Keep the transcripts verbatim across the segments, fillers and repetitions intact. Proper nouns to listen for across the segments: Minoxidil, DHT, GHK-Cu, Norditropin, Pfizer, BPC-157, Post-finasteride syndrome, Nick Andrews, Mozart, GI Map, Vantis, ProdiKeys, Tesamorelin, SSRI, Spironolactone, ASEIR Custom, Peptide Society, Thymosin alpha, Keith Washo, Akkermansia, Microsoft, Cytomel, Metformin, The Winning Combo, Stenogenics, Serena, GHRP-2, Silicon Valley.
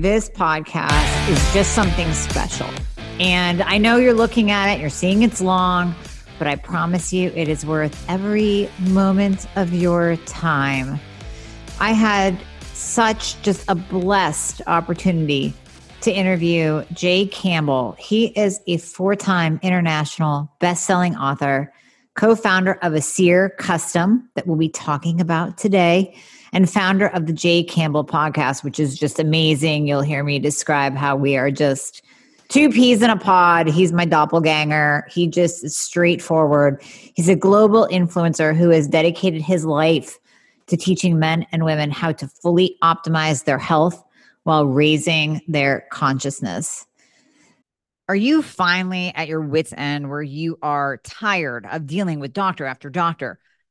This podcast is just something special. And I know you're looking at it, you're seeing it's long, but I promise you it is worth every moment of your time. I had such just a blessed opportunity to interview Jay Campbell. He is a four-time international best-selling author, co-founder of ASEIR Custom that we'll be talking about today, and founder of the Jay Campbell Podcast, which is just amazing. You'll hear me describe how we are just two peas in a pod. He's my doppelganger. He just is straightforward. He's a global influencer who has dedicated his life to teaching men and women how to fully optimize their health while raising their consciousness. Are you finally at your wit's end where you are tired of dealing with doctor after doctor?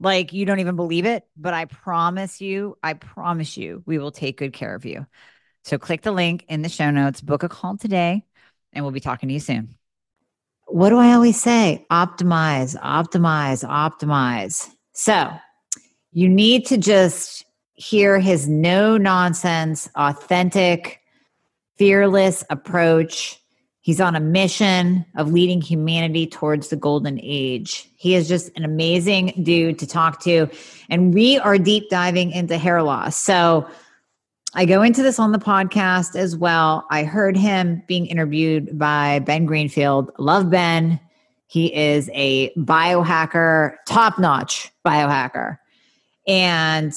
like you don't even believe it, but I promise you, I promise you, we will take good care of you. So click the link in the show notes, book a call today, and we'll be talking to you soon. What do I always say? Optimize, optimize, optimize. So you need to just hear his no-nonsense, authentic, fearless approach. He's on a mission of leading humanity towards the golden age. He is just an amazing dude to talk to. And we are deep diving into hair loss. So I go into this on the podcast as well. I heard him being interviewed by Ben Greenfield. Love Ben. He is a biohacker, top-notch biohacker. And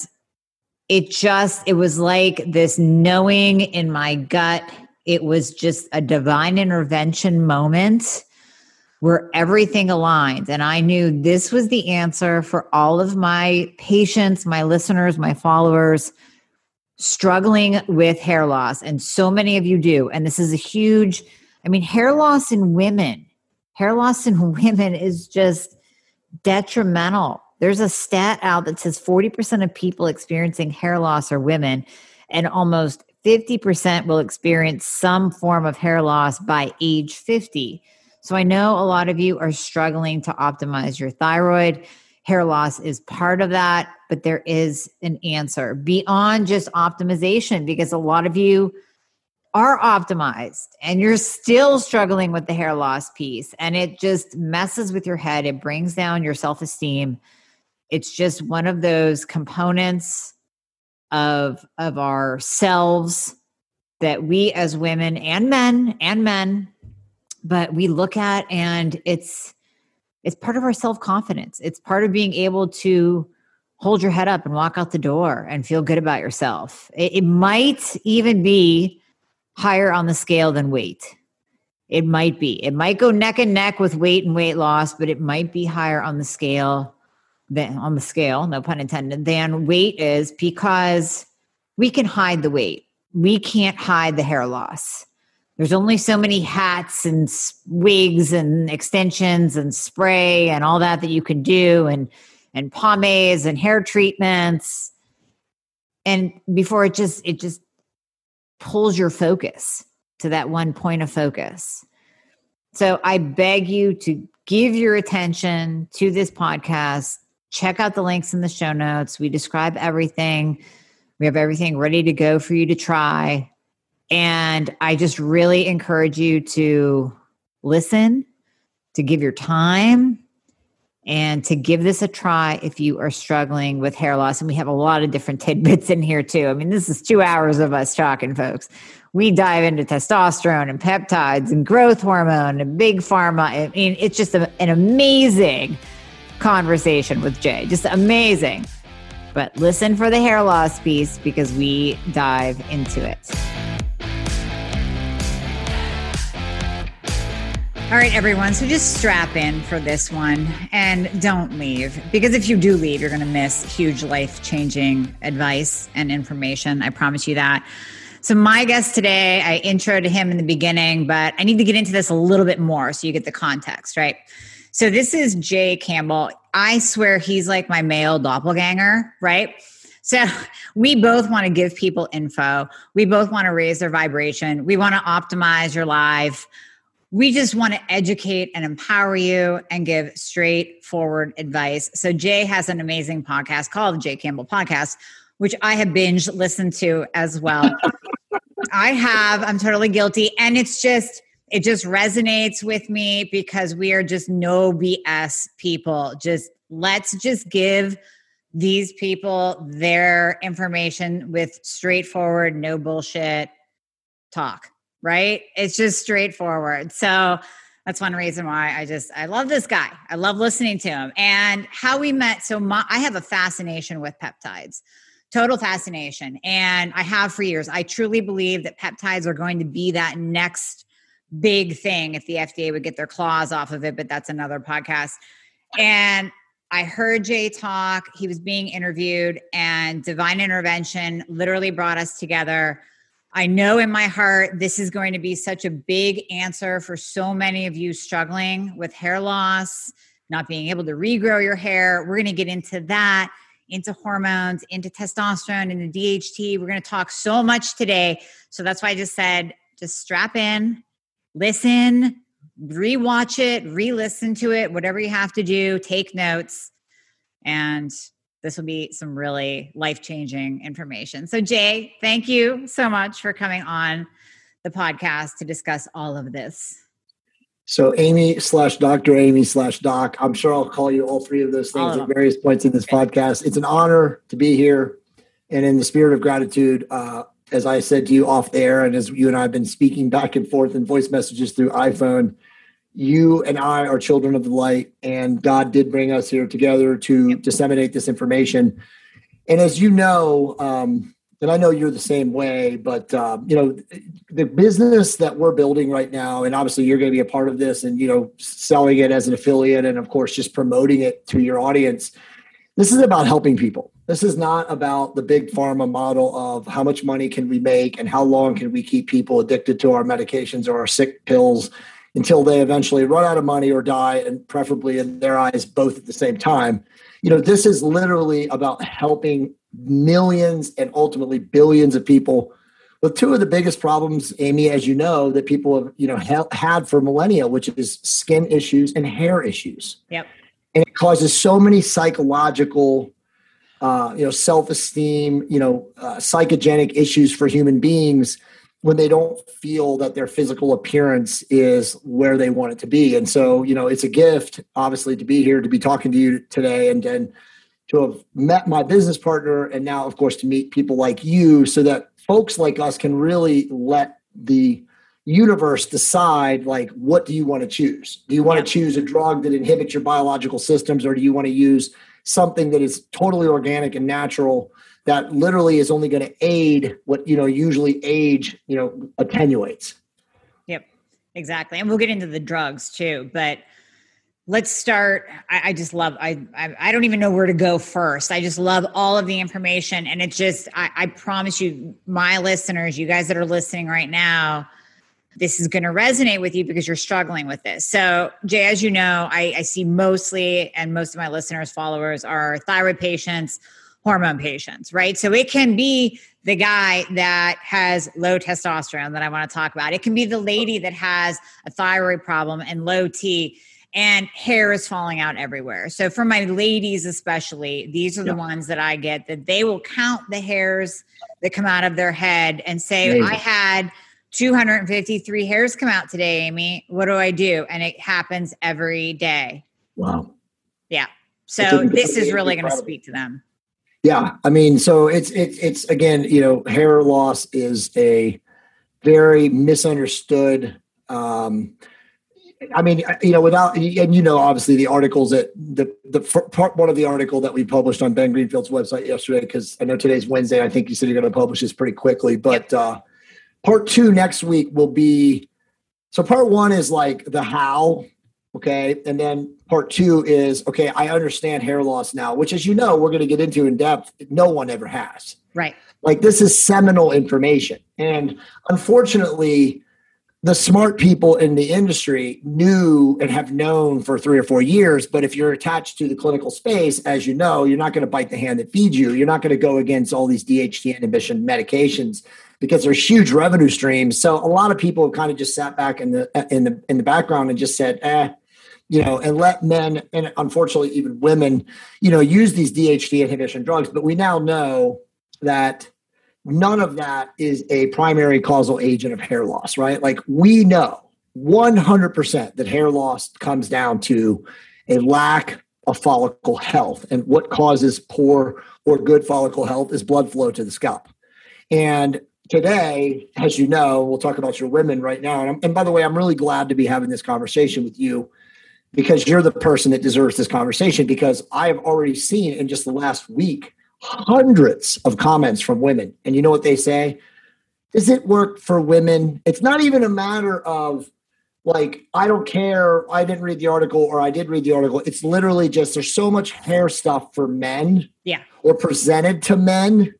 it just, it was like this knowing in my gut. It was just a divine intervention moment where everything aligned. And I knew this was the answer for all of my patients, my listeners, my followers struggling with hair loss. And so many of you do. And this is a huge, I mean, hair loss in women, hair loss in women is just detrimental. There's a stat out that says forty percent of people experiencing hair loss are women, and almost fifty percent will experience some form of hair loss by age fifty. So I know a lot of you are struggling to optimize your thyroid. Hair loss is part of that, but there is an answer beyond just optimization, because a lot of you are optimized and you're still struggling with the hair loss piece, and it just messes with your head. It brings down your self-esteem. It's just one of those components of of ourselves that we as women and men and men, but we look at, and it's it's part of our self-confidence. It's part of being able to hold your head up and walk out the door and feel good about yourself. It, it might even be higher on the scale than weight. It might be. It might go neck and neck with weight and weight loss, but it might be higher on the scale than on the scale, no pun intended, than weight is, because we can hide the weight. We can't hide the hair loss. There's only so many hats and wigs and extensions and spray and all that that you can do, and and pomades and hair treatments. And before it just it just pulls your focus to that one point of focus. So I beg you to give your attention to this podcast. Check out the links in the show notes. We describe everything. We have everything ready to go for you to try. And I just really encourage you to listen, to give your time, and to give this a try if you are struggling with hair loss. And we have a lot of different tidbits in here too. I mean, this is two hours of us talking, folks. We dive into testosterone and peptides and growth hormone and big pharma. I mean, it's just a, an amazing conversation with Jay. Just amazing. But listen for the hair loss piece because we dive into it. All right, everyone. So just strap in for this one and don't leave, because if you do leave, you're going to miss huge life-changing advice and information. I promise you that. So my guest today, I introed him in the beginning, but I need to get into this a little bit more so you get the context, right? So this is Jay Campbell. I swear he's like my male doppelganger, right? So we both want to give people info. We both want to raise their vibration. We want to optimize your life. We just want to educate and empower you and give straightforward advice. So Jay has an amazing podcast called Jay Campbell Podcast, which I have binge listened to as well. I have, I'm totally guilty. And it's just, it just resonates with me because we are just no B S people. Just let's just give these people their information with straightforward, no bullshit talk, right? It's just straightforward. So that's one reason why I just, I love this guy. I love listening to him. And how we met. So my, I have a fascination with peptides. Total fascination. And I have for years. I truly believe that peptides are going to be that next big thing if the F D A would get their claws off of it, but that's another podcast. And I heard Jay talk. He was being interviewed, and divine intervention literally brought us together. I know in my heart this is going to be such a big answer for so many of you struggling with hair loss, not being able to regrow your hair. We're going to get into that, into hormones, into testosterone, into D H T. We're going to talk so much today. So that's why I just said, just strap in, listen, rewatch it, re-listen to it, whatever you have to do, take notes. And this will be some really life-changing information. So Jay, thank you so much for coming on the podcast to discuss all of this. So Amy slash Doctor Amy slash Doc, I'm sure I'll call you all three of those things at various points in this podcast. It's an honor to be here. And in the spirit of gratitude, uh, as I said to you off air, and as you and I have been speaking back and forth in voice messages through iPhone, you and I are children of the light, and God did bring us here together to yep. disseminate this information. And as you know, um, and I know you're the same way, but, um, you know, the business that we're building right now, and obviously you're going to be a part of this and, you know, selling it as an affiliate and, of course, just promoting it to your audience. This is about helping people. This is not about the big pharma model of how much money can we make and how long can we keep people addicted to our medications or our sick pills until they eventually run out of money or die, and preferably in their eyes, both at the same time. You know, this is literally about helping millions and ultimately billions of people with two of the biggest problems, Amy, as you know, that people have, you know, ha- had for millennia, which is skin issues and hair issues. Yep. And it causes so many psychological, uh, you know, self-esteem, you know, uh, psychogenic issues for human beings when they don't feel that their physical appearance is where they want it to be. And so, you know, it's a gift, obviously, to be here, to be talking to you today, and then to have met my business partner, and now, of course, to meet people like you, so that folks like us can really let the universe decide, like, what do you want to choose? Do you want to choose a drug that inhibits your biological systems, or do you want to use something that is totally organic and natural that literally is only going to aid what, you know, usually age, you know, attenuates? Yep, exactly. And we'll get into the drugs too, but let's start. I, I just love, I, I I don't even know where to go first. I just love all of the information. And it's just, I, I promise you, my listeners, you guys that are listening right now, this is going to resonate with you because you're struggling with this. So Jay, as you know, I, I see mostly, and most of my listeners, followers are thyroid patients, hormone patients, right? So it can be the guy that has low testosterone that I want to talk about. It can be the lady that has a thyroid problem and low T, and hair is falling out everywhere. So for my ladies especially, these are the yeah. ones that I get that they will count the hairs that come out of their head and say, Amazing. I had two hundred fifty-three hairs come out today, Amy. What do I do? And it happens every day. Wow. Yeah. So this is really going to speak to them. Yeah. I mean, so it's, it's, it's again, you know, hair loss is a very misunderstood, um, I mean, you know, without, and you know, obviously the articles that the, the part one of the article that we published on Ben Greenfield's website yesterday, because I know today's Wednesday, I think you said you're going to publish this pretty quickly, but uh, part two next week will be, so part one is like the how, okay? And then part two is, okay, I understand hair loss now, which as you know, we're going to get into in depth. No one ever has. Right. Like this is seminal information. And unfortunately, the smart people in the industry knew and have known for three or four years, but if you're attached to the clinical space, as you know, you're not going to bite the hand that feeds you. You're not going to go against all these D H T inhibition medications because there's huge revenue streams. So a lot of people have kind of just sat back in the in the in the background and just said, eh, you know, and let men and unfortunately even women, you know, use these D H T inhibition drugs. But we now know that none of that is a primary causal agent of hair loss, right? Like we know one hundred percent that hair loss comes down to a lack of follicle health. And what causes poor or good follicle health is blood flow to the scalp. And today, as you know, we'll talk about your women right now. And, I'm, and by the way, I'm really glad to be having this conversation with you because you're the person that deserves this conversation because I have already seen in just the last week hundreds of comments from women. And you know what they say? Does it work for women? It's not even a matter of like, I don't care. I didn't read the article or I did read the article. It's literally just, there's so much hair stuff for men yeah. or presented to men.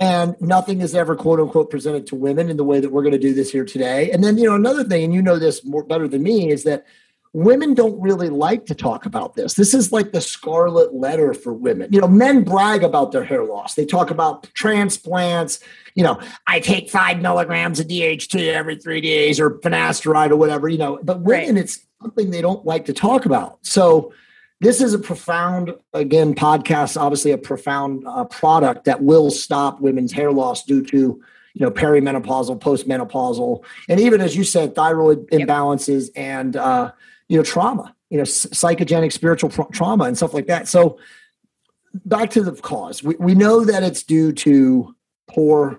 And nothing is ever quote unquote presented to women in the way that we're going to do this here today. And then, you know, another thing, and you know this more better than me is that women don't really like to talk about this. This is like the scarlet letter for women. You know, men brag about their hair loss. They talk about transplants. You know, I take five milligrams of D H T every three days or finasteride or whatever, you know, but women, right. It's something they don't like to talk about. So this is a profound, again, podcast, obviously a profound uh, product that will stop women's hair loss due to you know, perimenopausal, postmenopausal, and even as you said, thyroid yep. imbalances and, uh, you know, trauma, you know, psychogenic, spiritual tra- trauma and stuff like that. So back to the cause, we, we know that it's due to poor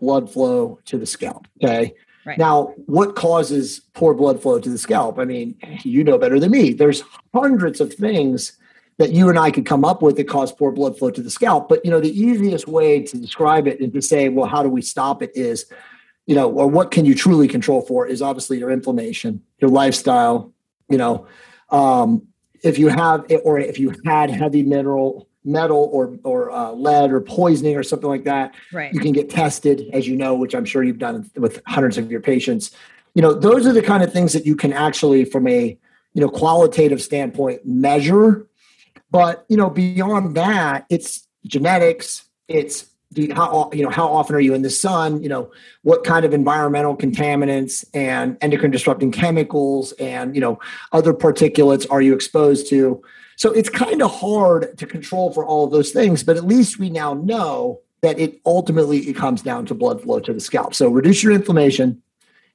blood flow to the scalp. Okay. Right. Now, what causes poor blood flow to the scalp? I mean, you know better than me. There's hundreds of things that you and I could come up with that cause poor blood flow to the scalp. But, you know, the easiest way to describe it and to say, well, how do we stop it is, you know, or what can you truly control for is obviously your inflammation, your lifestyle, you know, um, if you have it, or if you had heavy mineral metal or, or uh, lead or poisoning or something like that, right. You can get tested, as you know, which I'm sure you've done with hundreds of your patients. You know, those are the kind of things that you can actually, from a, you know, qualitative standpoint, measure. But, you know, beyond that, it's genetics, it's, the, how you know, how often are you in the sun, you know, what kind of environmental contaminants and endocrine disrupting chemicals and, you know, other particulates are you exposed to? So it's kind of hard to control for all of those things, but at least we now know that it ultimately it comes down to blood flow to the scalp. So reduce your inflammation,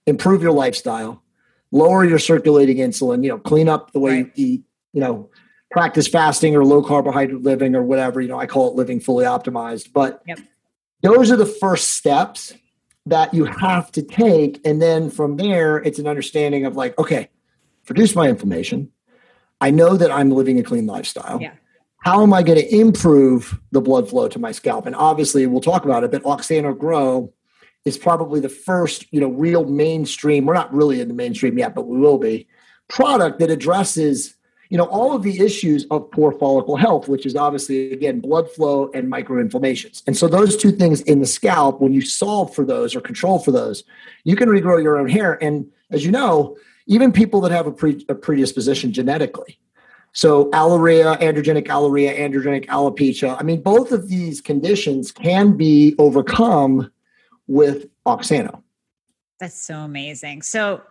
improve your lifestyle, lower your circulating insulin, you know, clean up the way right. you eat, you know, practice fasting or low carbohydrate living or whatever, you know, I call it living fully optimized, but yep. those are the first steps that you have to take. And then from there, it's an understanding of like, okay, reduce my inflammation. I know that I'm living a clean lifestyle. Yeah. How am I going to improve the blood flow to my scalp? And obviously we'll talk about it, but Oxano Grow is probably the first, you know, real mainstream. We're not really in the mainstream yet, but we will be product that addresses you know, all of the issues of poor follicle health, which is obviously, again, blood flow and microinflammations. And so those two things in the scalp, when you solve for those or control for those, you can regrow your own hair. And as you know, even people that have a, pre- a predisposition genetically. So alopecia, androgenic alopecia, androgenic alopecia. I mean, both of these conditions can be overcome with Oxano. That's so amazing. So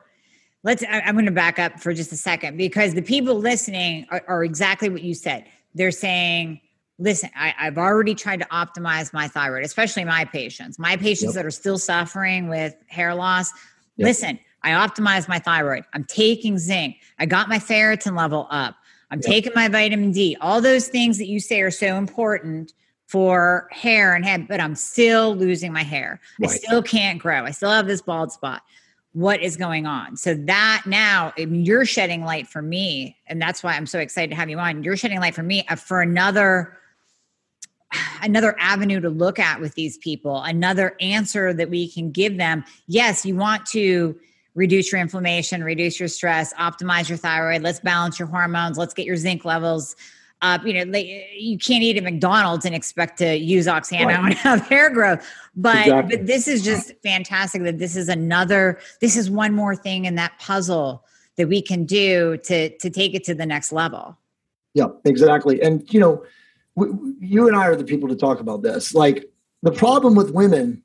Let's, I'm going to back up for just a second because the people listening are, are exactly what you said. They're saying, listen, I, I've already tried to optimize my thyroid, especially my patients, my patients yep. that are still suffering with hair loss. Yep. Listen, I optimized my thyroid. I'm taking zinc. I got my ferritin level up. I'm yep. taking my vitamin D, all those things that you say are so important for hair and head, but I'm still losing my hair. Right. I still can't grow. I still have this bald spot. what is going on. So that now I mean, you're shedding light for me. And that's why I'm so excited to have you on. You're shedding light for me uh, for another, another avenue to look at with these people, another answer that we can give them. Yes, you want to reduce your inflammation, reduce your stress, optimize your thyroid. Let's balance your hormones. Let's get your zinc levels up. You know, you can't eat at McDonald's and expect to use Oxano right. and have hair growth. But, exactly. but this is just fantastic that this is another, this is one more thing in that puzzle that we can do to, to take it to the next level. Yeah, exactly. And, you know, we, you and I are the people to talk about this. Like the problem with women,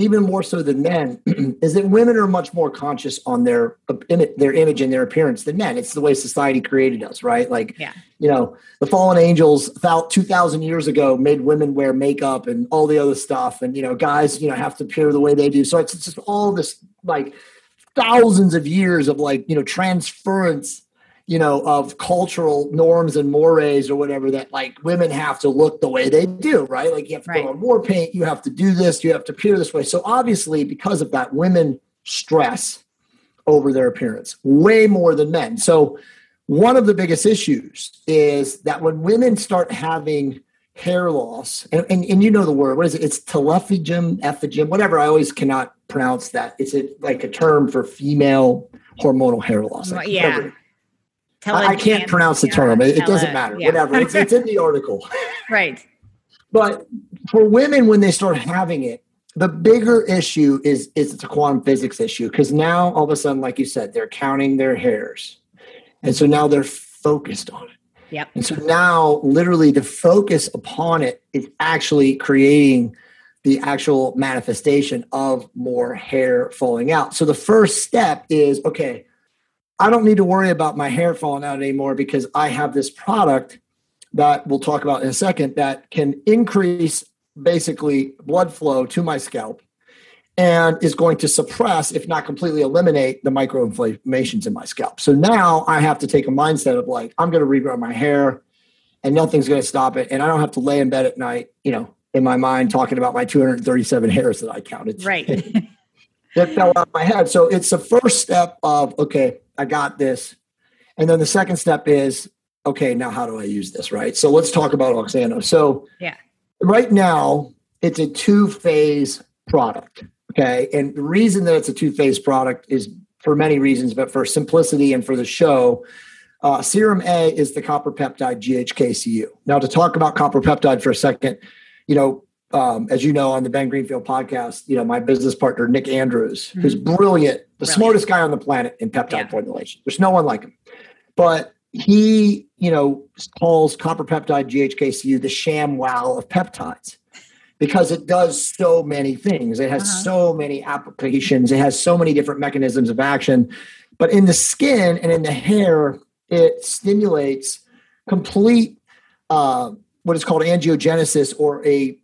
even more so than men, is that women are much more conscious on their their image and their appearance than men. It's the way society created us, right? Like, yeah. you know, the fallen angels about two thousand years ago made women wear makeup and all the other stuff. And, you know, guys, you know, have to appear the way they do. So it's, it's just all this, like, thousands of years of, like, you know, transference, you know, of cultural norms and mores or whatever that, like, women have to look the way they do, right? Like, you have to right. put on more paint, you have to do this, you have to appear this way. So obviously, because of that, women stress over their appearance way more than men. So one of the biggest issues is that when women start having hair loss, and, and, and you know the word, what is it? It's telophagem, ephagem, whatever. I always cannot pronounce that. It's a, like a term for female hormonal hair loss. Like, yeah. Whatever. I can't pronounce the term. It, it doesn't matter. Yeah. Whatever. It's, it's in the article. Right. But for women, when they start having it, the bigger issue is, is it's a quantum physics issue. Because now, all of a sudden, like you said, they're counting their hairs. And so now they're focused on it. Yep. And so now, literally, the focus upon it is actually creating the actual manifestation of more hair falling out. So the first step is, okay, I don't need to worry about my hair falling out anymore because I have this product that we'll talk about in a second that can increase basically blood flow to my scalp and is going to suppress, if not completely eliminate, the microinflammations in my scalp. So now I have to take a mindset of like, I'm going to regrow my hair and nothing's going to stop it. And I don't have to lay in bed at night, you know, in my mind talking about my two hundred thirty-seven hairs that I counted. Right. That fell out of my head. So it's the first step of, okay, I got this. And then the second step is, okay, now how do I use this, right? So let's talk about Oxano. So yeah, right now it's a two-phase product, okay? And the reason that it's a two-phase product is for many reasons, but for simplicity and for the show, uh, serum A is the copper peptide G H K C U. Now to talk about copper peptide for a second, you know, Um, as you know, on the Ben Greenfield podcast, you know, my business partner, Nick Andrews, mm-hmm. who's brilliant, the brilliant. smartest guy on the planet in peptide yeah. formulation. There's no one like him. But he, you know, calls copper peptide G H K C U the sham wow of peptides because it does so many things. It has uh-huh. so many applications. It has so many different mechanisms of action. But in the skin and in the hair, it stimulates complete uh, what is called angiogenesis or a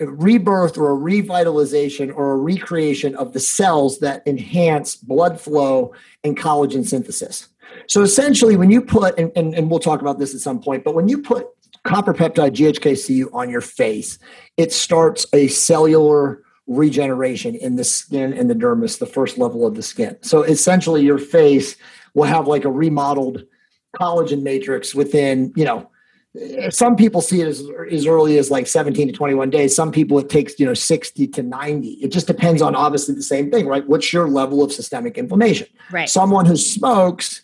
A rebirth or a revitalization or a recreation of the cells that enhance blood flow and collagen synthesis. So essentially when you put, and, and, and we'll talk about this at some point, but when you put copper peptide G H K C U on your face, it starts a cellular regeneration in the skin and the dermis, the first level of the skin. So essentially your face will have like a remodeled collagen matrix within, you know, some people see it as, as early as like seventeen to twenty-one days. Some people it takes, you know, sixty to ninety. It just depends on obviously the same thing, right? What's your level of systemic inflammation? Right. Someone who smokes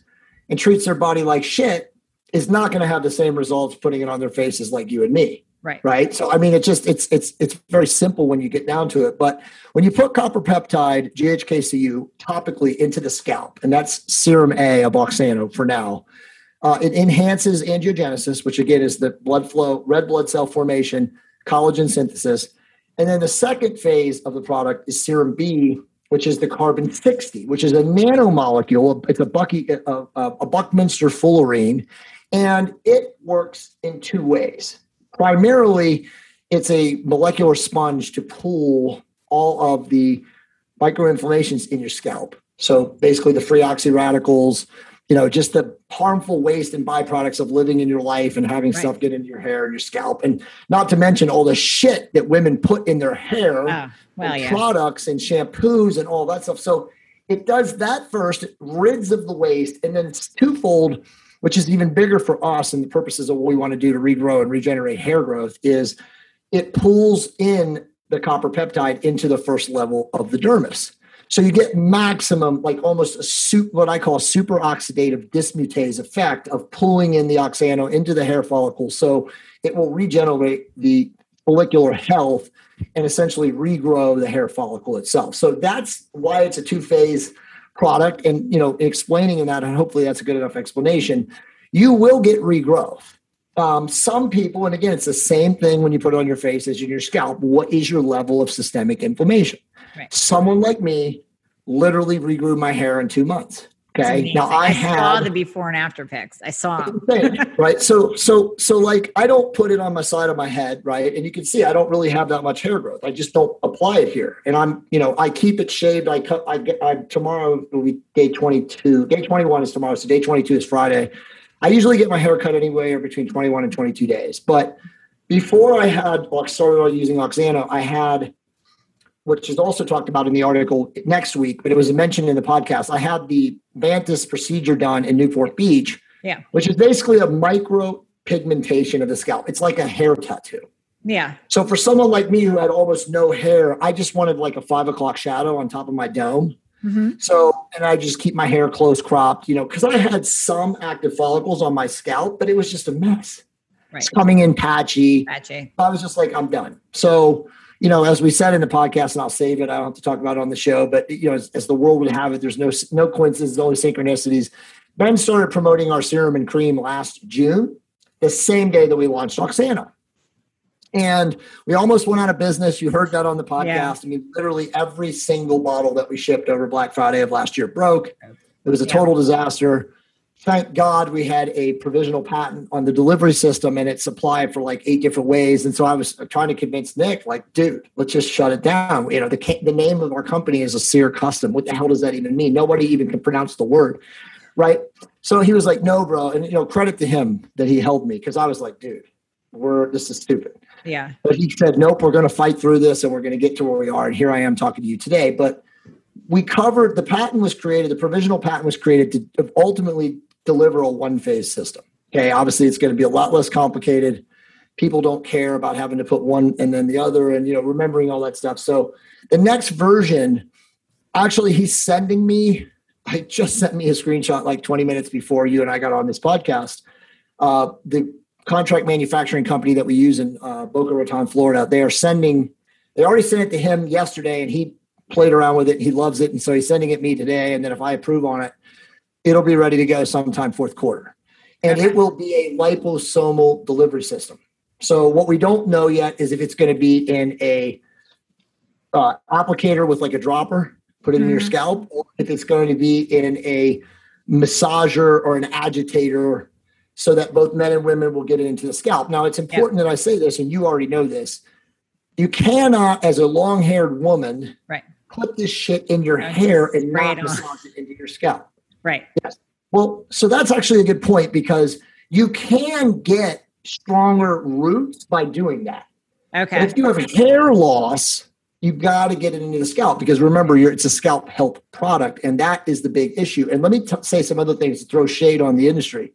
and treats their body like shit is not going to have the same results putting it on their faces like you and me. Right. Right. So, I mean, it's just, it's, it's, it's very simple when you get down to it, but when you put copper peptide G H K C U topically into the scalp, and that's serum A of Oxano for now, Uh, it enhances angiogenesis, which again is the blood flow, red blood cell formation, collagen synthesis. And then the second phase of the product is serum B, which is the carbon sixty, which is a nanomolecule. It's a, Bucky, a, a Buckminster fullerene, and it works in two ways. Primarily, it's a molecular sponge to pull all of the microinflammations in your scalp. So basically the free oxy radicals, you know, just the harmful waste and byproducts of living in your life and having right. stuff get into your hair and your scalp. And not to mention all the shit that women put in their hair, oh, well, and yeah. products and shampoos and all that stuff. So It does that first, it rids of the waste, and then it's twofold, which is even bigger for us and the purposes of what we want to do to regrow and regenerate hair growth, is it pulls in the copper peptide into the first level of the dermis. So you get maximum, like almost a soup, what I call super oxidative dismutase effect of pulling in the oxano into the hair follicle. So it will regenerate the follicular health and essentially regrow the hair follicle itself. So that's why it's a two-phase product. And, you know, explaining in that, and hopefully that's a good enough explanation, you will get regrowth. Um, some people, and again, it's the same thing when you put it on your face as in your scalp, what is your level of systemic inflammation? Right. Someone like me literally regrew my hair in two months. Okay. Now I, I had, saw the before and after pics. I saw them. Right. So, so, so like I don't put it on my side of my head. Right. And you can see, I don't really have that much hair growth. I just don't apply it here. And I'm, you know, I keep it shaved. I cut, I get, I, tomorrow will be day twenty-two. Day twenty-one is tomorrow. So day twenty-two is Friday. I usually get my hair cut anywhere between twenty-one and twenty-two days. But before I had started using Oxano, I had, which is also talked about in the article next week, but it was mentioned in the podcast, I had the Vantis procedure done in Newport Beach, yeah, which is basically a micropigmentation of the scalp. It's like a hair tattoo. Yeah. So for someone like me who had almost no hair, I just wanted like a five o'clock shadow on top of my dome. Mm-hmm. So, and I just keep my hair close cropped, you know, because I had some active follicles on my scalp, but it was just a mess. Right. It's coming in patchy. Patchy. I was just like, I'm done. So, you know, as we said in the podcast, and I'll save it, I don't have to talk about it on the show, but, you know, as, as the world would have it, there's no no coincidences, only synchronicities. Ben started promoting our serum and cream last June, the same day that we launched Oxano. And we almost went out of business. You heard that on the podcast. Yeah. I mean, literally every single bottle that we shipped over Black Friday of last year broke. It was a total yeah. disaster. Thank God we had a provisional patent on the delivery system, and it supplied for like eight different ways. And so I was trying to convince Nick, like, dude, let's just shut it down. You know, the the name of our company is ASEIR Custom. What the hell does that even mean? Nobody even can pronounce the word, right? So he was like, no, bro. And, you know, credit to him that he held me, because I was like, dude, we're this is stupid. Yeah. But he said, nope, we're going to fight through this and we're going to get to where we are. And here I am talking to you today. But we covered, the patent was created, the provisional patent was created to ultimately deliver a one-phase system. Okay. Obviously, it's going to be a lot less complicated. People don't care about having to put one and then the other and, you know, remembering all that stuff. So the next version, actually, he's sending me, I just sent me a screenshot like twenty minutes before you and I got on this podcast. Uh, the contract manufacturing company that we use in uh, Boca Raton, Florida, they are sending, they already sent it to him yesterday and he played around with it. He loves it. And so he's sending it me today. And then if I approve on it, it'll be ready to go sometime fourth quarter. And it will be a liposomal delivery system. So what we don't know yet is if it's going to be in a uh, applicator with like a dropper, put it mm-hmm. in your scalp, or if it's going to be in a massager or an agitator, so that both men and women will get it into the scalp. Now, it's important yeah. that I say this, and you already know this. You cannot, as a long-haired woman, right. put this shit in your no, hair and not massage it into your scalp. Right. Yes. Well, so that's actually a good point, because you can get stronger roots by doing that. Okay. And if you have hair loss, you've got to get it into the scalp, because remember, you're, it's a scalp health product, and that is the big issue. And let me t- say some other things to throw shade on the industry.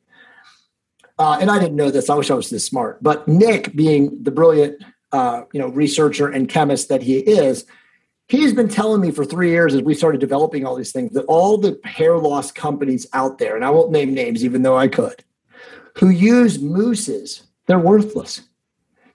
Uh, and I didn't know this. I wish I was this smart. But Nick, being the brilliant, uh, you know, researcher and chemist that he is, he's been telling me for three years as we started developing all these things that all the hair loss companies out there, and I won't name names even though I could, who use mousses, they're worthless.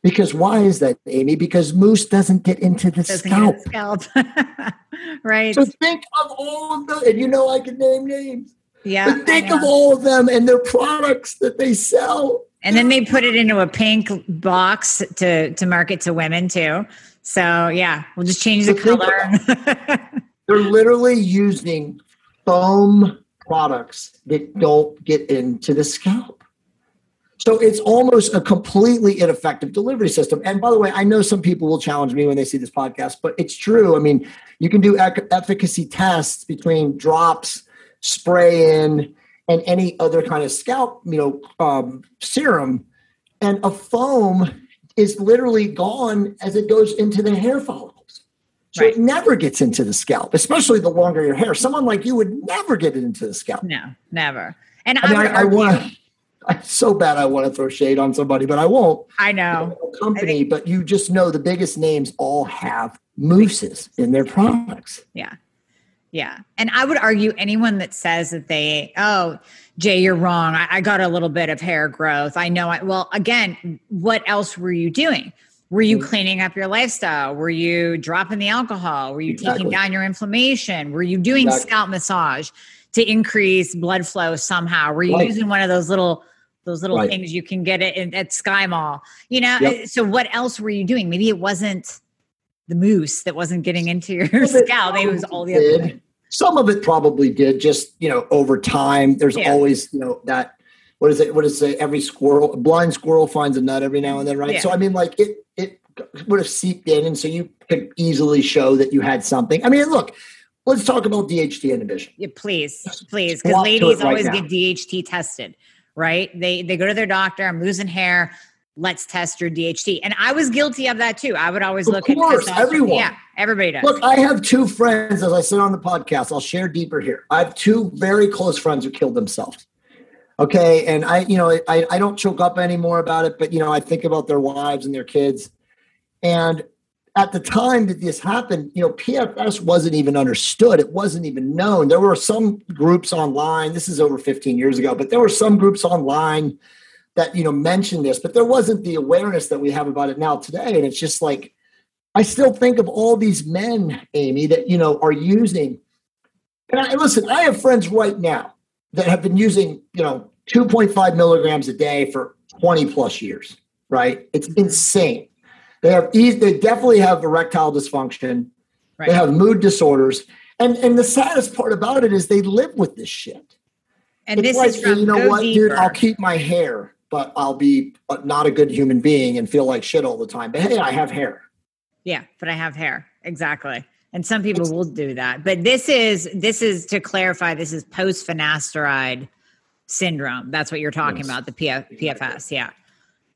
Because why is that, Amy? Because mousse doesn't get into the doesn't scalp. Get the scalp. Right. So think of all of the, and you know I can name names. Yeah, but think of all of them and their products that they sell. And then they put it into a pink box to, to market to women too. So yeah, we'll just change the color. They're literally using foam products that don't get into the scalp. So it's almost a completely ineffective delivery system. And by the way, I know some people will challenge me when they see this podcast, but it's true. I mean, you can do ec- efficacy tests between drops, spray in, and any other kind of scalp, you know, um, serum. And a foam is literally gone as it goes into the hair follicles. So right. It never gets into the scalp, especially the longer your hair. Someone like you would never get it into the scalp. No, never. And I, I, mean, I, I want I'm so bad I want to throw shade on somebody, but I won't. I know. You know company, I think, but you just know the biggest names all have mousses in their products. Yeah. Yeah. And I would argue anyone that says that they, oh, Jay, you're wrong. I, I got a little bit of hair growth. I know. I, well, again, what else were you doing? Were you cleaning up your lifestyle? Were you dropping the alcohol? Were you exactly. taking down your inflammation? Were you doing exactly. scalp massage to increase blood flow somehow? Were you right. using one of those little those little right. things you can get at, at Sky Mall? You know, yep. So what else were you doing? Maybe it wasn't the mousse that wasn't getting into your scalp. Maybe it was all the did. other things. Some of it probably did. Just you know, over time, there's yeah. always you know that. What is it? What is it? Every squirrel, a blind squirrel finds a nut every now and then, right? Yeah. So I mean, like it. It would have seeped in, and so you could easily show that you had something. I mean, look, let's talk about D H T inhibition. Yeah, please, please, because ladies right always now. get D H T tested, right? They they go to their doctor, I'm losing hair, let's test your D H T. And I was guilty of that too. I would always of look course, at testosterone. Everyone. Yeah, everybody does. Look, I have two friends, as I said on the podcast, I'll share deeper here. I have two very close friends who killed themselves. Okay. And I, you know, I, I don't choke up anymore about it, but you know, I think about their wives and their kids. And at the time that this happened, you know, P F S wasn't even understood. It wasn't even known. There were some groups online. This is over fifteen years ago, but there were some groups online that, you know, mentioned this, but there wasn't the awareness that we have about it now today. And it's just like, I still think of all these men, Amy, that, you know, are using, and I, listen, I have friends right now that have been using, you know, two point five milligrams a day for twenty plus years, right? It's insane. They have, they definitely have erectile dysfunction. Right. They have mood disorders. And and the saddest part about it is they live with this shit. And it's this like, is from you know go what, deeper. Dude, I'll keep my hair, but I'll be not a good human being and feel like shit all the time. But hey, I have hair. Yeah, but I have hair. Exactly. And some people will do that, but this is, this is to clarify, this is post-finasteride syndrome. That's what you're talking yes. about, the P F, P F S. Yeah.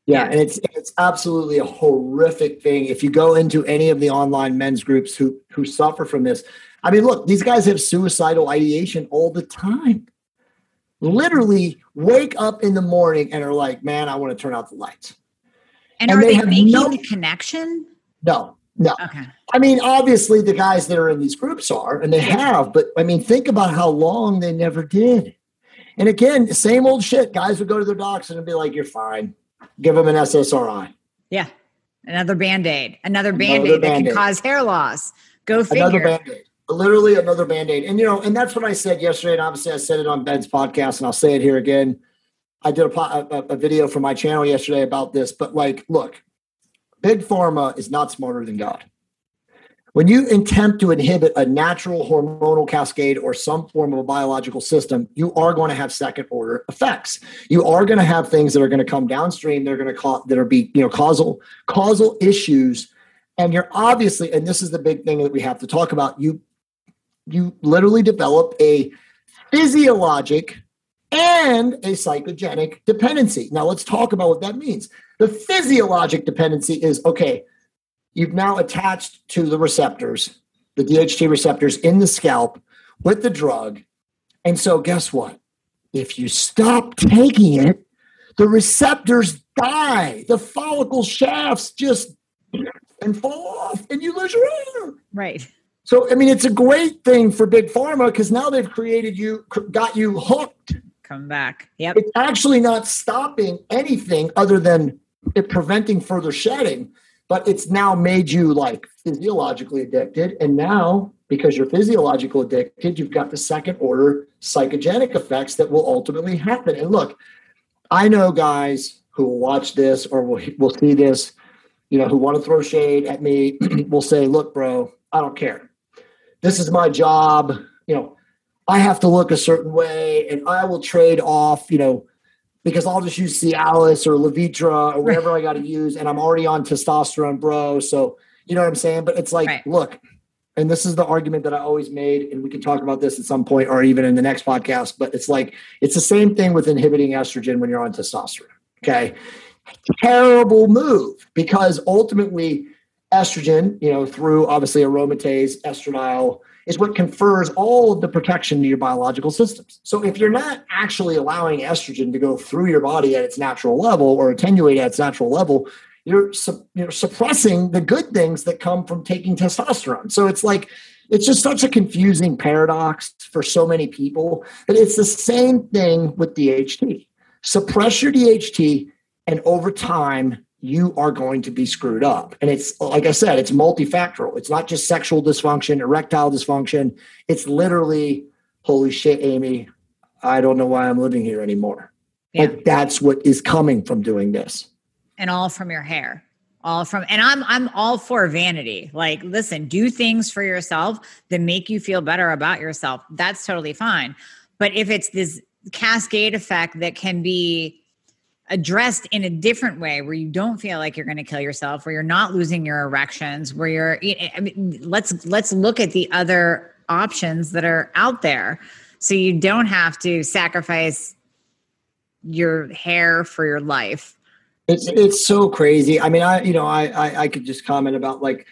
yeah. Yeah. And it's, it's absolutely a horrific thing. If you go into any of the online men's groups who, who suffer from this, I mean, look, these guys have suicidal ideation all the time. Literally wake up in the morning and are like, man, I want to turn out the lights. And, and are they, they have making no, the connection? No. No. Okay. I mean, obviously the guys that are in these groups are, and they have, but I mean, think about how long they never did. And again, same old shit. Guys would go to their docs and be like, you're fine. Give them an S S R I. Yeah. Another Band-Aid. Another Band-Aid another that Band-Aid. Can cause hair loss. Go figure. Another Band-Aid. Literally another Band-Aid. And, you know, and that's what I said yesterday. And obviously I said it on Ben's podcast and I'll say it here again. I did a, a, a video for my channel yesterday about this, but like, look, Big Pharma is not smarter than God. When you attempt to inhibit a natural hormonal cascade or some form of a biological system, you are going to have second order effects. You are going to have things that are going to come downstream. They're going to cause that are be you know causal causal issues, and you're obviously and this is the big thing that we have to talk about. You you literally develop a physiologic and a psychogenic dependency. Now let's talk about what that means. The physiologic dependency is, okay, you've now attached to the receptors, the D H T receptors in the scalp with the drug. And so guess what? If you stop taking it, the receptors die. The follicle shafts just and fall off and you lose your hair. Right. So, I mean, it's a great thing for Big Pharma because now they've created you, got you hooked. Come back. Yep. It's actually not stopping anything other than it preventing further shedding, but it's now made you like physiologically addicted. And now because you're physiologically addicted, you've got the second order psychogenic effects that will ultimately happen. And look, I know guys who will watch this or will, will see this, you know, who want to throw shade at me will say, look, bro, I don't care. This is my job. You know, I have to look a certain way and I will trade off, you know, because I'll just use Cialis or Levitra or whatever I got to use. And I'm already on testosterone, bro. So, you know what I'm saying? But it's like, right. look, and this is the argument that I always made. And we can talk about this at some point or even in the next podcast, but it's like, it's the same thing with inhibiting estrogen when you're on testosterone. Okay. Terrible move because ultimately estrogen, you know, through obviously aromatase, estradiol, is what confers all of the protection to your biological systems. So if you're not actually allowing estrogen to go through your body at its natural level or attenuate at its natural level, you're, su- you're suppressing the good things that come from taking testosterone. So it's like, it's just such a confusing paradox for so many people, but it's the same thing with D H T. Suppress your D H T, and over time, you are going to be screwed up. And it's, like I said, it's multifactorial. It's not just sexual dysfunction, erectile dysfunction. It's literally, holy shit, Amy, I don't know why I'm living here anymore. Yeah. Like, that's what is coming from doing this. And all from your hair. All from, and I'm, I'm all for vanity. Like, listen, do things for yourself that make you feel better about yourself. That's totally fine. But if it's this cascade effect that can be addressed in a different way, where you don't feel like you're going to kill yourself, where you're not losing your erections, where you're, I mean, let's, let's look at the other options that are out there. So you don't have to sacrifice your hair for your life. It's, it's so crazy. I mean, I, you know, I, I, I could just comment about, like,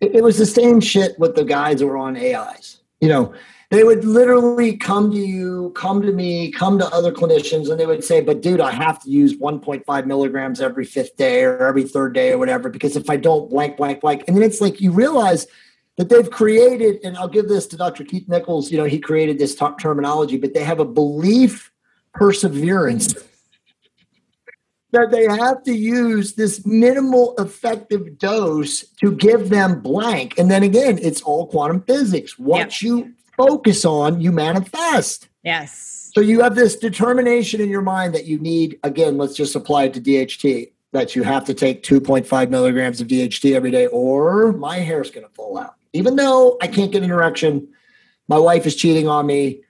it, it was the same shit with the guys that were on A Is, you know. They would literally come to you, come to me, come to other clinicians, and they would say, but dude, I have to use one point five milligrams every fifth day or every third day or whatever, because if I don't blank, blank, blank. And then it's like, you realize that they've created, and I'll give this to Doctor Keith Nichols, you know, he created this top terminology, but they have a belief perseverance that they have to use this minimal effective dose to give them blank. And then again, it's all quantum physics. Once yep. you focus on, you manifest. Yes. So you have this determination in your mind that you need, again, let's just apply it to D H T, that you have to take two point five milligrams of D H T every day or my hair's going to fall out. Even though I can't get an erection, my wife is cheating on me,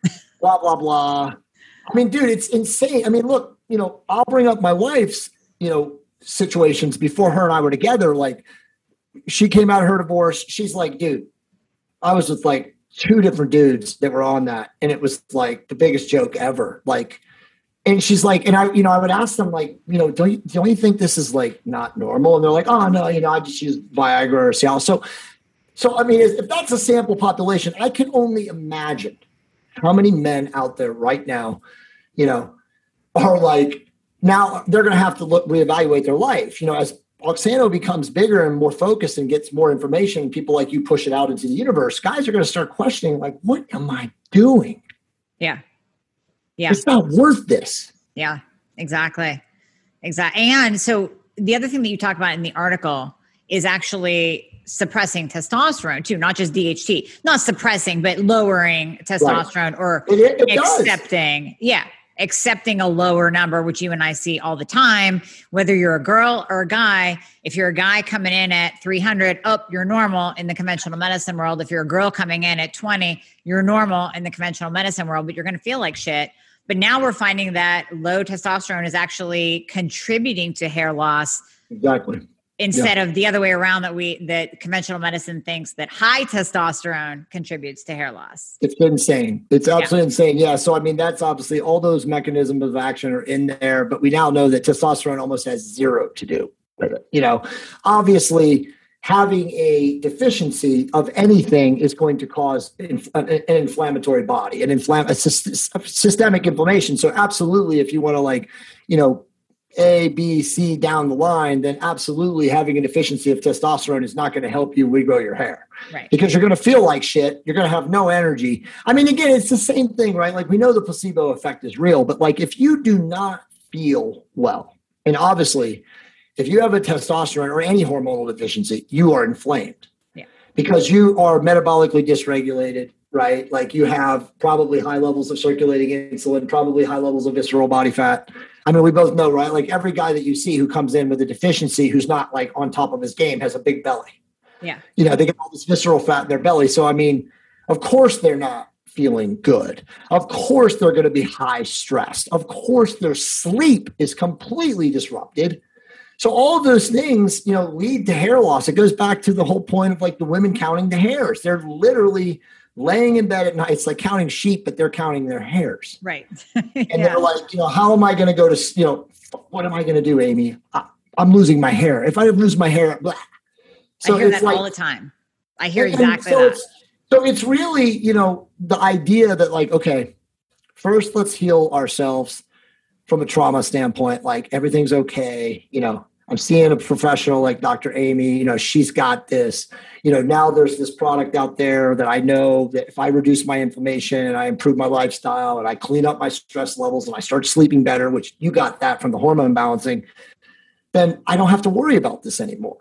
blah, blah, blah. I mean, dude, it's insane. I mean, look, you know, I'll bring up my wife's, you know, situations before her and I were together. Like, she came out of her divorce. She's like, dude, I was with like two different dudes that were on that. And it was like the biggest joke ever. Like, and she's like, and I, you know, I would ask them like, you know, don't you, don't you think this is like not normal? And they're like, oh no, you know, I just use Viagra or Cialis. So, so I mean, if that's a sample population, I can only imagine how many men out there right now, you know, are like, now they're going to have to look, reevaluate their life, you know, as Oxano becomes bigger and more focused and gets more information, and people like you push it out into the universe, guys are going to start questioning, like, what am I doing? Yeah. Yeah. It's not worth this. Yeah, exactly. Exactly. And so the other thing that you talk about in the article is actually suppressing testosterone too, not just D H T, not suppressing, but lowering testosterone, right. or it, it accepting. Does. Yeah. Accepting a lower number, which you and I see all the time, whether you're a girl or a guy. If you're a guy coming in at three hundred, oh, you're normal in the conventional medicine world. If you're a girl coming in at twenty, you're normal in the conventional medicine world, but you're going to feel like shit. But now we're finding that low testosterone is actually contributing to hair loss. Exactly. Instead yeah. of the other way around, that we, that conventional medicine thinks that high testosterone contributes to hair loss. It's insane. It's absolutely yeah. insane. Yeah. So, I mean, that's obviously all those mechanisms of action are in there, but we now know that testosterone almost has zero to do with it. You know, obviously having a deficiency of anything is going to cause inf- an inflammatory body and inflam- a sy- a systemic inflammation. So absolutely, if you want to, like, you know, A, B, C down the line, then absolutely having a deficiency of testosterone is not going to help you regrow your hair, right? Because you're going to feel like shit. You're going to have no energy. I mean, again, it's the same thing, right? Like, we know the placebo effect is real, but like, if you do not feel well, and obviously if you have a testosterone or any hormonal deficiency, you are inflamed yeah. because you are metabolically dysregulated, right? Like, you have probably high levels of circulating insulin, probably high levels of visceral body fat. I mean, we both know, right? Like, every guy that you see who comes in with a deficiency, who's not like on top of his game, has a big belly. Yeah. You know, they get all this visceral fat in their belly. So, I mean, of course they're not feeling good. Of course they're going to be high stressed. Of course their sleep is completely disrupted. So all of those things, you know, lead to hair loss. It goes back to the whole point of like the women counting the hairs. They're literally laying in bed at night, it's like counting sheep, but they're counting their hairs. Right. And yeah. they're like, you know, how am I going to go to, you know, what am I going to do, Amy? I, I'm losing my hair. If I lose my hair, blah. So I hear that like, all the time. I hear exactly so that. It's, so it's really, you know, the idea that like, okay, first let's heal ourselves from a trauma standpoint. Like everything's okay. You know, I'm seeing a professional like Doctor Amy, you know, she's got this, you know, now there's this product out there that I know that if I reduce my inflammation and I improve my lifestyle and I clean up my stress levels and I start sleeping better, which you got that from the hormone balancing, then I don't have to worry about this anymore.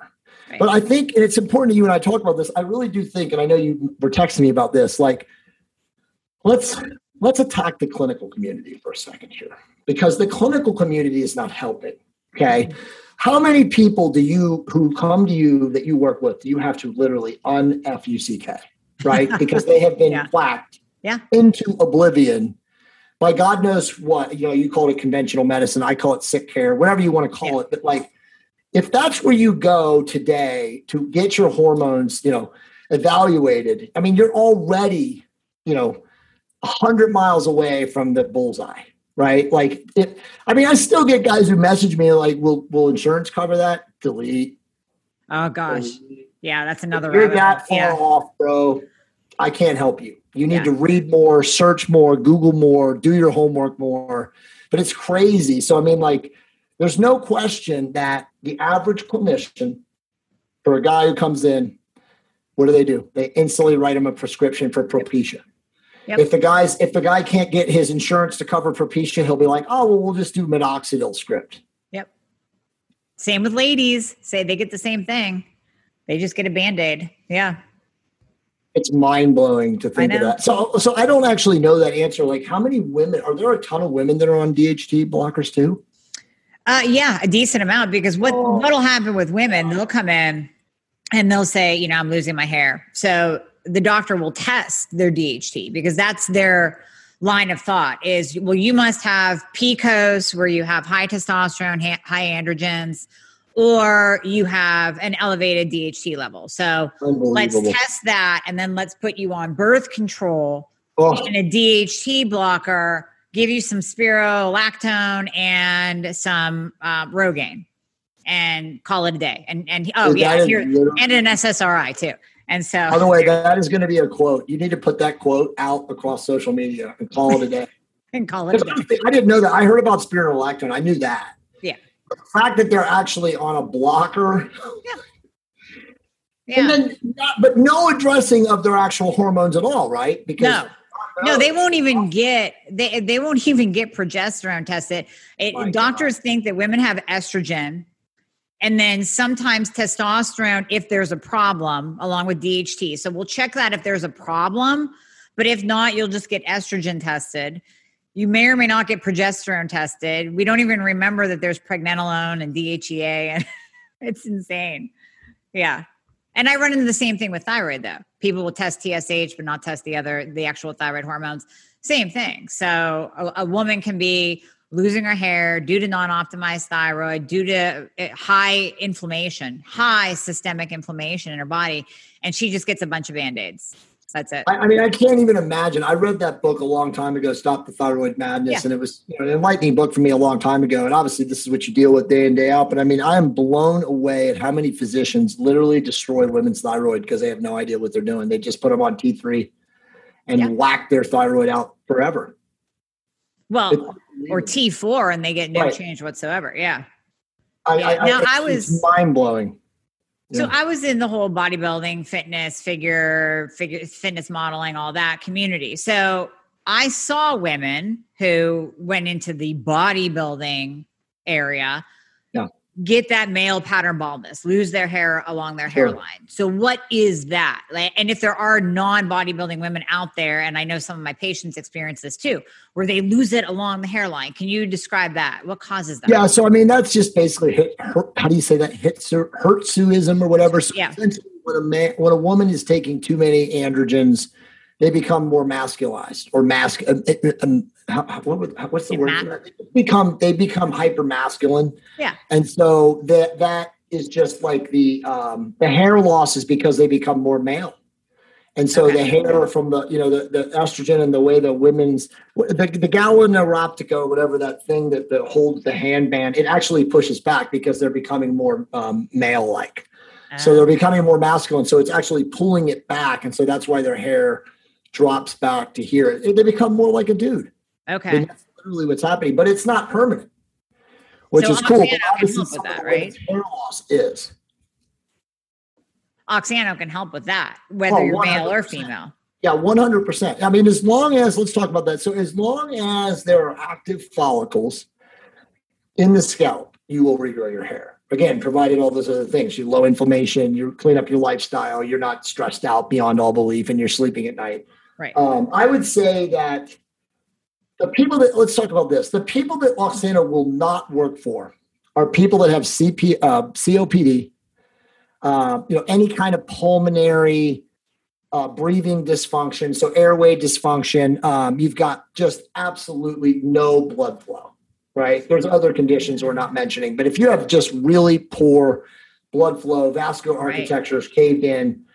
Right. But I think, and it's important that you and I talk about this, I really do think, and I know you were texting me about this, like let's, let's attack the clinical community for a second here, because the clinical community is not helping. Okay. Mm-hmm. How many people do you, who come to you that you work with, do you have to literally un-F U C K, right? Because they have been yeah. whacked yeah. into oblivion by God knows what, you know, you call it conventional medicine. I call it sick care, whatever you want to call yeah. it. But like, if that's where you go today to get your hormones, you know, evaluated, I mean, you're already, you know, a hundred miles away from the bullseye. Right. Like, it, I mean, I still get guys who message me like, will, will insurance cover that? Delete. Oh gosh. Delete. Yeah. That's another. If you're that far yeah. off, bro, I can't help you. You need yeah. to read more, search more, Google more, do your homework more, but it's crazy. So, I mean, like there's no question that the average clinician for a guy who comes in, what do they do? They instantly write him a prescription for Propecia. Yep. If the guys, if the guy can't get his insurance to cover Propecia, he'll be like, oh, well, we'll just do Minoxidil script. Yep. Same with ladies. Say they get the same thing. They just get a Band-Aid. Yeah. It's mind blowing to think of that. So, so I don't actually know that answer. Like how many women, are there a ton of women that are on D H T blockers too? Uh, yeah, a decent amount, because what, oh. what'll happen with women, they'll come in and they'll say, you know, I'm losing my hair. So the doctor will test their D H T because that's their line of thought is, well, you must have P C O S where you have high testosterone, ha- high androgens, or you have an elevated D H T level. So let's test that. And then let's put you on birth control oh. and a D H T blocker, give you some Spironolactone and some uh, Rogaine and call it a day. And, and oh is yeah, here, and an S S R I too. And so, by the way, that is going to be a quote. You need to put that quote out across social media and call it a day. and call it a day. I didn't know that. I heard about Spironolactone. I knew that. Yeah. But the fact that they're actually on a blocker. Yeah. Yeah. And then, not, but no addressing of their actual hormones at all, right? Because no. No, they won't even get they they won't even get progesterone tested. It, doctors God. think that women have estrogen. And then sometimes testosterone, if there's a problem, along with D H T. So we'll check that if there's a problem. But if not, you'll just get estrogen tested. You may or may not get progesterone tested. We don't even remember that there's pregnenolone and D H E A. And it's insane. Yeah. And I run into the same thing with thyroid, though. People will test T S H, but not test the other, the actual thyroid hormones. Same thing. So a, a woman can be losing her hair due to non-optimized thyroid, due to high inflammation, high systemic inflammation in her body. And she just gets a bunch of Band-Aids. That's it. I, I mean, I can't even imagine. I read that book a long time ago, Stop the Thyroid Madness. Yeah. And it was you know, an enlightening book for me a long time ago. And obviously this is what you deal with day in, day out. But I mean, I am blown away at how many physicians literally destroy women's thyroid because they have no idea what they're doing. They just put them on T three and yeah. whack their thyroid out forever. Well, it's, or T four and they get no right. change whatsoever. Yeah. I, I, now, I, I was mind blowing. Yeah. So I was in the whole bodybuilding, fitness, figure, figure, fitness modeling, all that community. So I saw women who went into the bodybuilding area, yeah. get that male pattern baldness, lose their hair along their sure. hairline. So what is that? And if there are non-bodybuilding women out there, and I know some of my patients experience this too, where they lose it along the hairline. Can you describe that? What causes that? Yeah. So, I mean, that's just basically, how do you say that? Hirtsuism or whatever. So yeah. essentially when a man, when a woman is taking too many androgens, they become more masculized or mask. Um, um, how, what would, what's the Emat- word? They become they become hyper masculine. Yeah, and so that that is just like the um, the hair loss is because they become more male, and so okay. the hair from the you know the, the estrogen and the way the women's the, the gallinoproptica whatever that thing that, that holds the handband it actually pushes back because they're becoming more um, male like. So they're becoming more masculine. So it's actually pulling it back. And so that's why their hair drops back to here. It, they become more like a dude. Okay. And that's literally what's happening, but it's not permanent, which so is Oxano cool. But obviously some that, right? Hair loss is. Oxano can help with that, whether oh, you're male or female. Yeah, one hundred percent. I mean, as long as, let's talk about that. So as long as there are active follicles in the scalp, you will regrow your hair. Again, provided all those other things, you low inflammation, you clean up your lifestyle, you're not stressed out beyond all belief, and you're sleeping at night. Right. Um, I would say that the people that, let's talk about this. The people that Oxano will not work for are people that have C P, uh, C O P D, uh, you know, any kind of pulmonary Uh, breathing dysfunction, so airway dysfunction. Um, you've got just absolutely no blood flow, right? There's other conditions we're not mentioning, but if you have just really poor blood flow, vascular architecture is caved in,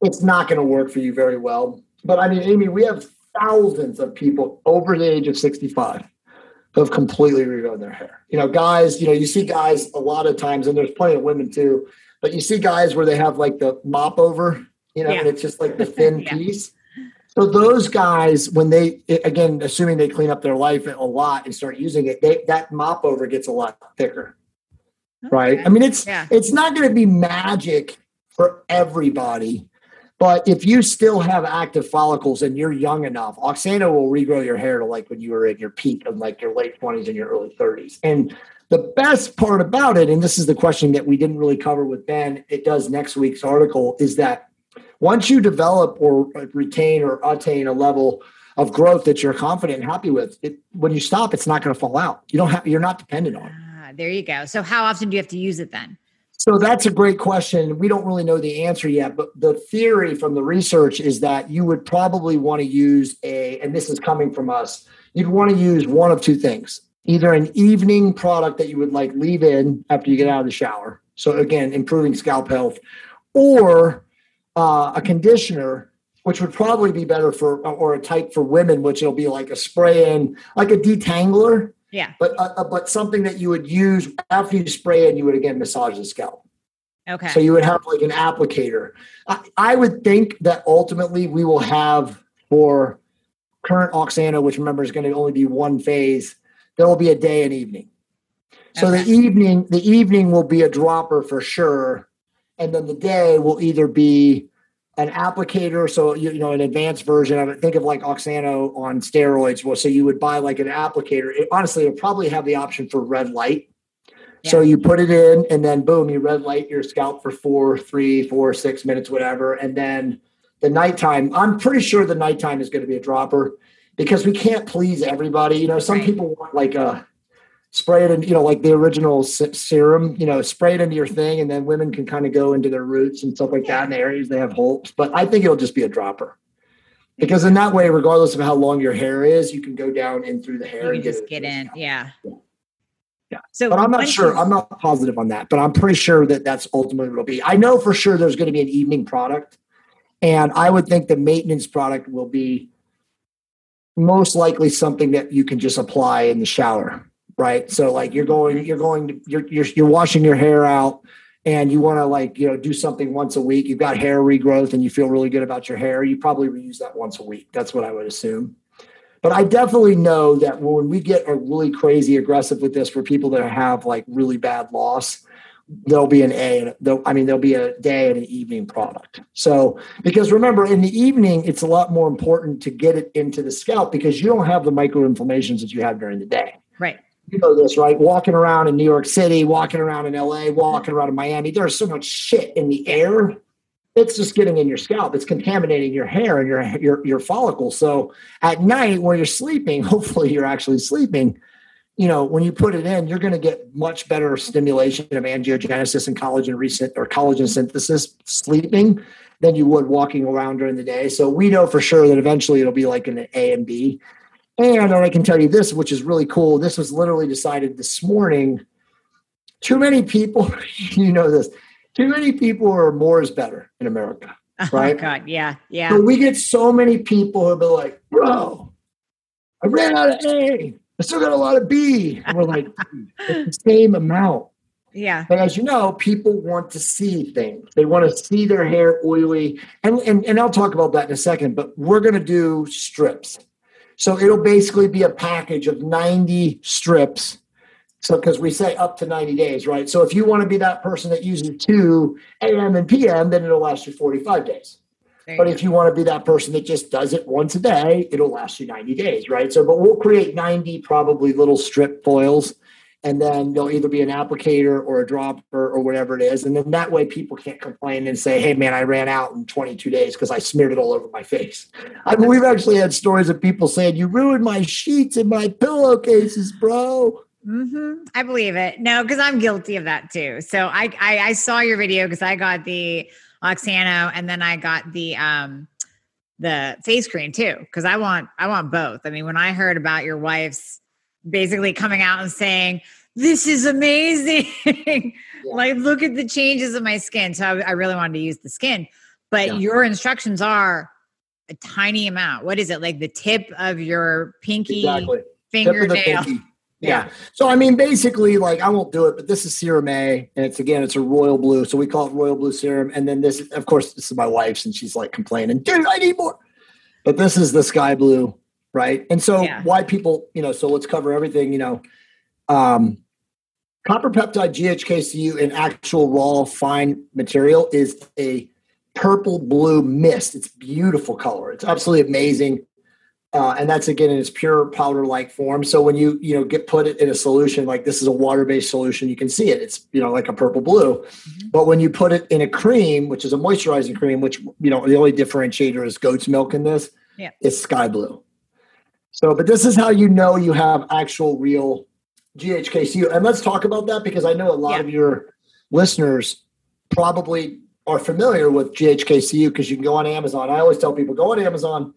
it's not going to work for you very well. But I mean, Amy, we have thousands of people over the age of sixty-five who have completely regrown their hair. You know, guys, you know, you see guys a lot of times, and there's plenty of women too, but you see guys where they have like the mop over, you know, yeah. and it's just like the thin yeah. piece. So those guys, when they, again, assuming they clean up their life a lot and start using it, they, that mop over gets a lot thicker, okay. right? I mean, it's yeah. it's not going to be magic for everybody, but if you still have active follicles and you're young enough, Oxano will regrow your hair to like when you were in your peak of like your late twenties and your early thirties. And the best part about it, and this is the question that we didn't really cover with Ben, it does next week's article, is that once you develop or retain or attain a level of growth that you're confident and happy with, it, when you stop, it's not going to fall out. You don't have, you're not dependent on it. Ah, there you go. So how often do you have to use it then? So that's a great question. We don't really know the answer yet, but the theory from the research is that you would probably want to use a, and this is coming from us, you'd want to use one of two things, either an evening product that you would like leave in after you get out of the shower. So again, improving scalp health, or Uh, a conditioner, which would probably be better for, or a type for women, which it'll be like a spray in, like a detangler. Yeah. But uh, but something that you would use after you spray in, you would again massage the scalp. Okay. So you would have like an applicator. I, I would think that ultimately we will have for current Oxano, which remember is going to only be one phase, there will be a day and evening. So okay. the evening, the evening will be a dropper for sure. And then the day will either be an applicator, so, you know, an advanced version of it. Think of like Oxano on steroids. Well, so you would buy like an applicator. It, honestly, it'll probably have the option for red light. Yeah. So you put it in and then boom, you red light your scalp for four, three, four, six minutes, whatever. And then the nighttime, I'm pretty sure the nighttime is going to be a dropper because we can't please everybody. You know, some right. people want like a spray it in, you know, like the original serum, you know, spray it into your thing. And then women can kind of go into their roots and stuff like that in the areas they have holes. But I think it'll just be a dropper because in that way, regardless of how long your hair is, you can go down in through the hair you and get just get in. Yeah. yeah. Yeah. So, but I'm not sure. I'm not positive on that, but I'm pretty sure that that's ultimately what it'll be. I know for sure there's going to be an evening product, and I would think the maintenance product will be most likely something that you can just apply in the shower. Right. So like you're going, you're going, to, you're, you're, you're washing your hair out and you want to like, you know, do something once a week. You've got hair regrowth and you feel really good about your hair. You probably reuse that once a week. That's what I would assume. But I definitely know that when we get are really crazy aggressive with this for people that have like really bad loss, there'll be an A, I mean, there'll be a day and an evening product. So, because remember in the evening, it's a lot more important to get it into the scalp because you don't have the microinflammations that you have during the day. Right. You know this, right? Walking around in New York City, walking around in L A, walking around in Miami, there's so much shit in the air. It's just getting in your scalp. It's contaminating your hair and your, your, your follicles. So at night when you're sleeping, hopefully you're actually sleeping, you know, when you put it in, you're going to get much better stimulation of angiogenesis and collagen resynth or collagen synthesis sleeping than you would walking around during the day. So we know for sure that eventually it'll be like an A and B. And I can tell you this, which is really cool. This was literally decided this morning. Too many people, you know this, too many people are more is better in America, right? Oh, God, yeah, yeah. So we get so many people who will be like, bro, I ran out of A. I still got a lot of B. And we're like, it's the same amount. Yeah. But as you know, people want to see things. They want to see their hair oily. And, and, and I'll talk about that in a second, but we're going to do strips. So it'll basically be a package of ninety strips. So because we say up to ninety days, right? So if you want to be that person that uses two a m and p m, then it'll last you forty-five days. There but you if you want to be that person that just does it once a day, it'll last you ninety days, right? So, but we'll create ninety probably little strip foils, and then they'll either be an applicator or a dropper or whatever it is. And then that way people can't complain and say, hey, man, I ran out in twenty-two days because I smeared it all over my face. I mean, we've actually had stories of people saying, you ruined my sheets and my pillowcases, bro. Mm-hmm. I believe it. No, because I'm guilty of that too. So I I, I saw your video because I got the Oxano and then I got the um the face cream too, because I want I want both. I mean, when I heard about your wife's basically coming out and saying, this is amazing. Yeah. Like, look at the changes in my skin. So I, I really wanted to use the skin. But yeah. Your instructions are a tiny amount. What is it? Like the tip of your pinky exactly. fingernail. Yeah. So, I mean, basically, like, I won't do it, but this is Serum A, and it's, again, it's a royal blue. So we call it royal blue serum. And then this, of course, this is my wife's, and she's, like, complaining, dude, I need more. But this is the sky blue, right? And so yeah. Why people, you know, so let's cover everything, you know. Um, copper peptide G H K-Cu in actual raw fine material is a purple-blue mist. It's beautiful color. It's absolutely amazing. Uh, and that's, again, in its pure powder-like form. So when you, you know, get put it in a solution, like this is a water-based solution, you can see it. It's, you know, like a purple-blue. Mm-hmm. But when you put it in a cream, which is a moisturizing cream, which, you know, the only differentiator is goat's milk in this, yeah. It's sky blue. So, but this is how you know you have actual real G H K-Cu. And let's talk about that because I know a lot yeah. of your listeners probably are familiar with G H K-Cu because you can go on Amazon. I always tell people, go on Amazon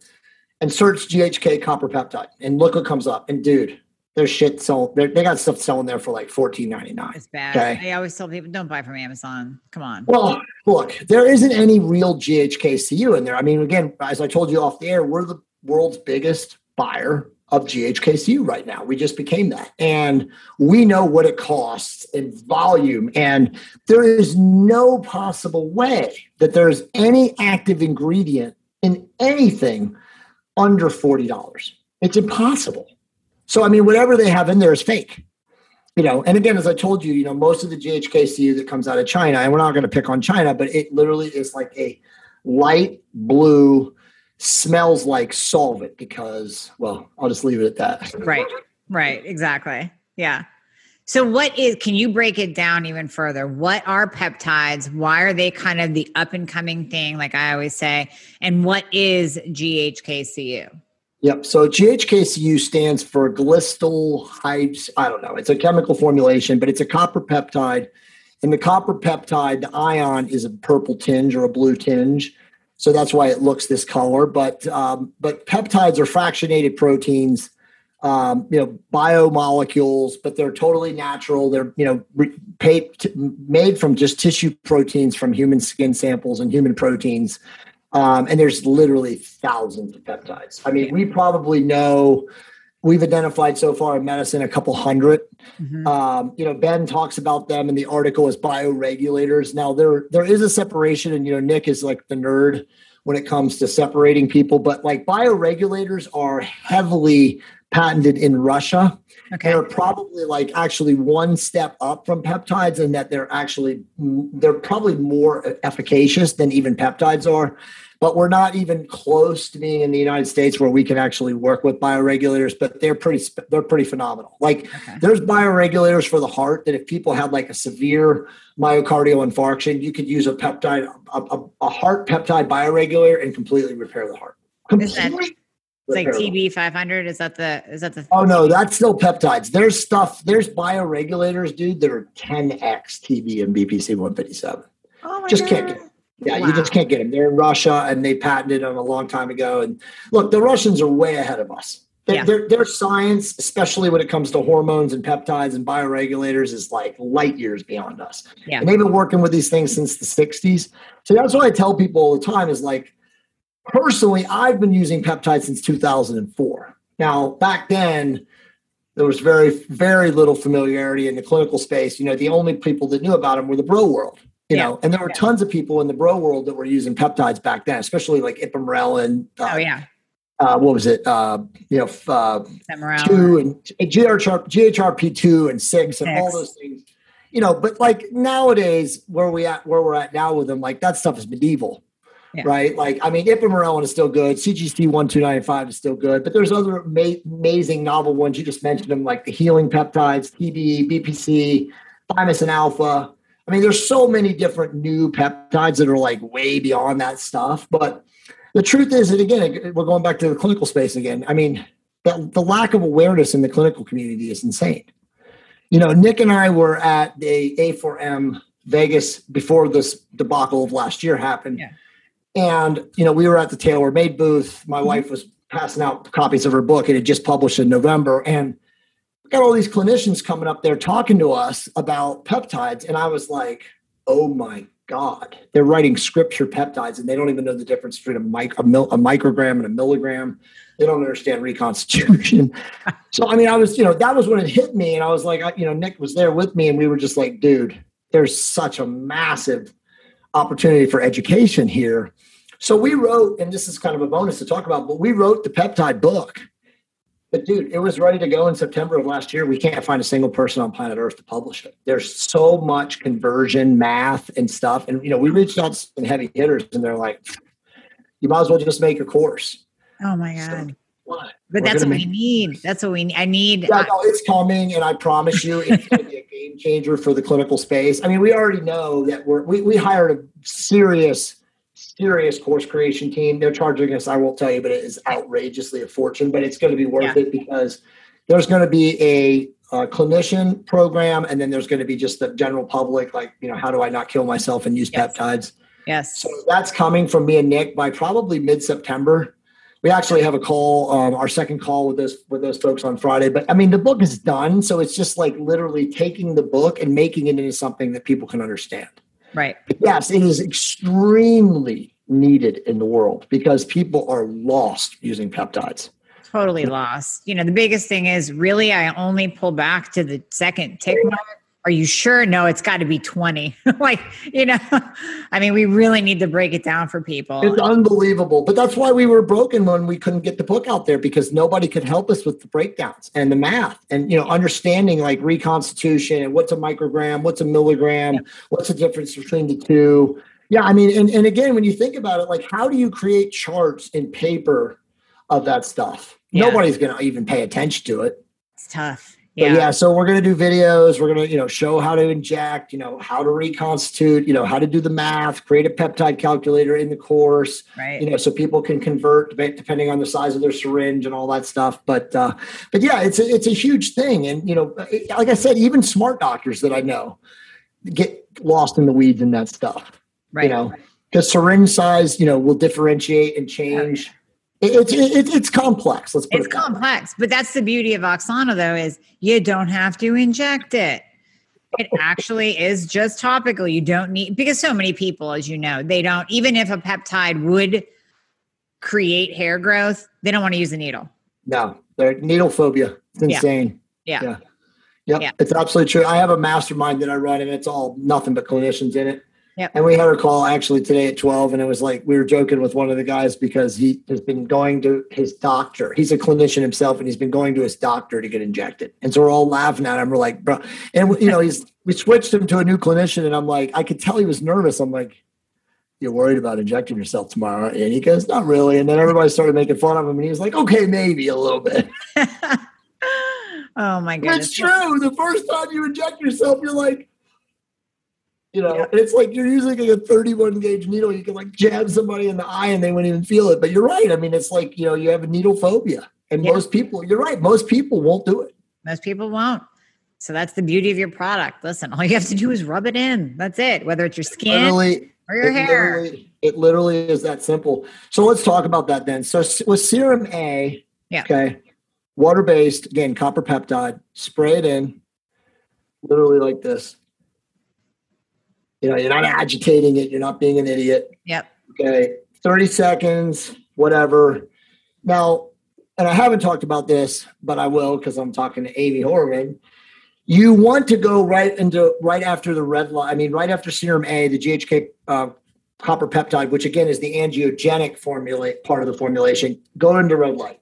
and search G H K copper peptide and look what comes up. And dude, there's shit selling. They got stuff selling there for like fourteen ninety-nine. It's bad. Okay? I always tell people, don't buy from Amazon. Come on. Well, look, there isn't any real G H K-Cu in there. I mean, again, as I told you off the air, we're the world's biggest buyer of G H K-Cu right now. We just became that. And we know what it costs in volume. And there is no possible way that there's any active ingredient in anything under forty dollars. It's impossible. So, I mean, whatever they have in there is fake, you know? And again, as I told you, you know, most of the G H K-Cu that comes out of China, and we're not going to pick on China, but it literally is like a light blue, smells like solvent because, well, I'll just leave it at that. Right. Right. Exactly. Yeah. So what is, can you break it down even further? What are peptides? Why are they kind of the up and coming thing? Like I always say, and what is G H K-Cu? Yep. So G H K-Cu stands for glistyl hydroxide. I don't know. It's a chemical formulation, but it's a copper peptide. And the copper peptide, the ion is a purple tinge or a blue tinge. So that's why it looks this color. But, um, but peptides are fractionated proteins. Um, you know, biomolecules, but they're totally natural. They're, you know, re- paid t- made from just tissue proteins from human skin samples and human proteins. Um, and there's literally thousands of peptides. I mean, we probably know, we've identified so far in medicine a couple hundred. Mm-hmm. Um, you know, Ben talks about them in the article as bioregulators. Now there there is a separation, and you know, Nick is like the nerd when it comes to separating people, but like bioregulators are heavily patented in Russia. Okay. They're probably like actually one step up from peptides in that they're actually, they're probably more efficacious than even peptides are, but we're not even close to being in the United States where we can actually work with bioregulators, but they're pretty, they're pretty phenomenal. Like okay. There's bioregulators for the heart that if people had like a severe myocardial infarction, you could use a peptide, a, a, a heart peptide bioregulator and completely repair the heart. Completely. It's like T B five hundred. Is that the, is that the, oh no, that's still peptides. There's stuff, there's bioregulators, dude, that are ten X T B and B P C one fifty-seven. Oh my just God. Can't get them. Yeah. Wow. You just can't get them. They're in Russia and they patented them a long time ago. And look, the Russians are way ahead of us. They, yeah. Their, their science, especially when it comes to hormones and peptides and bioregulators, is like light years beyond us. Yeah. And they've been working with these things since the sixties. So that's what I tell people all the time is like, personally, I've been using peptides since two thousand four. Now, back then, There was very, very little familiarity in the clinical space. You know, the only people that knew about them were the bro world, you yeah. know, and there were yeah. tons of people in the bro world that were using peptides back then, especially like Ipamorelin. Uh, oh, yeah. Uh, what was it? Uh, you know, uh, two and G H R P two and six and Six. All those things, you know, but like nowadays where we at, where we're at now with them, like that stuff is medieval, yeah. right? Like, I mean, Ipamorelin is still good. C G C twelve ninety-five is still good, but there's other ma- amazing novel ones. You just mentioned them, like the healing peptides, T B, B P C, Thymosin alpha. I mean, there's so many different new peptides that are like way beyond that stuff, but the truth is that, again, we're going back to the clinical space again. I mean, the, the lack of awareness in the clinical community is insane. You know, Nick and I were at the A four M Vegas before this debacle of last year happened. Yeah. And, you know, we were at the TaylorMade booth. My mm-hmm. wife was passing out copies of her book. It had just published in November. And we got all these clinicians coming up there talking to us about peptides. And I was like, oh, my God. God, they're writing scripture peptides and they don't even know the difference between a, mic- a, mil- a microgram and a milligram. They don't understand reconstitution. So, I mean, I was, you know, that was when it hit me. And I was like, I, you know, Nick was there with me and we were just like, dude, there's such a massive opportunity for education here. So we wrote, and this is kind of a bonus to talk about, but we wrote the peptide book. But dude, it was ready to go in September of last year. We can't find a single person on planet Earth to publish it. There's so much conversion math and stuff. And, you know, we reached out to some heavy hitters and they're like, you might as well just make a course. Oh my God. So, what? But We're that's what we need. That's what we need. I need. Yeah, no, it's coming. And I promise you, it's going to be a game changer for the clinical space. I mean, we already know that we're, we, we hired a serious Serious course creation team. They're charging us, I won't tell you, but it is outrageously a fortune, but it's going to be worth yeah. it because there's going to be a, a clinician program. And then there's going to be just the general public, like, you know, how do I not kill myself and use yes. peptides? Yes. So that's coming from me and Nick by probably mid-September. We actually have a call, um, our second call with those, with those folks on Friday, but I mean, the book is done. So it's just like literally taking the book and making it into something that people can understand. Right. Yes, it is extremely needed in the world because people are lost using peptides. Totally lost. You know, the biggest thing is really I only pull back to the second tick mark. Are you sure? No, it's got to be twenty. Like, you know, I mean, we really need to break it down for people. It's unbelievable. But that's why we were broken when we couldn't get the book out there because nobody could help us with the breakdowns and the math and, you know, understanding like reconstitution and what's a microgram, what's a milligram, yeah. what's the difference between the two. Yeah. I mean, and, and again, when you think about it, like how do you create charts and paper of that stuff? Yeah. Nobody's going to even pay attention to it. It's tough. Yeah. yeah. So we're going to do videos. We're going to, you know, show how to inject, you know, how to reconstitute, you know, how to do the math, create a peptide calculator in the course, right. you know, so people can convert depending on the size of their syringe and all that stuff. But, uh, but yeah, it's a, it's a huge thing. And, you know, like I said, even smart doctors that I know get lost in the weeds in that stuff, right. you know, because syringe size, you know, will differentiate and change. Yeah. It's it, it, it's complex. Let's put it's it complex, but that's the beauty of Oxano, though, is you don't have to inject it. It actually is just topical. You don't need because so many people, as you know, they don't even if a peptide would create hair growth, they don't want to use a needle. No, they're needle phobia. It's insane. Yeah. yeah. yeah. Yep. Yeah. It's absolutely true. I have a mastermind that I run, and it's all nothing but clinicians in it. Yep. And we had a call actually today at twelve, and it was like we were joking with one of the guys because he has been going to his doctor. He's a clinician himself, and he's been going to his doctor to get injected. And so we're all laughing at him. We're like, bro. And, you know, he's we switched him to a new clinician, and I'm like, I could tell he was nervous. I'm like, you're worried about injecting yourself tomorrow, aren't you? And he goes, not really. And then everybody started making fun of him, and he was like, okay, maybe a little bit. Oh, my goodness. That's true. The first time you inject yourself, you're like, you know, yeah. it's like you're using like a thirty-one gauge needle. You can like jab somebody in the eye and they wouldn't even feel it. But you're right. I mean, it's like, you know, you have a needle phobia. And yeah. most people, you're right. Most people won't do it. Most people won't. So that's the beauty of your product. Listen, all you have to do is rub it in. That's it. Whether it's your skin literally, or your it hair. Literally, it literally is that simple. So let's talk about that then. So with Serum A, yeah. okay, water-based, again, copper peptide, spray it in, literally like this. You know, you're not agitating it. You're not being an idiot. Yep. Okay. thirty seconds, whatever. Now, and I haven't talked about this, but I will because I'm talking to Amy Horgan. You want to go right into right after the red line. I mean, right after serum A, the G H K uh, copper peptide, which again is the angiogenic formula part of the formulation, go into red light.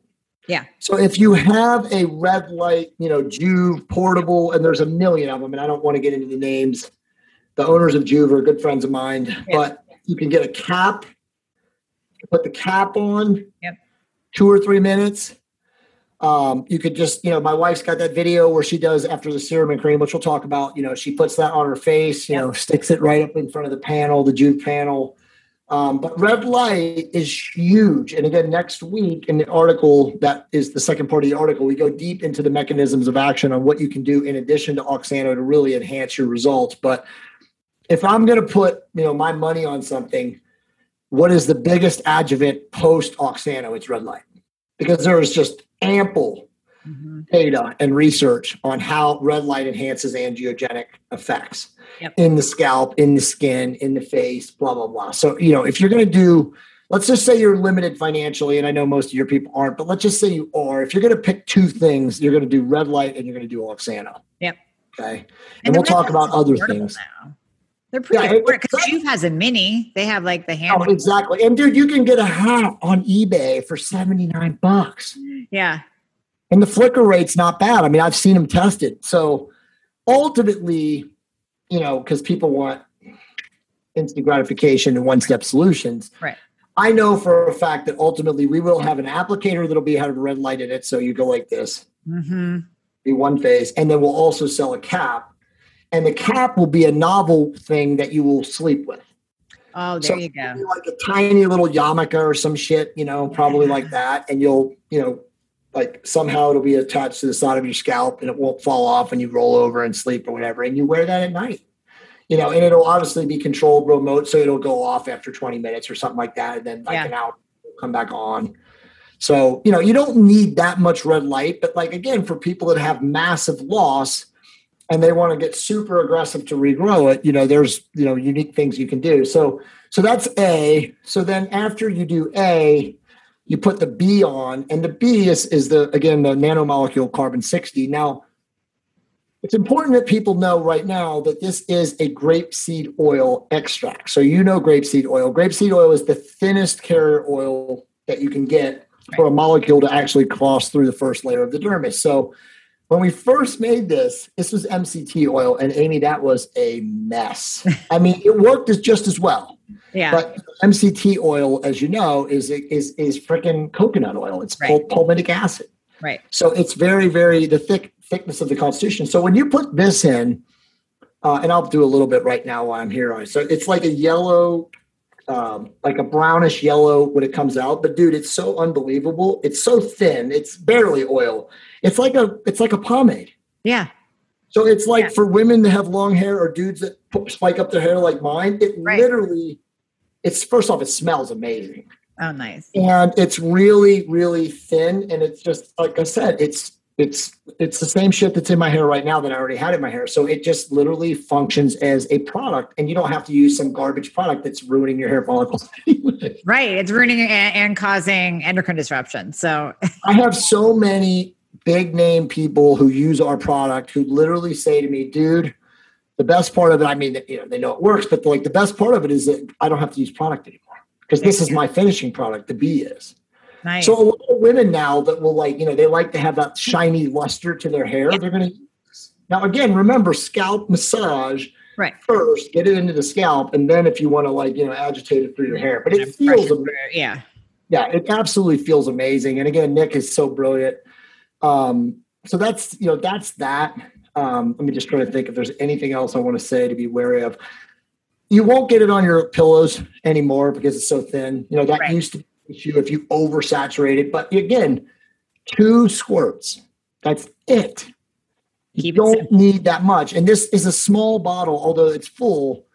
Yeah. So if you have a red light, you know, Juve portable, and there's a million of them, and I don't want to get into the names. The owners of Juve are good friends of mine, yeah. But you can get a cap, put the cap on, yep. two or three minutes. Um, you could just, you know, my wife's got that video where she does after the serum and cream, which we'll talk about, you know, she puts that on her face, you yep. know, sticks it right up in front of the panel, the Juve panel. Um, but red light is huge. And again, next week in the article, that is the second part of the article, we go deep into the mechanisms of action on what you can do in addition to Oxano to really enhance your results. But if I'm going to put, you know, my money on something, what is the biggest adjuvant post Oxano? It's red light, because there is just ample mm-hmm. data and research on how red light enhances angiogenic effects. Yep. In the scalp, in the skin, in the face, blah, blah, blah. So, you know, if you're going to do, let's just say you're limited financially, and I know most of your people aren't, but let's just say you are. If you're going to pick two things, you're going to do red light and you're going to do Oxano. Yep. Okay. And, and we'll talk about other things. Now. They're pretty yeah, important because Juve has a mini. They have like the hand. Oh, exactly. And dude, you can get a hat on eBay for seventy-nine bucks. Yeah. And the flicker rate's not bad. I mean, I've seen them tested. So ultimately, you know, because people want instant gratification and one-step solutions. Right. I know for a fact that ultimately we will have an applicator that'll be have a red light in it. So you go like this, mm-hmm. be one phase, and then we'll also sell a cap, and the cap will be a novel thing that you will sleep with. Oh, there so you go. Like a tiny little yarmulke or some shit, you know, probably yeah. like that. And you'll, you know, like somehow it'll be attached to the side of your scalp and it won't fall off when you roll over and sleep or whatever. And you wear that at night, you know, and it'll obviously be controlled remote. So it'll go off after twenty minutes or something like that. And then like yeah. an hour, it'll come back on. So, you know, you don't need that much red light, but like, again, for people that have massive loss and they want to get super aggressive to regrow it, you know, there's, you know, unique things you can do. So, so that's A. So then after you do A, you put the B on, and the B is, is the, again, the nanomolecule carbon sixty. Now, it's important that people know right now that this is a grapeseed oil extract. So you know grapeseed oil. Grapeseed oil is the thinnest carrier oil that you can get for a molecule to actually cross through the first layer of the dermis. So when we first made this, this was M C T oil, and Amy, that was a mess. I mean, it worked as just as well. Yeah. But M C T oil, as you know, is is is freaking coconut oil. It's right. palmitic acid. Right. So it's very, very the thick thickness of the constitution. So when you put this in, uh, and I'll do a little bit right now while I'm here. So it's like a yellow, um, like a brownish yellow when it comes out. But dude, it's so unbelievable. It's so thin. It's barely oil. It's like a it's like a pomade. Yeah. So it's like yeah. for women that have long hair or dudes that spike up their hair like mine, it right. literally, it's first off, it smells amazing. Oh, nice. And it's really, really thin. And it's just, like I said, it's, it's, it's the same shit that's in my hair right now that I already had in my hair. So it just literally functions as a product, and you don't have to use some garbage product that's ruining your hair follicles. Right. It's ruining and, and causing endocrine disruption. So I have so many big name people who use our product who literally say to me, dude, the best part of it, I mean, you know, they know it works, but like the best part of it is that I don't have to use product anymore because this is my finishing product. The B is. Nice. So a lot of women now that will like, you know, they like to have that shiny luster to their hair. Yeah. They're going to use. Now, again, remember scalp massage right. first, get it into the scalp. And then if you want to like, you know, agitate it through your hair, but it feels amazing. Yeah. Yeah. It absolutely feels amazing. And again, Nick is so brilliant. Um, so that's, you know, that's that, um, let me just try to think if there's anything else I want to say to be wary of. You won't get it on your pillows anymore because it's so thin, you know, that right. used to be an issue if you oversaturate it, but again, two squirts, that's it. You Keep don't it need that much. And this is a small bottle, although it's full.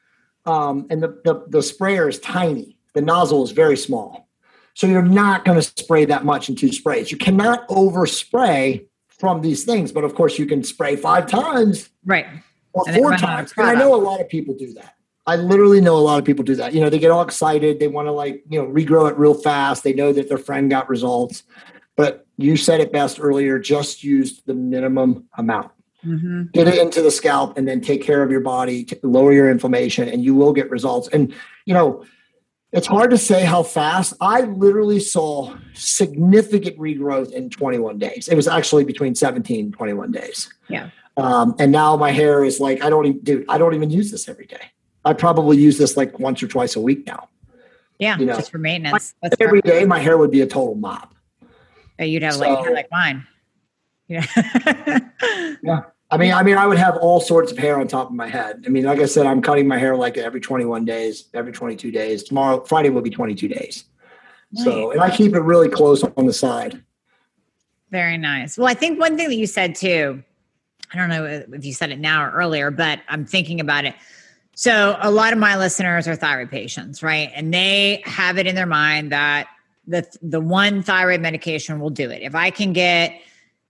Um, and the, the, the sprayer is tiny. The nozzle is very small. So you're not going to spray that much in two sprays. You cannot overspray from these things, but of course you can spray five times, right, or and four times. And I know a lot of people do that. I literally know a lot of people do that. You know, they get all excited, they want to like you know regrow it real fast. They know that their friend got results, But you said it best earlier, just use the minimum amount. Mm-hmm. Get it into the scalp and then take care of your body, to lower your inflammation, and you will get results. And, you know, it's hard to say how fast. I literally saw significant regrowth in twenty-one days. It was actually between seventeen and twenty-one days. Yeah. Um, and now my hair is like, I don't even, dude, I don't even use this every day. I probably use this like once or twice a week now. Yeah. You know, just for maintenance. That's every day my hair would be a total mop. Oh, you'd have so, like, hair like mine. Yeah. Yeah. I mean, I mean, I would have all sorts of hair on top of my head. I mean, like I said, I'm cutting my hair like every twenty-one days, every twenty-two days. Tomorrow, Friday will be twenty-two days. Nice. So, and I keep it really close on the side. Very nice. Well, I think one thing that you said too, I don't know if you said it now or earlier, but I'm thinking about it. So a lot of my listeners are thyroid patients, right? And they have it in their mind that the the one thyroid medication will do it. If I can get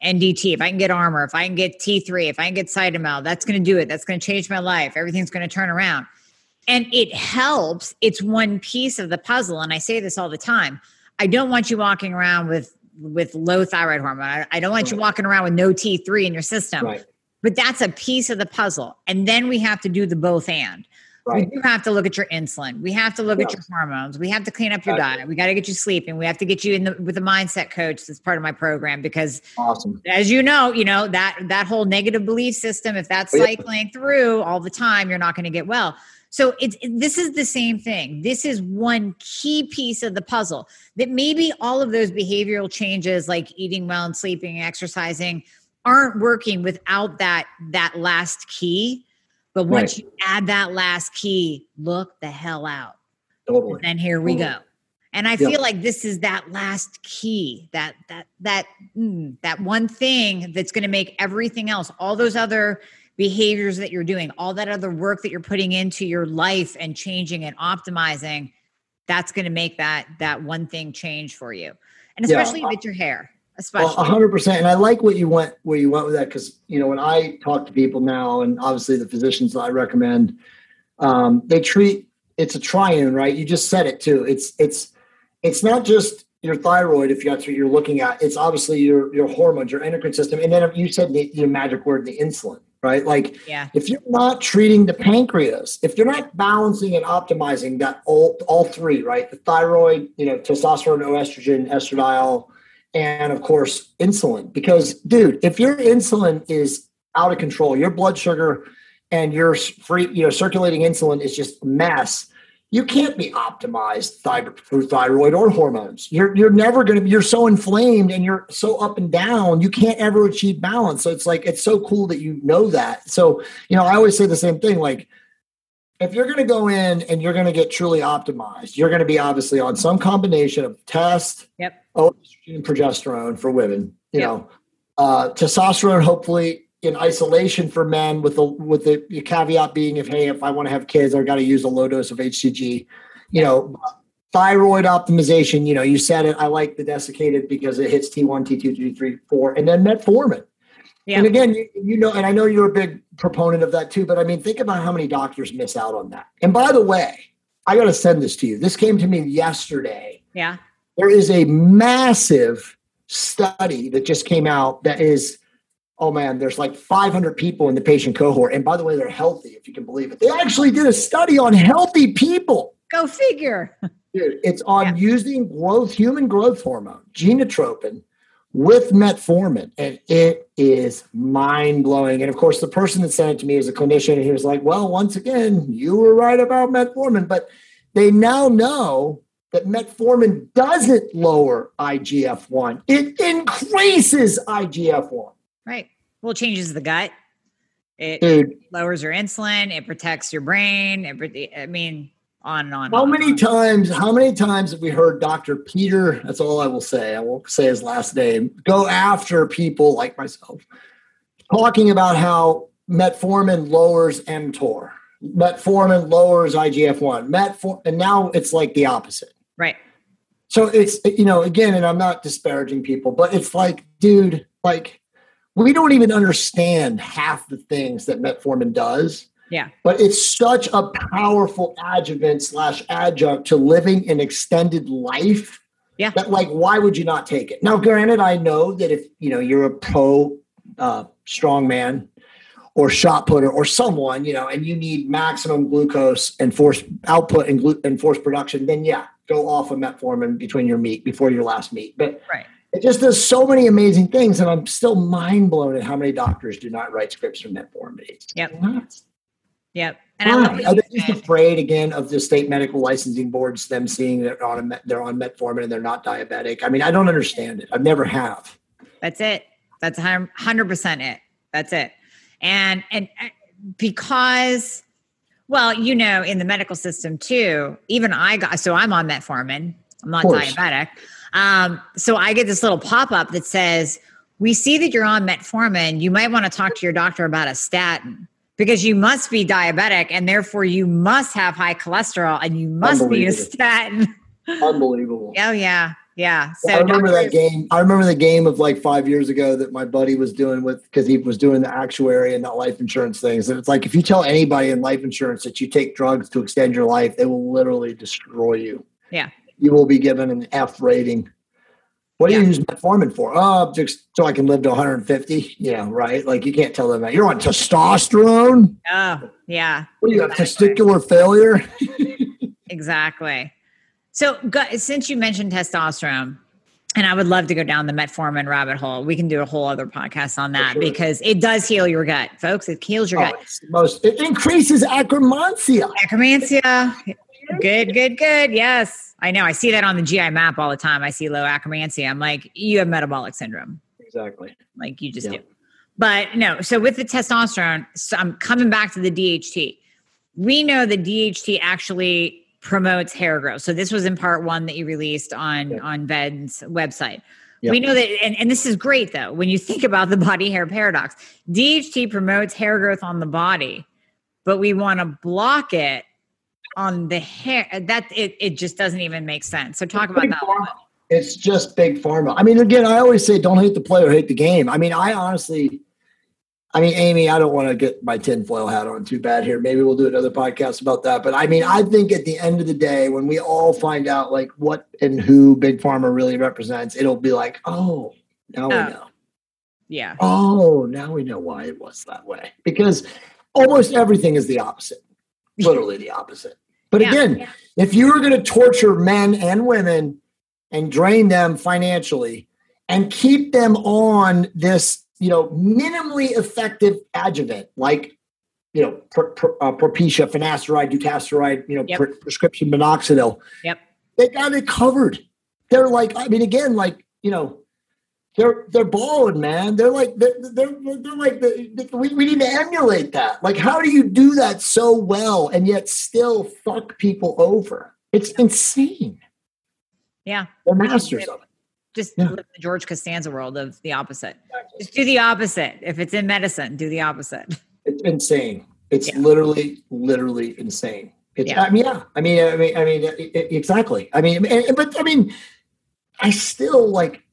N D T, if I can get Armour, if I can get T three, if I can get Cytomel, that's going to do it. That's going to change my life. Everything's going to turn around. And it helps. It's one piece of the puzzle. And I say this all the time. I don't want you walking around with, with low thyroid hormone. I, I don't want right. you walking around with no T three in your system. Right. But that's a piece of the puzzle. And then we have to do the both and. Right. We do have to look at your insulin. We have to look yeah. at your hormones. We have to clean up your exactly. diet. We got to get you sleeping. We have to get you in the, with a mindset coach. That's part of my program because, awesome. as you know, you know that that whole negative belief system. If that's yeah. cycling through all the time, you're not going to get well. So it's it, this is the same thing. This is one key piece of the puzzle that maybe all of those behavioral changes, like eating well and sleeping and exercising, aren't working without that that last key. But once right. you add that last key, look the hell out. Totally. And then here we totally. go. And I yep. feel like this is that last key, that that that mm, that one thing that's going to make everything else, all those other behaviors that you're doing, all that other work that you're putting into your life and changing and optimizing, that's going to make that that one thing change for you. And especially yeah, I, if it's your hair. Especially. Well, one hundred percent. And I like what you went, where you went with that, because, you know, when I talk to people now, and obviously the physicians that I recommend, um, they treat, it's a triune, right? You just said it too. It's, it's, it's not just your thyroid, if that's what you're looking at. It's obviously your, your hormones, your endocrine system. And then you said the, the magic word, the insulin, right? Like yeah. if you're not treating the pancreas, if you're not balancing and optimizing that all, all three, right? The thyroid, you know, testosterone, oestrogen, estradiol, and of course, insulin, because dude, if your insulin is out of control, your blood sugar and your free, you know, circulating insulin is just a mess. You can't be optimized thyroid, through thyroid or hormones. You're, you're never going to be, you're so inflamed and you're so up and down, you can't ever achieve balance. So it's like, it's so cool that you know that. So, you know, I always say the same thing, like, if you're going to go in and you're going to get truly optimized, you're going to be obviously on some combination of test, yep. oestrogen and progesterone for women, you yep. know, uh, testosterone, hopefully in isolation for men, with the with the caveat being, if, hey, if I want to have kids, I've got to use a low dose of H C G, you know, thyroid optimization, you know, you said it, I like the desiccated because it hits T one, T two, T three, four, and then metformin. Yeah. And again, you, you know, and I know you're a big proponent of that too, but I mean, think about how many doctors miss out on that. And by the way, I got to send this to you. This came to me yesterday. Yeah. There is a massive study that just came out that is, oh man, there's like five hundred people in the patient cohort. And by the way, they're healthy, if you can believe it. They actually did a study on healthy people. Go figure. Dude, it's on yeah. using growth, human growth hormone, Genotropin, with metformin, and it is mind blowing. And of course, the person that sent it to me is a clinician, and he was like, well, once again, you were right about metformin, but they now know that metformin doesn't lower I G F one. It increases I G F one. Right. Well, it changes the gut. It Dude. lowers your insulin. It protects your brain. It, I mean, on and on. How on, many on. times, how many times have we heard Doctor Peter, that's all I will say, I won't say his last name, go after people like myself, talking about how metformin lowers mTOR, metformin lowers I G F one, metformin, and now it's like the opposite. Right. So it's, you know, again, and I'm not disparaging people, but it's like, dude, like, we don't even understand half the things that metformin does. Yeah. But it's such a powerful adjuvant slash adjunct to living an extended life. Yeah. But like, why would you not take it? Now, granted, I know that if, you know, you're a pro uh, strongman or shot putter or someone, you know, and you need maximum glucose and force output and, glu- and force production, then yeah, go off of metformin between your meet before your last meet. But right. It just does so many amazing things. And I'm still mind blown at how many doctors do not write scripts for metformin. It's yep. nuts. Yep. And I'm right. Are they just afraid again of the state medical licensing boards, them seeing they're on, a, they're on metformin and they're not diabetic? I mean, I don't understand it. I've never have. That's it. That's one hundred percent it. That's it. And, and because, well, you know, in the medical system too, even I got, so I'm on metformin. I'm not diabetic. Um, so I get this little pop-up that says, we see that you're on metformin. You might want to talk to your doctor about a statin, because you must be diabetic and therefore you must have high cholesterol and you must be a statin. Unbelievable. Oh yeah. Yeah. So well, I remember doctors- that game. I remember the game of like five years ago that my buddy was doing with, because he was doing the actuary and the life insurance things. And it's like, if you tell anybody in life insurance that you take drugs to extend your life, they will literally destroy you. Yeah. You will be given an F rating. What do yeah. you use metformin for? Oh, just so I can live to one hundred fifty. Yeah, right. Like you can't tell them that. You're on testosterone. Oh, yeah. What do you have, testicular failure? Exactly. So since you mentioned testosterone, and I would love to go down the metformin rabbit hole. We can do a whole other podcast on that sure. because it does heal your gut, folks. It heals your oh, gut. Most, it increases Akkermansia. Akkermansia. Good, good, good. Yes. I know. I see that on the G I map all the time. I see low Akkermansia. I'm like, you have metabolic syndrome. Exactly. Like you just yeah. do. But no, so with the testosterone, so I'm coming back to the D H T. We know that D H T actually promotes hair growth. So this was in part one that you released on, yeah. on Ben's website. Yeah. We know that, and, and this is great though, when you think about the body hair paradox, D H T promotes hair growth on the body, but we want to block it on the hair. That it, it just doesn't even make sense. So talk about that one. It's just big pharma. I mean, again, I always say don't hate the player, hate the game. I mean, I honestly, I mean, Amy, I don't want to get my tinfoil hat on too bad here. Maybe we'll do another podcast about that. But I mean, I think at the end of the day, when we all find out like what and who big pharma really represents, it'll be like, oh, now oh. we know. Yeah. Oh, now we know why it was that way. Because almost everything is the opposite. Literally the opposite. But yeah, again, yeah. if you were going to torture men and women and drain them financially and keep them on this, you know, minimally effective adjuvant, like, you know, per, per, uh, Propecia, finasteride, dutasteride, you know, yep. per, prescription minoxidil, yep. they got it covered. They're like, I mean, again, like, you know, They're they're bald, man. They're like they're they're, they're like the, the, we we need to emulate that. Like, how do you do that so well and yet still fuck people over? It's yeah. insane. Yeah, they're masters of it. Just yeah. live the George Costanza world of the opposite. Exactly. Just do the opposite. If it's in medicine, do the opposite. It's insane. It's yeah. literally, literally insane. It's yeah. I mean, yeah. I mean, I mean, I mean, exactly. I mean, but I mean, I still like.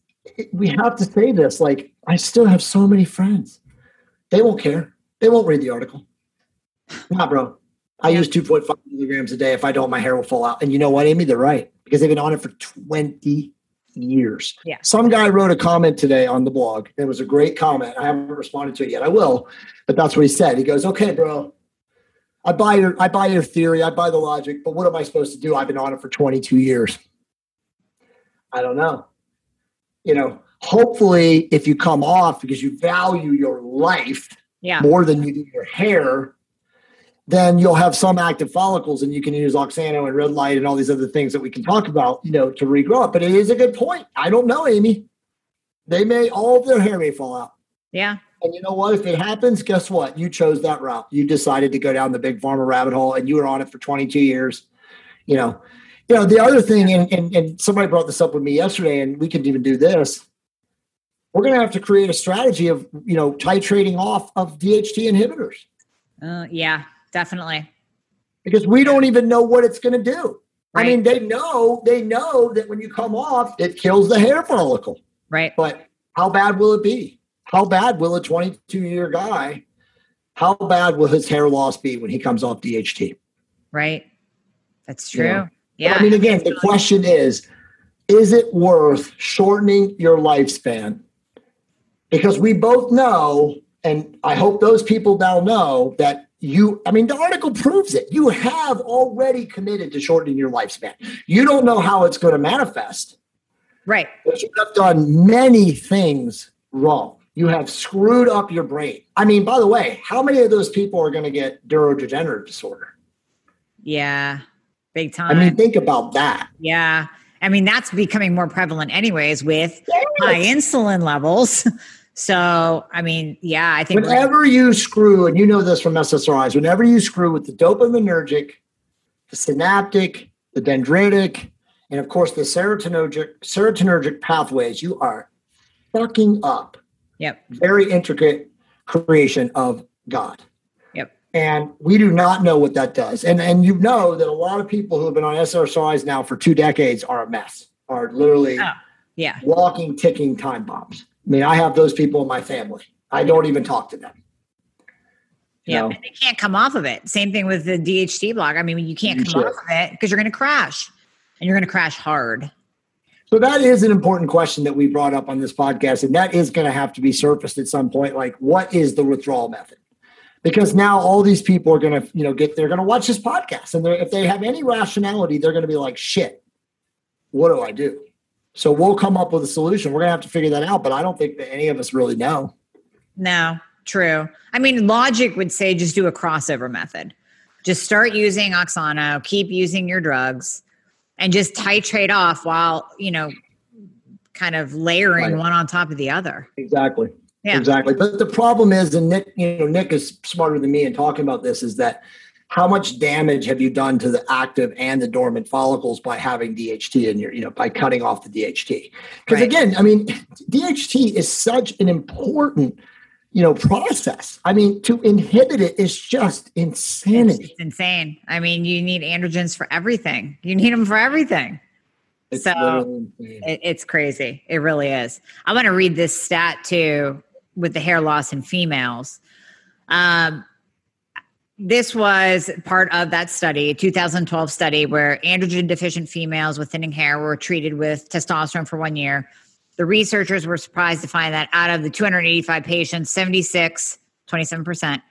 We have to say this, like, I still have so many friends. They won't care. They won't read the article. Nah, bro. I use two point five milligrams a day. If I don't, my hair will fall out. And you know what, Amy? They're right. Because they've been on it for twenty years. Yeah. Some guy wrote a comment today on the blog. It was a great comment. I haven't responded to it yet. I will. But that's what he said. He goes, okay, bro. I buy your, I buy your theory. I buy the logic. But what am I supposed to do? I've been on it for twenty-two years. I don't know. You know, hopefully if you come off because you value your life yeah. more than you do your hair, then you'll have some active follicles and you can use Oxano and red light and all these other things that we can talk about, you know, to regrow it. But it is a good point. I don't know, Amy. They may, all of their hair may fall out. Yeah. And you know what? If it happens, guess what? You chose that route. You decided to go down the big pharma rabbit hole and you were on it for twenty-two years, you know. You know, the other thing, and, and, and somebody brought this up with me yesterday, and we could even do this. We're going to have to create a strategy of, you know, titrating off of D H T inhibitors. Uh, yeah, definitely. Because we don't even know what it's going to do. Right. I mean, they know, they know that when you come off, it kills the hair follicle. Right. But how bad will it be? How bad will a twenty-two-year guy, how bad will his hair loss be when he comes off D H T? Right. That's true. You know? Yeah. But I mean, again, the question is, is it worth shortening your lifespan? Because we both know, and I hope those people now know that you, I mean, the article proves it. You have already committed to shortening your lifespan. You don't know how it's going to manifest. Right. But you have done many things wrong. You have screwed up your brain. I mean, by the way, how many of those people are going to get neurodegenerative disorder? Yeah, big time. I mean, think about that. Yeah. I mean, that's becoming more prevalent anyways with yes. high insulin levels. So, I mean, yeah, I think. Whenever you screw, and you know this from S S R Is, whenever you screw with the dopaminergic, the synaptic, the dendritic, and of course the serotonergic, serotonergic pathways, you are fucking up. Yep. Very intricate creation of God. Yep. And we do not know what that does. And and you know that a lot of people who have been on S S R Is now for two decades are a mess, are literally oh, yeah. walking, ticking time bombs. I mean, I have those people in my family. I don't even talk to them. Yeah, and they can't come off of it. Same thing with the D H T block. I mean, you can't you come should. off of it because you're going to crash, and you're going to crash hard. So that is an important question that we brought up on this podcast, and that is going to have to be surfaced at some point. Like, what is the withdrawal method? Because now all these people are going to, you know, get, they're going to watch this podcast, and if they have any rationality, they're going to be like, shit, what do I do? So we'll come up with a solution. We're going to have to figure that out, but I don't think that any of us really know. No, true. I mean, logic would say just do a crossover method. Just start using Oxano, keep using your drugs, and just titrate off while, you know, kind of layering right. one on top of the other. Exactly. Yeah. Exactly. But the problem is, and Nick, you know, Nick is smarter than me in talking about this, is that how much damage have you done to the active and the dormant follicles by having D H T in your, you know, by cutting off the D H T? Because right. again, I mean, D H T is such an important, you know, process. I mean, to inhibit it is just insanity. It's insane. I mean, you need androgens for everything. You need them for everything. It's so it, it's crazy. It really is. I want to read this stat too with the hair loss in females. Um, This was part of that study, a two thousand twelve study, where androgen deficient females with thinning hair were treated with testosterone for one year. The researchers were surprised to find that out of the two hundred eighty-five patients, seventy-six, twenty-seven percent,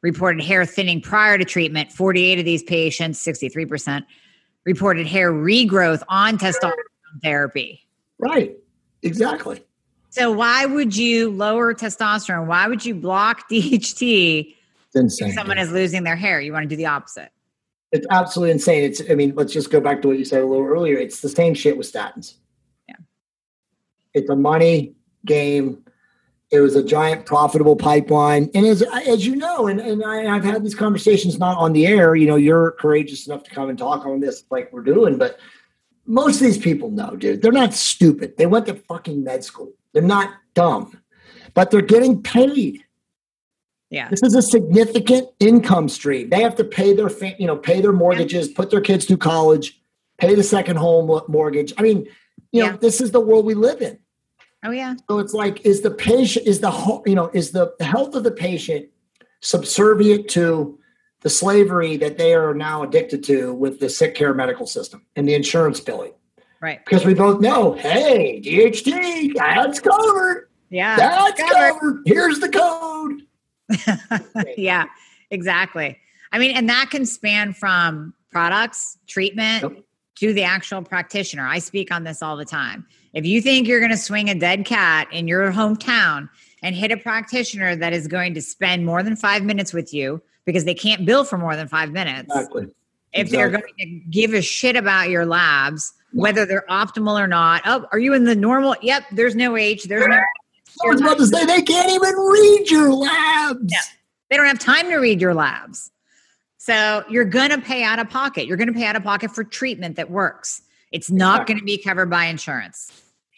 reported hair thinning prior to treatment. forty-eight of these patients, sixty-three percent, reported hair regrowth on testosterone therapy. Right, exactly. So why would you lower testosterone? Why would you block D H T? Insane. If someone is losing their hair, you want to do the opposite. It's absolutely insane. It's, I mean, let's just go back to what you said a little earlier. It's the same shit with statins. Yeah. It's a money game. It was a giant profitable pipeline. And as, as you know, and, and I, I've had these conversations not on the air, you know, you're courageous enough to come and talk on this like we're doing, but most of these people know, dude, they're not stupid. They went to fucking med school. They're not dumb, but they're getting paid. Yeah. This is a significant income stream. They have to pay their, you know, pay their mortgages, yeah. put their kids through college, pay the second home mortgage. I mean, you yeah. know, this is the world we live in. Oh yeah. So it's like, is the patient, is the, you know, is the health of the patient subservient to the slavery that they are now addicted to with the sick care medical system and the insurance billing? Right. Because we both know, hey, D H T, that's covered. Yeah. That's covered. covered. Here's the code. Yeah, exactly. I mean, and that can span from products, treatment, yep. to the actual practitioner. I speak on this all the time. If you think you're going to swing a dead cat in your hometown and hit a practitioner that is going to spend more than five minutes with you because they can't bill for more than five minutes, exactly. if exactly. they're going to give a shit about your labs, whether they're optimal or not. Oh, are you in the normal? Yep, there's no H, there's no I was about to say, they can't even read your labs. Yeah. They don't have time to read your labs. So you're going to pay out of pocket. You're going to pay out of pocket for treatment that works. It's not exactly. going to be covered by insurance.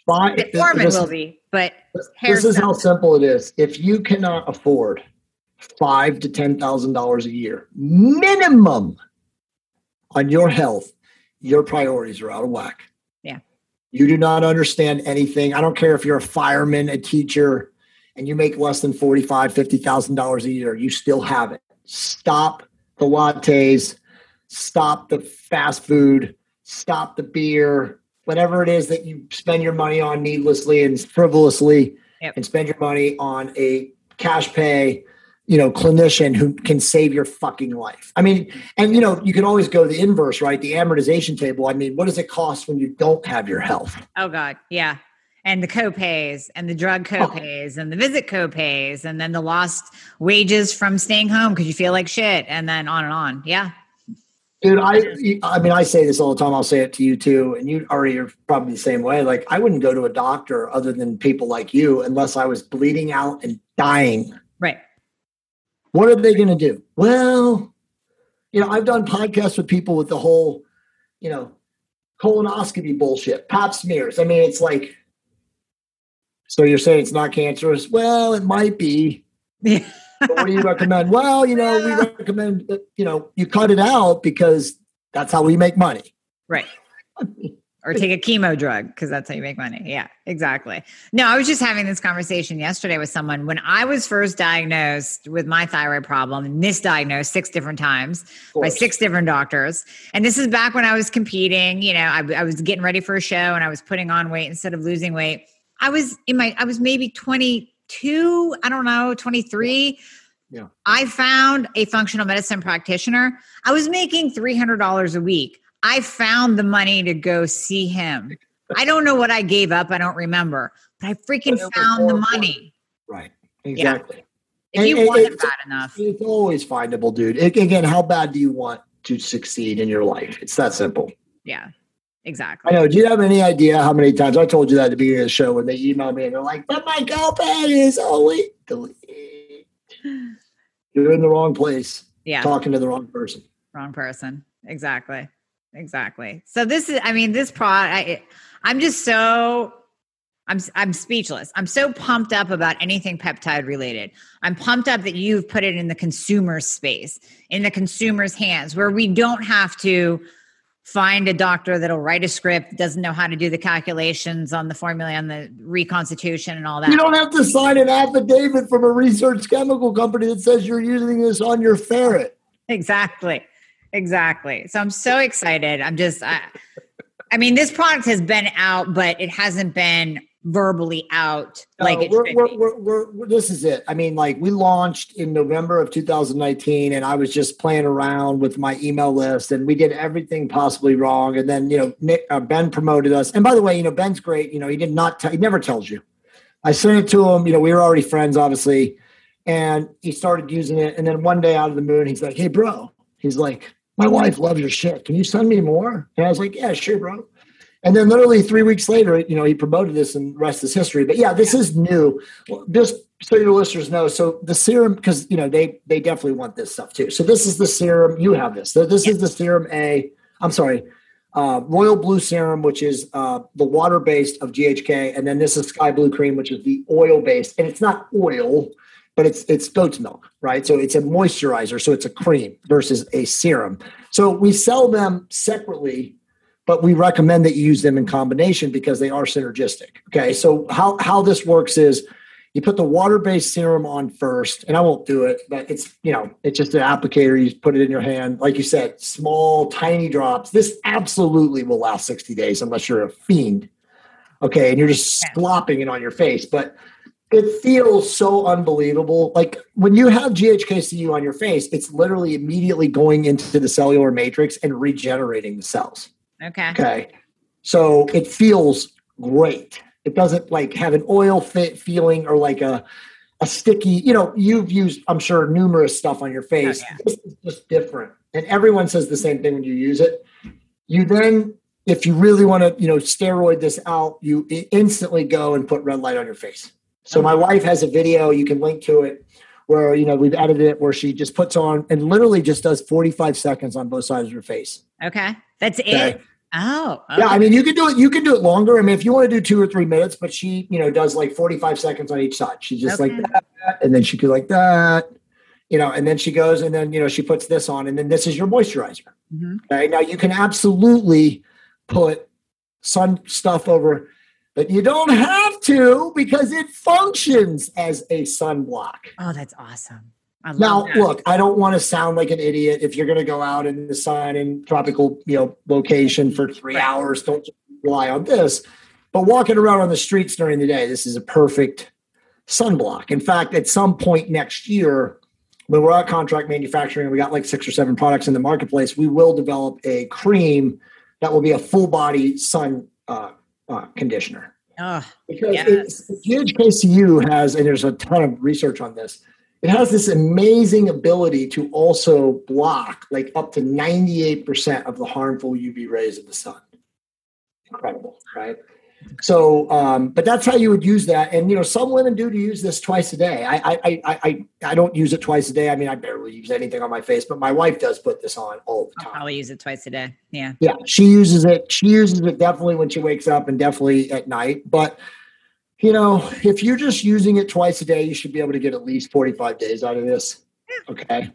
Metformin will be, but hair This is how simple it is. If you cannot afford five to ten thousand dollars a year minimum on your health, your priorities are out of whack. You do not understand anything. I don't care if you're a fireman, a teacher, and you make less than forty-five thousand dollars, fifty thousand dollars a year. You still have it. Stop the lattes. Stop the fast food. Stop the beer. whatever it is that you spend your money on needlessly and frivolously, yep. and spend your money on a cash pay, you know, clinician who can save your fucking life. I mean, and you know, you can always go the inverse, right? The amortization table. I mean, what does it cost when you don't have your health? Oh God. Yeah. And the co-pays and the drug co-pays oh. and the visit co-pays and then the lost wages from staying home because you feel like shit and then on and on. Yeah. Dude, I I mean, I say this all the time. I'll say it to you too. And you already are probably the same way. Like, I wouldn't go to a doctor other than people like you unless I was bleeding out and dying. Right. What are they going to do? Well, you know, I've done podcasts with people with the whole, you know, colonoscopy bullshit, pap smears. I mean, it's like, so you're saying it's not cancerous? Well, it might be. Yeah. But what do you recommend? Well, you know, we recommend that, you know, you cut it out because that's how we make money. Right. Or take a chemo drug because that's how you make money. Yeah, exactly. No, I was just having this conversation yesterday with someone. When I was first diagnosed with my thyroid problem, misdiagnosed six different times by six different doctors. And this is back when I was competing, you know, I, I was getting ready for a show and I was putting on weight instead of losing weight. I was in my, I was maybe twenty-two, I don't know, twenty-three. Yeah. I found a functional medicine practitioner. I was making three hundred dollars a week. I found the money to go see him. I don't know what I gave up. I don't remember, but I freaking but found the money. Right. Exactly. Yeah. If and, you and, want and it bad enough. It's always findable, dude. It, again, how bad do you want to succeed in your life? It's that simple. Yeah. Exactly. I know. Do you have any idea how many times I told you that at the beginning of the show when they emailed me and they're like, but my copay is only delete. You're in the wrong place. Yeah. Talking to the wrong person. Wrong person. Exactly. Exactly. So this is, I mean, this product, I, I'm just so, I'm, I'm speechless. I'm so pumped up about anything peptide related. I'm pumped up that you've put it in the consumer space, in the consumer's hands where we don't have to find a doctor that'll write a script, doesn't know how to do the calculations on the formula, on the reconstitution and all that. You don't have to sign an affidavit from a research chemical company that says you're using this on your ferret. Exactly. Exactly. So I'm so excited. I'm just, I, I mean, this product has been out, but it hasn't been verbally out. No, like it we're, should we're, be. We're, we're, we're, this is it. I mean, like we launched in November of two thousand nineteen and I was just playing around with my email list and we did everything possibly wrong. And then, you know, Nick, uh, Ben promoted us. And by the way, you know, Ben's great. You know, he did not, t- he never tells you. I sent it to him. You know, we were already friends, obviously. And he started using it. And then one day out of the moon, he's like, hey bro, he's like, my wife loves your shit. Can you send me more? And I was like, yeah, sure, bro. And then literally three weeks later, you know, he promoted this and the rest is history. But yeah, this is new. Just so your listeners know. So the serum, because, you know, they they definitely want this stuff too. So this is the serum. You have this. So this yeah. is the serum A. I'm sorry. Uh, Royal Blue Serum, which is uh, the water-based of G H K. And then this is Sky Blue Cream, which is the oil-based. And it's not oil, but it's it's goat's milk, right? So it's a moisturizer. So it's a cream versus a serum. So we sell them separately, but we recommend that you use them in combination because they are synergistic. Okay. So how, how this works is you put the water-based serum on first, and I won't do it, but it's, you know, it's just an applicator. You put it in your hand. Like you said, small, tiny drops. This absolutely will last sixty days unless you're a fiend. Okay. And you're just slopping it on your face, but it feels so unbelievable. Like when you have G H K C U on your face, it's literally immediately going into the cellular matrix and regenerating the cells. Okay. Okay. So it feels great. It doesn't like have an oil fit feeling or like a, a sticky, you know, you've used, I'm sure, numerous stuff on your face. Oh, yeah. This is just different. And everyone says the same thing when you use it. You then, if you really want to, you know, steroid this out, you instantly go and put red light on your face. So my wife has a video, you can link to it, where, you know, we've edited it where she just puts on and literally just does forty-five seconds on both sides of her face. Okay. That's okay. It. Oh, okay. Yeah. I mean, you can do it. You can do it longer. I mean, if you want to do two or three minutes, but she, you know, does like forty-five seconds on each side. She just okay. like that, and then she could like that, you know, and then she goes and then, you know, she puts this on and then this is your moisturizer. Mm-hmm. Okay. Now you can absolutely put sun stuff over, but you don't have to because it functions as a sunblock. Oh, that's awesome. Now, that. Look, I don't want to sound like an idiot. If you're going to go out in the sun in tropical, you know, location for three hours, don't rely on this, but walking around on the streets during the day, this is a perfect sunblock. In fact, at some point next year, when we're at contract manufacturing and we got like six or seven products in the marketplace, we will develop a cream that will be a full body sun uh, uh, conditioner. Oh, because yes. G H K-Cu has, and there's a ton of research on this, it has this amazing ability to also block like up to ninety-eight percent of the harmful U V rays of the sun. Incredible, right? So, um, but that's how you would use that. And, you know, some women do to use this twice a day. I, I, I, I, I don't use it twice a day. I mean, I barely use anything on my face, but my wife does put this on all the time. I'll probably use it twice a day. Yeah. Yeah. She uses it. She uses it definitely when she wakes up and definitely at night. But, you know, if you're just using it twice a day, you should be able to get at least forty-five days out of this. Okay.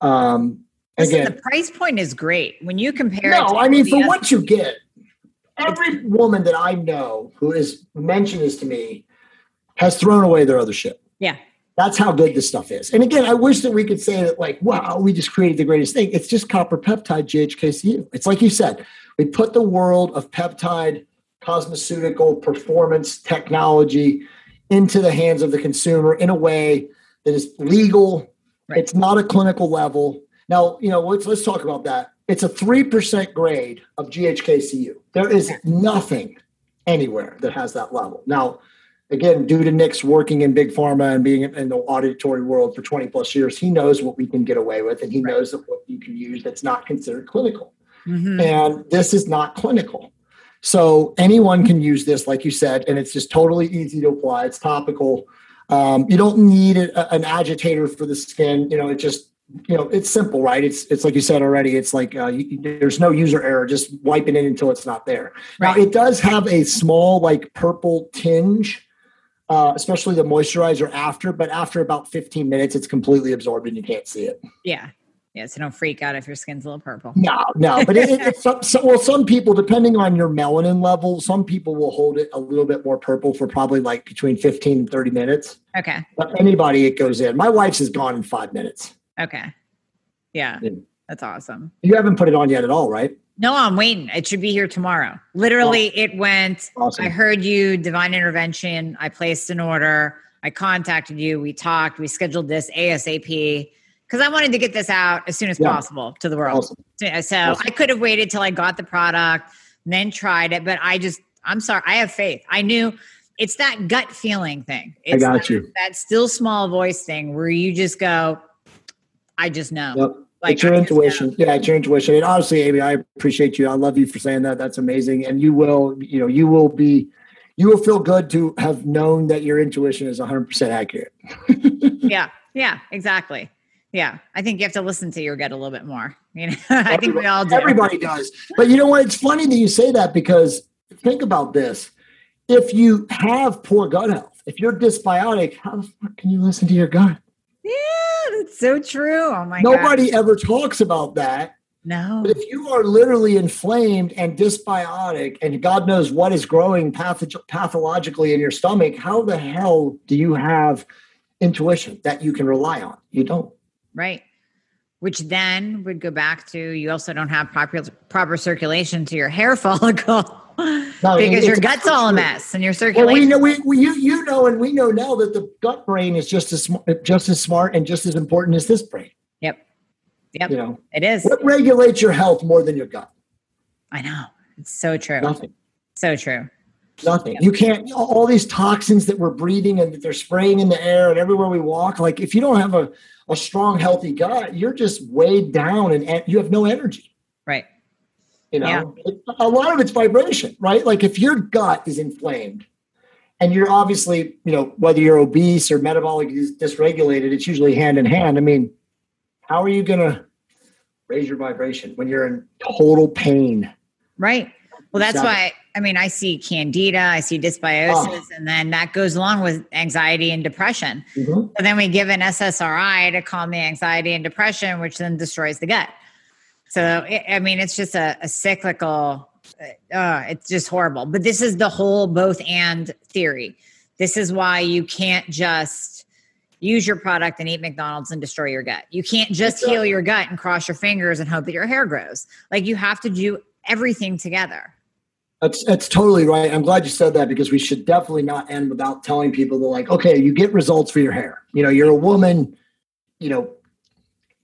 Um, Listen, again, the price point is great when you compare. No, it to I mean, for what you get. Every woman that I know who has mentioned this to me has thrown away their other shit. Yeah. That's how good this stuff is. And again, I wish that we could say that like, wow, we just created the greatest thing. It's just copper peptide G H K-Cu. It's like you said, we put the world of peptide, cosmeceutical performance technology into the hands of the consumer in a way that is legal. Right. It's not a clinical level. Now, you know, let's, let's talk about that. It's a three percent grade of G H K-Cu. There is nothing anywhere that has that level. Now, again, due to Nick's working in big pharma and being in the auditory world for twenty plus years, he knows what we can get away with, and he right. knows that what you can use that's not considered clinical. Mm-hmm. And this is not clinical. So anyone can use this, like you said, and it's just totally easy to apply. It's topical. Um, you don't need a, an agitator for the skin. You know, it just... You know, it's simple, right? It's it's like you said already. It's like uh, you, there's no user error. Just wipe it in until it's not there. Right. Now, it does have a small like purple tinge, uh, especially the moisturizer after. But after about fifteen minutes, it's completely absorbed and you can't see it. Yeah. Yeah. So don't freak out if your skin's a little purple. No, no. But it, it, it's some, so, well, some people, depending on your melanin level, some people will hold it a little bit more purple for probably like between fifteen and thirty minutes. Okay. But anybody, it goes in. My wife's is gone in five minutes. Okay. Yeah. That's awesome. You haven't put it on yet at all, right? No, I'm waiting. It should be here tomorrow. Literally, awesome. It went. Awesome. I heard you, divine intervention. I placed an order. I contacted you. We talked. We scheduled this ASAP because I wanted to get this out as soon as yeah. possible to the world. Awesome. So awesome. I could have waited till I got the product and then tried it, but I just, I'm sorry. I have faith. I knew it's that gut feeling thing. It's I got that, you. That still small voice thing where you just go, I just know. Yep. Like, it's your I intuition. Yeah, it's your intuition. And honestly, Amy, I appreciate you. I love you for saying that. That's amazing. And you will, you know, you will be, you will feel good to have known that your intuition is one hundred percent accurate. Yeah. Yeah, exactly. Yeah. I think you have to listen to your gut a little bit more. You know, I think we all do. Everybody does. But you know what? It's funny that you say that because think about this. If you have poor gut health, if you're dysbiotic, how the fuck can you listen to your gut? Yeah, that's so true. Oh my god. Nobody gosh. ever talks about that. No. But if you are literally inflamed and dysbiotic and God knows what is growing pathog- pathologically in your stomach, how the hell do you have intuition that you can rely on? You don't. Right. Which then would go back to you also don't have proper, proper circulation to your hair follicle. No, because your gut's all a mess and your circulation. Well, we know, we, we, you, you know, and we know now that the gut brain is just as, just as smart and just as important as this brain. Yep. Yep. You know, it is. What regulates your health more than your gut? I know. It's so true. Nothing. So true. Nothing. Yep. You can't, all these toxins that we're breathing and that they're spraying in the air and everywhere we walk, like if you don't have a, a strong, healthy gut, you're just weighed down and you have no energy. Right. You know, yeah. A lot of it's vibration, right? Like if your gut is inflamed and you're obviously, you know, whether you're obese or metabolically dysregulated, it's usually hand in hand. I mean, how are you going to raise your vibration when you're in total pain? Right. Well, that's exactly. why, I mean, I see candida, I see dysbiosis, oh. and then that goes along with anxiety and depression. Mm-hmm. So then we give an S S R I to calm the anxiety and depression, which then destroys the gut. So, I mean, it's just a, a cyclical, uh, it's just horrible. But this is the whole both and theory. This is why you can't just use your product and eat McDonald's and destroy your gut. You can't just exactly. heal your gut and cross your fingers and hope that your hair grows. Like you have to do everything together. That's that's totally right. I'm glad you said that, because we should definitely not end without telling people that, like, okay, you get results for your hair. You know, you're a woman, you know,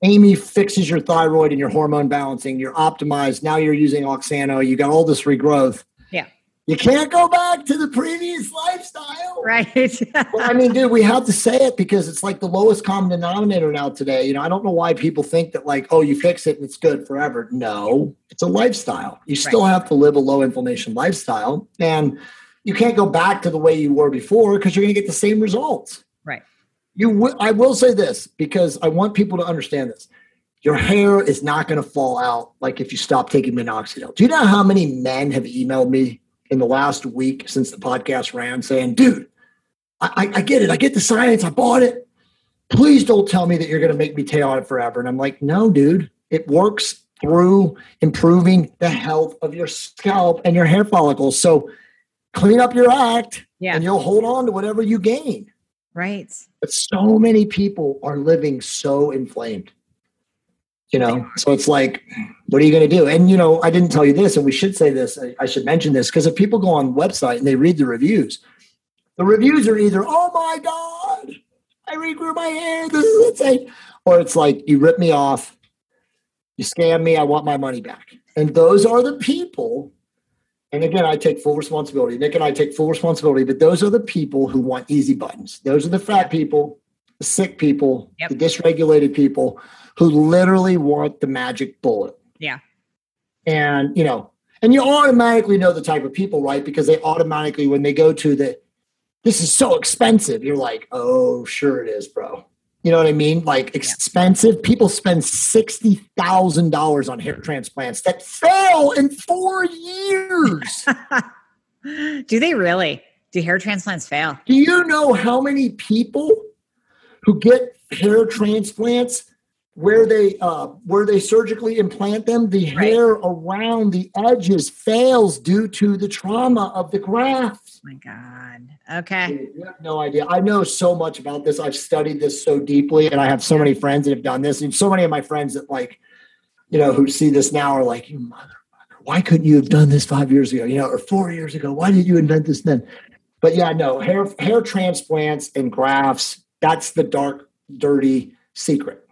Amy fixes your thyroid and your hormone balancing. You're optimized. Now you're using Oxano. You got all this regrowth. Yeah. You can't go back to the previous lifestyle. Right. Well, I mean, dude, we have to say it, because it's like the lowest common denominator now today. You know, I don't know why people think that, like, oh, you fix it and it's good forever. No, it's a lifestyle. You still right. have to live a low inflammation lifestyle, and you can't go back to the way you were before, because you're going to get the same results. Right. You w- I will say this, because I want people to understand this. Your hair is not going to fall out like if you stop taking minoxidil. Do you know how many men have emailed me in the last week since the podcast ran saying, dude, I, I get it. I get the science. I bought it. Please don't tell me that you're going to make me stay on it forever. And I'm like, no, dude, it works through improving the health of your scalp and your hair follicles. So clean up your act yeah. and you'll hold on to whatever you gain. Right. But so many people are living so inflamed, you know, so it's like, what are you going to do? And, you know, I didn't tell you this, and we should say this. I, I should mention this, because if people go on the website and they read the reviews, the reviews are either, oh my God, I regrew my hair, this is insane. Or it's like, you rip me off, you scam me, I want my money back. And those are the people. And again, I take full responsibility. Nick and I take full responsibility, but those are the people who want easy buttons. Those are the fat people, the sick people, yep. the dysregulated people who literally want the magic bullet. Yeah. And, you know, and you automatically know the type of people, right? Because they automatically, when they go to the, this is so expensive, you're like, oh, sure it is, bro. You know what I mean? Like expensive. Yeah. People spend sixty thousand dollars on hair transplants that fail in four years. Do they really? Do hair transplants fail? Do you know how many people who get hair transplants where they uh, where they surgically implant them, the right. hair around the edges fails due to the trauma of the graft? Oh my God. Okay. Dude, you have no idea. I know so much about this. I've studied this so deeply, and I have so many friends that have done this. And so many of my friends that, like, you know, who see this now are like, you motherfucker, why couldn't you have done this five years ago, you know, or four years ago? Why did you invent this then? But yeah, no, hair, hair transplants and grafts, that's the dark, dirty secret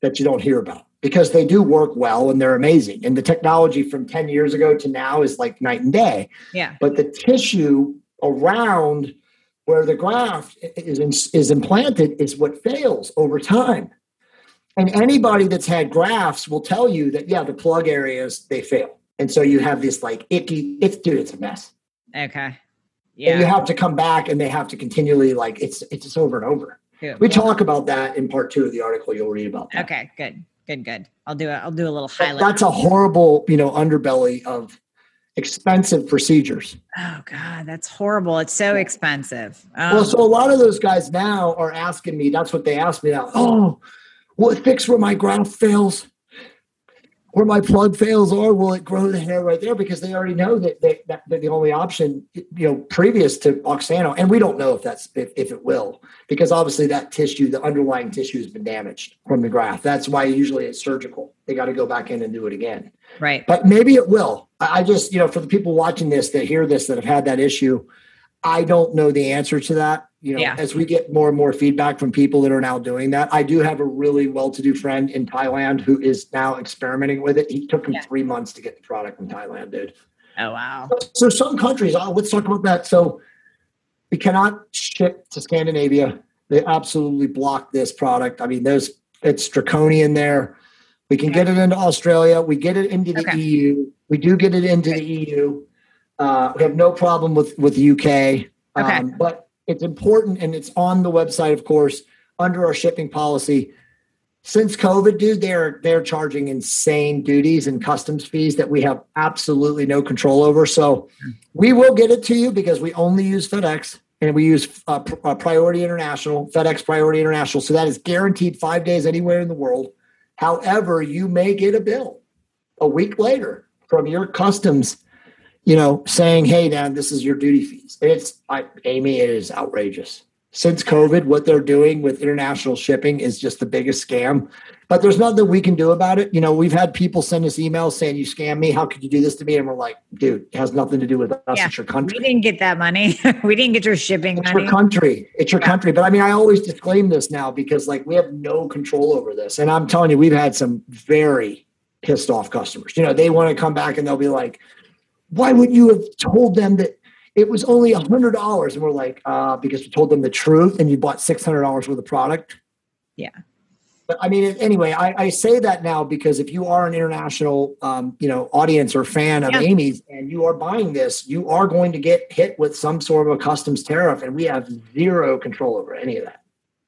that you don't hear about, because they do work well and they're amazing. And the technology from ten years ago to now is like night and day. Yeah. But the tissue around where the graft is, in, is implanted is what fails over time. And anybody that's had grafts will tell you that, yeah, the plug areas, they fail. And so you have this like icky, it's dude, it's a mess. Okay. Yeah. And you have to come back, and they have to continually, like, it's, it's just over and over. Cool. We yeah. talk about that in part two of the article. You'll read about that. Okay, good, good, good. I'll do a, I'll do a little highlight. That's a horrible, you know, underbelly of expensive procedures. Oh God, that's horrible. It's so expensive. Um, well, so a lot of those guys now are asking me, that's what they ask me now. Oh, will it fix where my ground fails, where my plug fails, or will it grow the hair right there? Because they already know that, they, that, that the only option, you know, previous to Oxano, and we don't know if that's, if, if it will, because obviously that tissue, the underlying tissue has been damaged from the graft. That's why usually it's surgical. They got to go back in and do it again. Right. But maybe it will. I just, you know, for the people watching this, that hear this, that have had that issue, I don't know the answer to that. You know, yeah. as we get more and more feedback from people that are now doing that. I do have a really well-to-do friend in Thailand who is now experimenting with it. He took him yeah. three months to get the product from Thailand, dude. Oh, wow. So, so some countries, oh, let's talk about that. So we cannot ship to Scandinavia. They absolutely block this product. I mean, there's it's draconian there. We can okay. get it into Australia. We get it into the okay. E U. We do get it into okay. the E U. Uh, we have no problem with, with the U K. Okay. Um, but it's important, and it's on the website, of course, under our shipping policy. Since COVID, dude, they're they're charging insane duties and customs fees that we have absolutely no control over. So we will get it to you, because we only use FedEx, and we use uh, Priority International, FedEx Priority International. So that is guaranteed five days anywhere in the world. However, you may get a bill a week later from your customs, you know, saying, hey, Dan, this is your duty fees. And it's, I, Amy, it is outrageous. since COVID, what they're doing with international shipping is just the biggest scam. But there's nothing that we can do about it. You know, we've had people send us emails saying, you scam me. How could you do this to me? And we're like, dude, it has nothing to do with us. Yeah, it's your country. We didn't get that money. We didn't get your shipping it's money. It's your country. It's your yeah. country. But I mean, I always disclaim this now because like we have no control over this. And I'm telling you, we've had some very pissed off customers. You know, they want to come back and they'll be like, why would you have told them that it was only a hundred dollars? And we're like, uh, because we told them the truth and you bought six hundred dollars worth of product. Yeah. But I mean, anyway, I, I say that now because if you are an international, um, you know, audience or fan of yeah. Amy's and you are buying this, you are going to get hit with some sort of a customs tariff and we have zero control over any of that.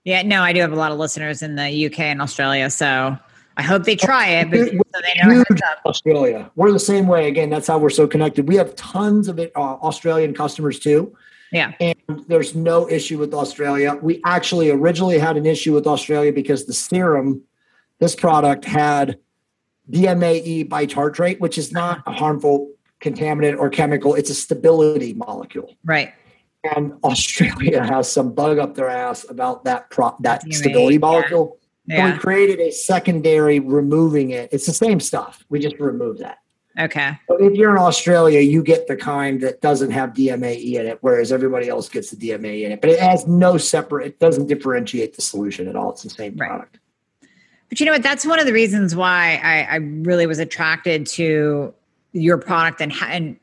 Yeah, no, I do have a lot of listeners in the U K and Australia. So I hope they try it. Because, so they know huge Australia. We're the same way. Again, that's how we're so connected. We have tons of uh, Australian customers too. Yeah. And there's no issue with Australia. We actually originally had an issue with Australia because the serum, this product had D M A E bitartrate, which is not a harmful contaminant or chemical. It's a stability molecule. Right. And Australia has some bug up their ass about that pro- that D M A E, stability molecule. Yeah. Yeah. We created a secondary removing it. It's the same stuff. We just remove that. Okay. But if you're in Australia, you get the kind that doesn't have D M A E in it, whereas everybody else gets the D M A E in it. But it has no separate, it doesn't differentiate the solution at all. It's the same right. product. But you know what? That's one of the reasons why I, I really was attracted to your product and how, and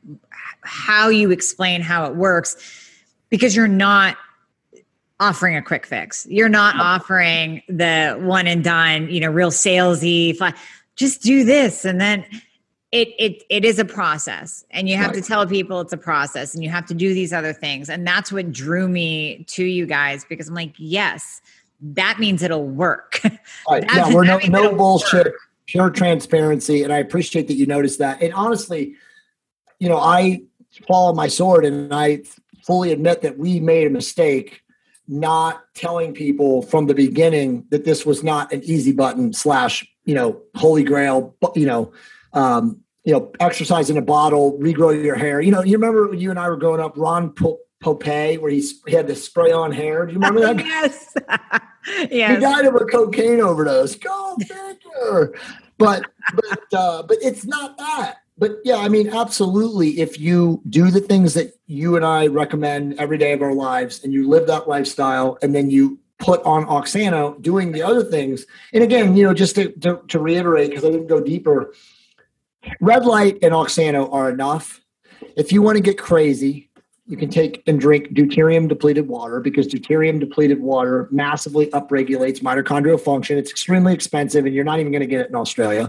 how you explain how it works, because you're not offering a quick fix. You're not offering the one and done, you know, real salesy, fun, just do this. And then it, it, it is a process and you have right. to tell people it's a process and you have to do these other things. And that's what drew me to you guys, because I'm like, yes, that means it'll work. Right. Yeah, we're no, no bullshit, work. Pure transparency. And I appreciate that you noticed that. And honestly, you know, I follow my sword and I fully admit that we made a mistake not telling people from the beginning that this was not an easy button slash, you know, holy grail, you know, um, you know, exercise in a bottle, regrow your hair. You know, you remember when you and I were growing up, Ron P- Popeye, where he, sp- he had the spray on hair. Do you remember that? Yes. Yes. He died of a cocaine overdose. Go figure. But, but, uh, but it's not that. But yeah, I mean, absolutely. If you do the things that you and I recommend every day of our lives and you live that lifestyle and then you put on Oxano doing the other things. And again, you know, just to, to, to reiterate, because I didn't go deeper, red light and Oxano are enough. If you want to get crazy, you can take and drink deuterium depleted water because deuterium depleted water massively upregulates mitochondrial function. It's extremely expensive and you're not even going to get it in Australia.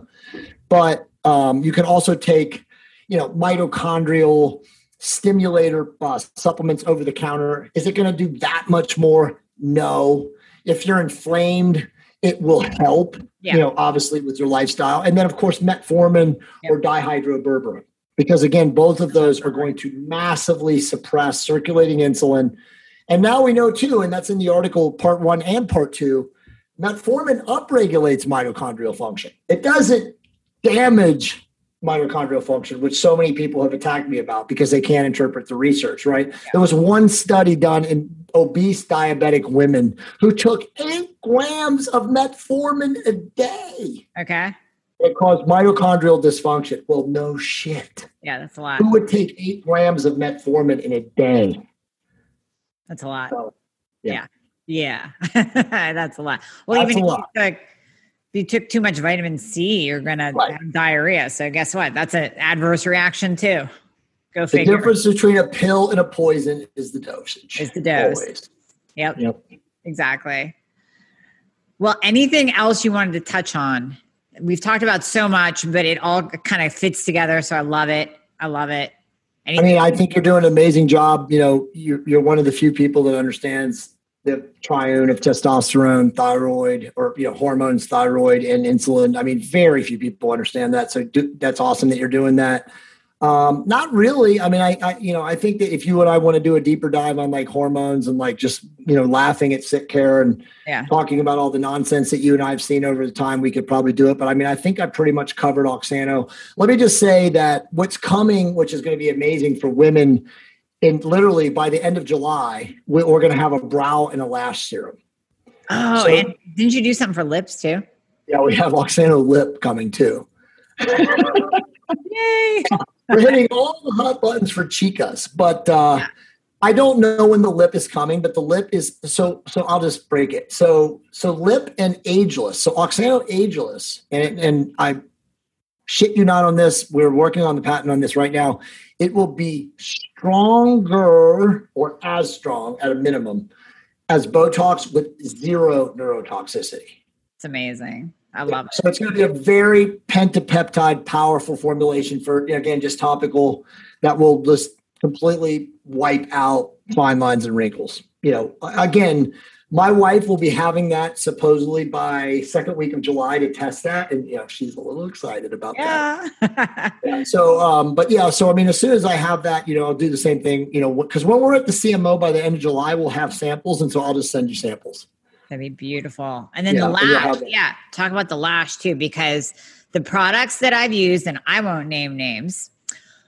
But Um, you can also take, you know, mitochondrial stimulator uh, supplements over the counter. Is it going to do that much more? No. If you're inflamed, it will help, yeah. you know, obviously with your lifestyle. And then, of course, metformin yeah. or dihydroberberin, because, again, both of those are going to massively suppress circulating insulin. And now we know, too, and that's in the article, part one and part two, metformin upregulates mitochondrial function. It doesn't damage mitochondrial function, which so many people have attacked me about because they can't interpret the research, right? Yeah. There was one study done in obese diabetic women who took eight grams of metformin a day. Okay. It caused mitochondrial dysfunction. Well, no shit. Yeah, that's a lot. Who would take eight grams of metformin in a day? That's a lot. So, yeah. Yeah. yeah. That's a lot. Well, that's even a lot. If you took If you took too much vitamin C, you're going right. to have diarrhea. So guess what? That's an adverse reaction too. Go figure. The difference between a pill and a poison is the dosage. Is the dose. Always. Yep. Yep. Exactly. Well, anything else you wanted to touch on? We've talked about so much, but it all kind of fits together. So I love it. I love it. Anything I mean, I think you're doing an amazing job. You know, you're, you're one of the few people that understands the triune of testosterone, thyroid, or you know, hormones, thyroid, and insulin. I mean, very few people understand that. So do, that's awesome that you're doing that. Um, not really. I mean, I, I, you know, I think that if you and I want to do a deeper dive on like hormones and like just, you know, laughing at sick care and yeah. talking about all the nonsense that you and I have seen over the time, we could probably do it. But I mean, I think I pretty much covered Oxano. Let me just say that what's coming, which is going to be amazing for women, And literally by the end of July, we're, we're going to have a brow and a lash serum. Oh, so, and didn't you do something for lips too? Yeah, we have Oxano Lip coming too. Yay! We're hitting all the hot buttons for chicas, but uh, yeah. I don't know when the lip is coming, but the lip is, so so I'll just break it. So so lip and ageless, so Oxano Ageless, and, and I shit you not on this, we're working on the patent on this right now. It will be stronger, or as strong at a minimum, as Botox with zero neurotoxicity. It's amazing. I love it. So it's going to be a very pentapeptide, powerful formulation for, again, just topical, that will just completely wipe out fine lines and wrinkles. You know, again, my wife will be having that supposedly by second week of July to test that. And, you know, she's a little excited about yeah. that. yeah, so, um, but yeah, so, I mean, as soon as I have that, you know, I'll do the same thing, you know, because when we're at the C M O by the end of July, we'll have samples. And so I'll just send you samples. That'd be beautiful. And then yeah, the lash, yeah, talk about the lash too, because the products that I've used, and I won't name names,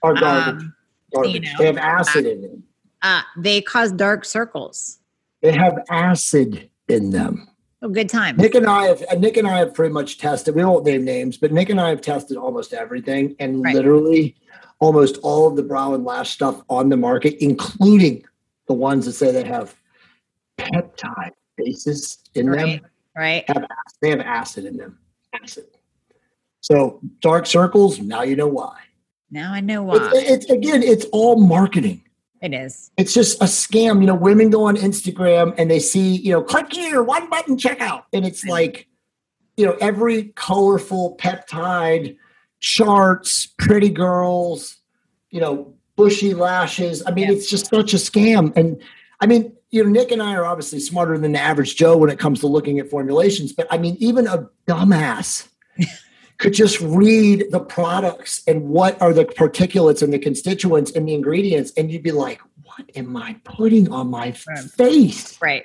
are garbage. Um, garbage. You know, they have acid uh, in them. Uh, they cause dark circles. They have acid in them. Oh, good time. Nick and I have Nick and I have pretty much tested. We won't name names, but Nick and I have tested almost everything, and right. literally almost all of the brow and lash stuff on the market, including the ones that say they have peptide bases in right, them. Right. Have, they have acid in them. Acid. So dark circles. Now you know why. Now I know why. It's, it's again, it's all marketing. It is. It's just a scam. You know, women go on Instagram and they see, you know, click here, one button, checkout. And it's like, you know, every colorful peptide, charts, pretty girls, you know, bushy lashes. I mean, yeah. it's just such a scam. And I mean, you know, Nick and I are obviously smarter than the average Joe when it comes to looking at formulations. But I mean, even a dumbass could just read the products and what are the particulates and the constituents and the ingredients. And you'd be like, what am I putting on my face? Right.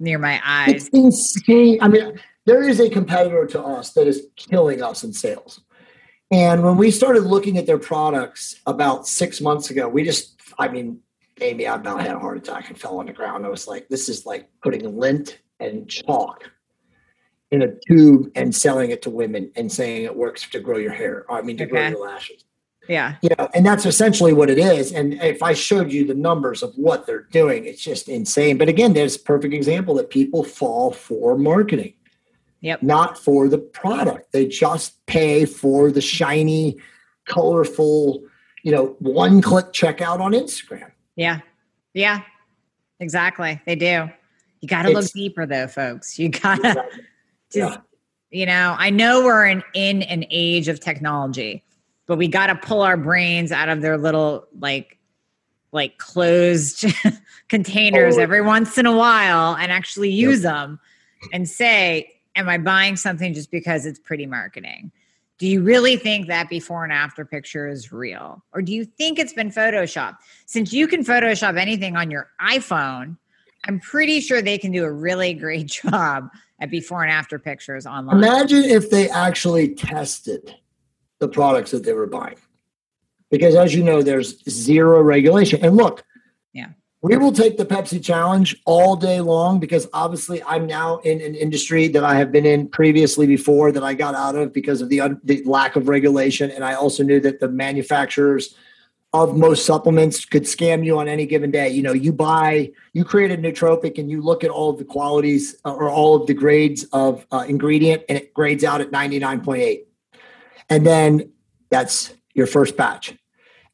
Near my eyes. It's insane. I mean, there is a competitor to us that is killing us in sales. And when we started looking at their products about six months ago, we just, I mean, Amy, I about had a heart attack and fell on the ground. I was like, this is like putting lint and chalk in a tube and selling it to women and saying it works to grow your hair. I mean, to okay. grow your lashes. Yeah. You know, and that's essentially what it is. And if I showed you the numbers of what they're doing, it's just insane. But again, there's a perfect example that people fall for marketing. Yep. Not for the product. They just pay for the shiny, colorful, you know, one-click checkout on Instagram. Yeah. Yeah, exactly. They do. You got to look deeper though, folks. You got to. Exactly. Just, yeah. You know, I know we're in, in an age of technology, but we got to pull our brains out of their little like, like closed containers oh. every once in a while and actually use yep. them and say, am I buying something just because it's pretty marketing? Do you really think that before and after picture is real? Or do you think it's been Photoshopped? Since you can Photoshop anything on your iPhone, I'm pretty sure they can do a really great job at before and after pictures online. Imagine if they actually tested the products that they were buying. Because as you know, there's zero regulation. And look, yeah, we will take the Pepsi challenge all day long because obviously I'm now in an industry that I have been in previously before that I got out of because of the, un- the lack of regulation. And I also knew that the manufacturers of most supplements could scam you on any given day. You know, you buy, you create a nootropic and you look at all of the qualities or all of the grades of uh, ingredient and it grades out at ninety-nine point eight. And then that's your first batch.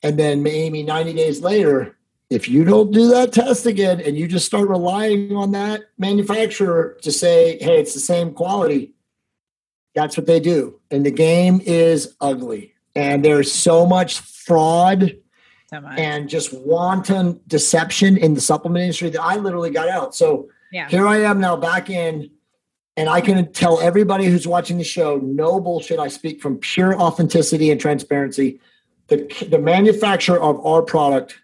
And then maybe ninety days later, if you don't do that test again and you just start relying on that manufacturer to say, hey, it's the same quality, that's what they do. And the game is ugly. And there's so much fraud so much. and just wanton deception in the supplement industry that I literally got out. So yeah. here I am now back in, and I can tell everybody who's watching the show, no bullshit. I speak from pure authenticity and transparency. The, the manufacturer of our product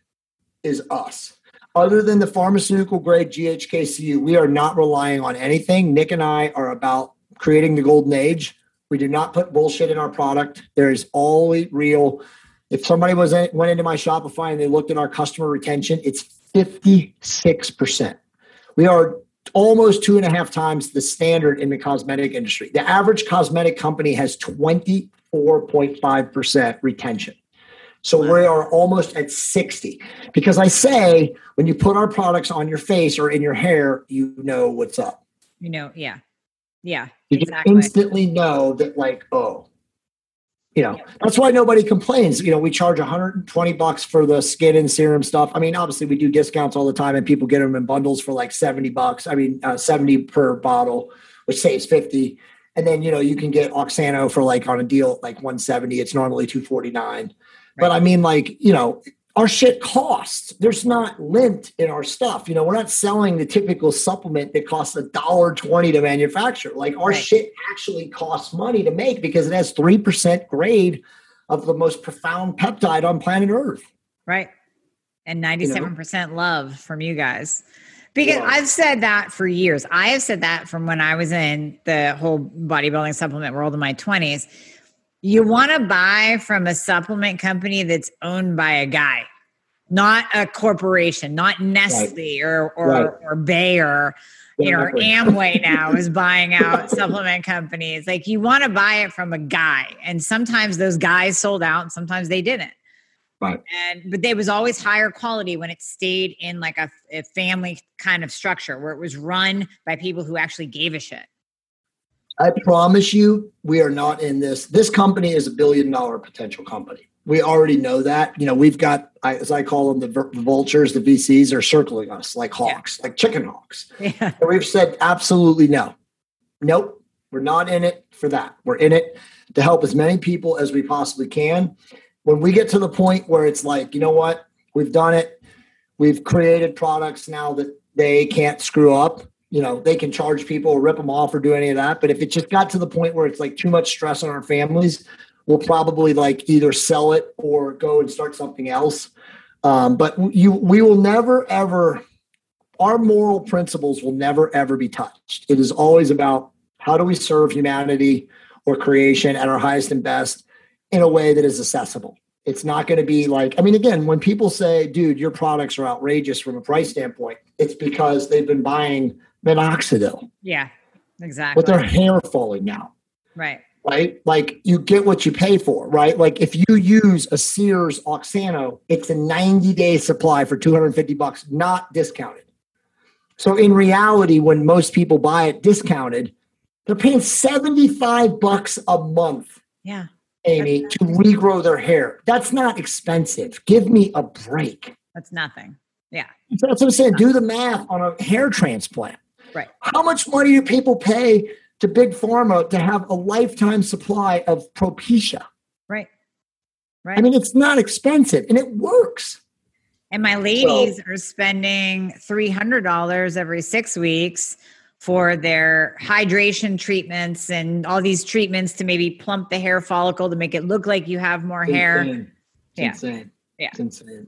is us. Other than the pharmaceutical grade G H K-Cu, we are not relying on anything. Nick and I are about creating the golden age. We do not put bullshit in our product. There is all real. If somebody was in, went into my Shopify and they looked at our customer retention, it's fifty-six percent. We are almost two and a half times the standard in the cosmetic industry. The average cosmetic company has twenty-four point five percent retention. So wow. We are almost at sixty, because I say, when you put our products on your face or in your hair, you know what's up. You know, yeah. Yeah, you exactly. instantly know that, like, oh, you know, yeah. That's why nobody complains. You know, we charge one hundred twenty bucks for the skin and serum stuff. I mean, obviously we do discounts all the time and people get them in bundles for like seventy bucks. I mean, uh, seventy per bottle, which saves fifty. And then, you know, you can get Oxano for like on a deal, like one seventy. It's normally two forty-nine. Right. But I mean, like, you know, our shit costs. There's not lint in our stuff. You know, we're not selling the typical supplement that costs one dollar twenty to manufacture. Like our right. shit actually costs money to make because it has three percent grade of the most profound peptide on planet Earth. Right. And ninety-seven percent you know? love from you guys. Because yeah. I've said that for years. I have said that from when I was in the whole bodybuilding supplement world in my twenties. You want to buy from a supplement company that's owned by a guy, not a corporation, not Nestle right. or or, right. or Bayer, yeah, you know, or Amway now is buying out supplement companies. Like you want to buy it from a guy, and sometimes those guys sold out, and sometimes they didn't. Right. And but they was always higher quality when it stayed in like a, a family kind of structure where it was run by people who actually gave a shit. I promise you, we are not in this. This company is a billion dollar potential company. We already know that. You know, we've got, as I call them, the vultures, the V Cs are circling us like hawks, yeah. like chicken hawks. Yeah. And we've said absolutely no. Nope. We're not in it for that. We're in it to help as many people as we possibly can. When we get to the point where it's like, you know what? We've done it. We've created products now that they can't screw up. You know, they can charge people or rip them off or do any of that. But if it just got to the point where it's like too much stress on our families, we'll probably like either sell it or go and start something else. Um, but you, we will never, ever, our moral principles will never, ever be touched. It is always about how do we serve humanity or creation at our highest and best in a way that is accessible. It's not going to be like, I mean, again, when people say, dude, your products are outrageous from a price standpoint, it's because they've been buying Minoxidil. Yeah, exactly. With their hair falling out. Right. Right? Like you get what you pay for, right? Like if you use a Sears Oxano, it's a ninety day supply for two hundred fifty bucks, not discounted. So in reality, when most people buy it discounted, they're paying seventy-five bucks a month. Yeah. Amy, to regrow their hair. That's not expensive. Give me a break. That's nothing. Yeah. So that's what I'm saying. Do the math on a hair transplant. Right. How much money do people pay to Big Pharma to have a lifetime supply of Propecia? Right. Right. I mean, it's not expensive and it works. And my ladies so, are spending three hundred dollars every six weeks for their hydration treatments and all these treatments to maybe plump the hair follicle to make it look like you have more it's hair. Insane. It's yeah. insane. Yeah. It's insane.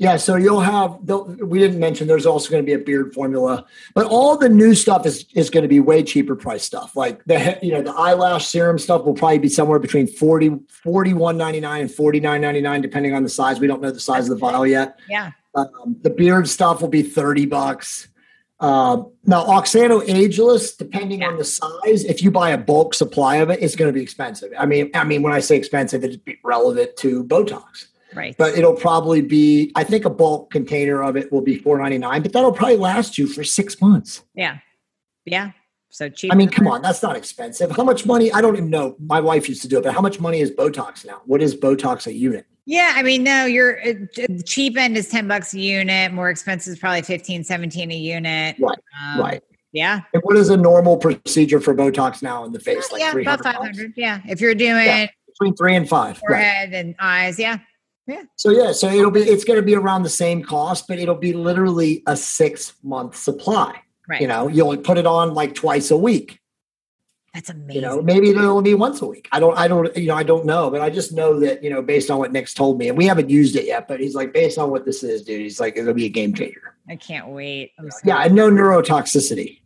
Yeah. So you'll have, we didn't mention there's also going to be a beard formula, but all the new stuff is, is going to be way cheaper price stuff. Like the, you know, the eyelash serum stuff will probably be somewhere between forty, forty-one ninety-nine and forty-nine ninety-nine, depending on the size. We don't know the size That's of the vial yet. Yeah. Um, the beard stuff will be thirty bucks. Um, now Oxano Ageless, depending yeah. on the size, if you buy a bulk supply of it, it's going to be expensive. I mean, I mean, when I say expensive, it'd be relevant to Botox, right? But it'll probably be, I think a bulk container of it will be four ninety-nine, but that'll probably last you for six months. Yeah. Yeah. So cheap. I mean, come on, that's not expensive. How much money? I don't even know. My wife used to do it, but how much money is Botox now? What is Botox a unit? Yeah, I mean, no, your cheap end is ten bucks a unit. More expensive is probably fifteen, seventeen a unit. Right, um, right. Yeah. And what is a normal procedure for Botox now in the face? Like yeah, about five hundred. Yeah, if you're doing yeah, between three and five. Forehead right. and eyes. Yeah, yeah. So yeah, so it'll be it's going to be around the same cost, but it'll be literally a six month supply. Right. You know, you'll put it on like twice a week. That's amazing. You know, maybe it'll only be once a week. I don't, I don't, you know, I don't know, but I just know that, you know, based on what Nick's told me, and we haven't used it yet, but he's like, based on what this is, dude, he's like, it'll be a game changer. I can't wait. I'm so yeah. And no neurotoxicity.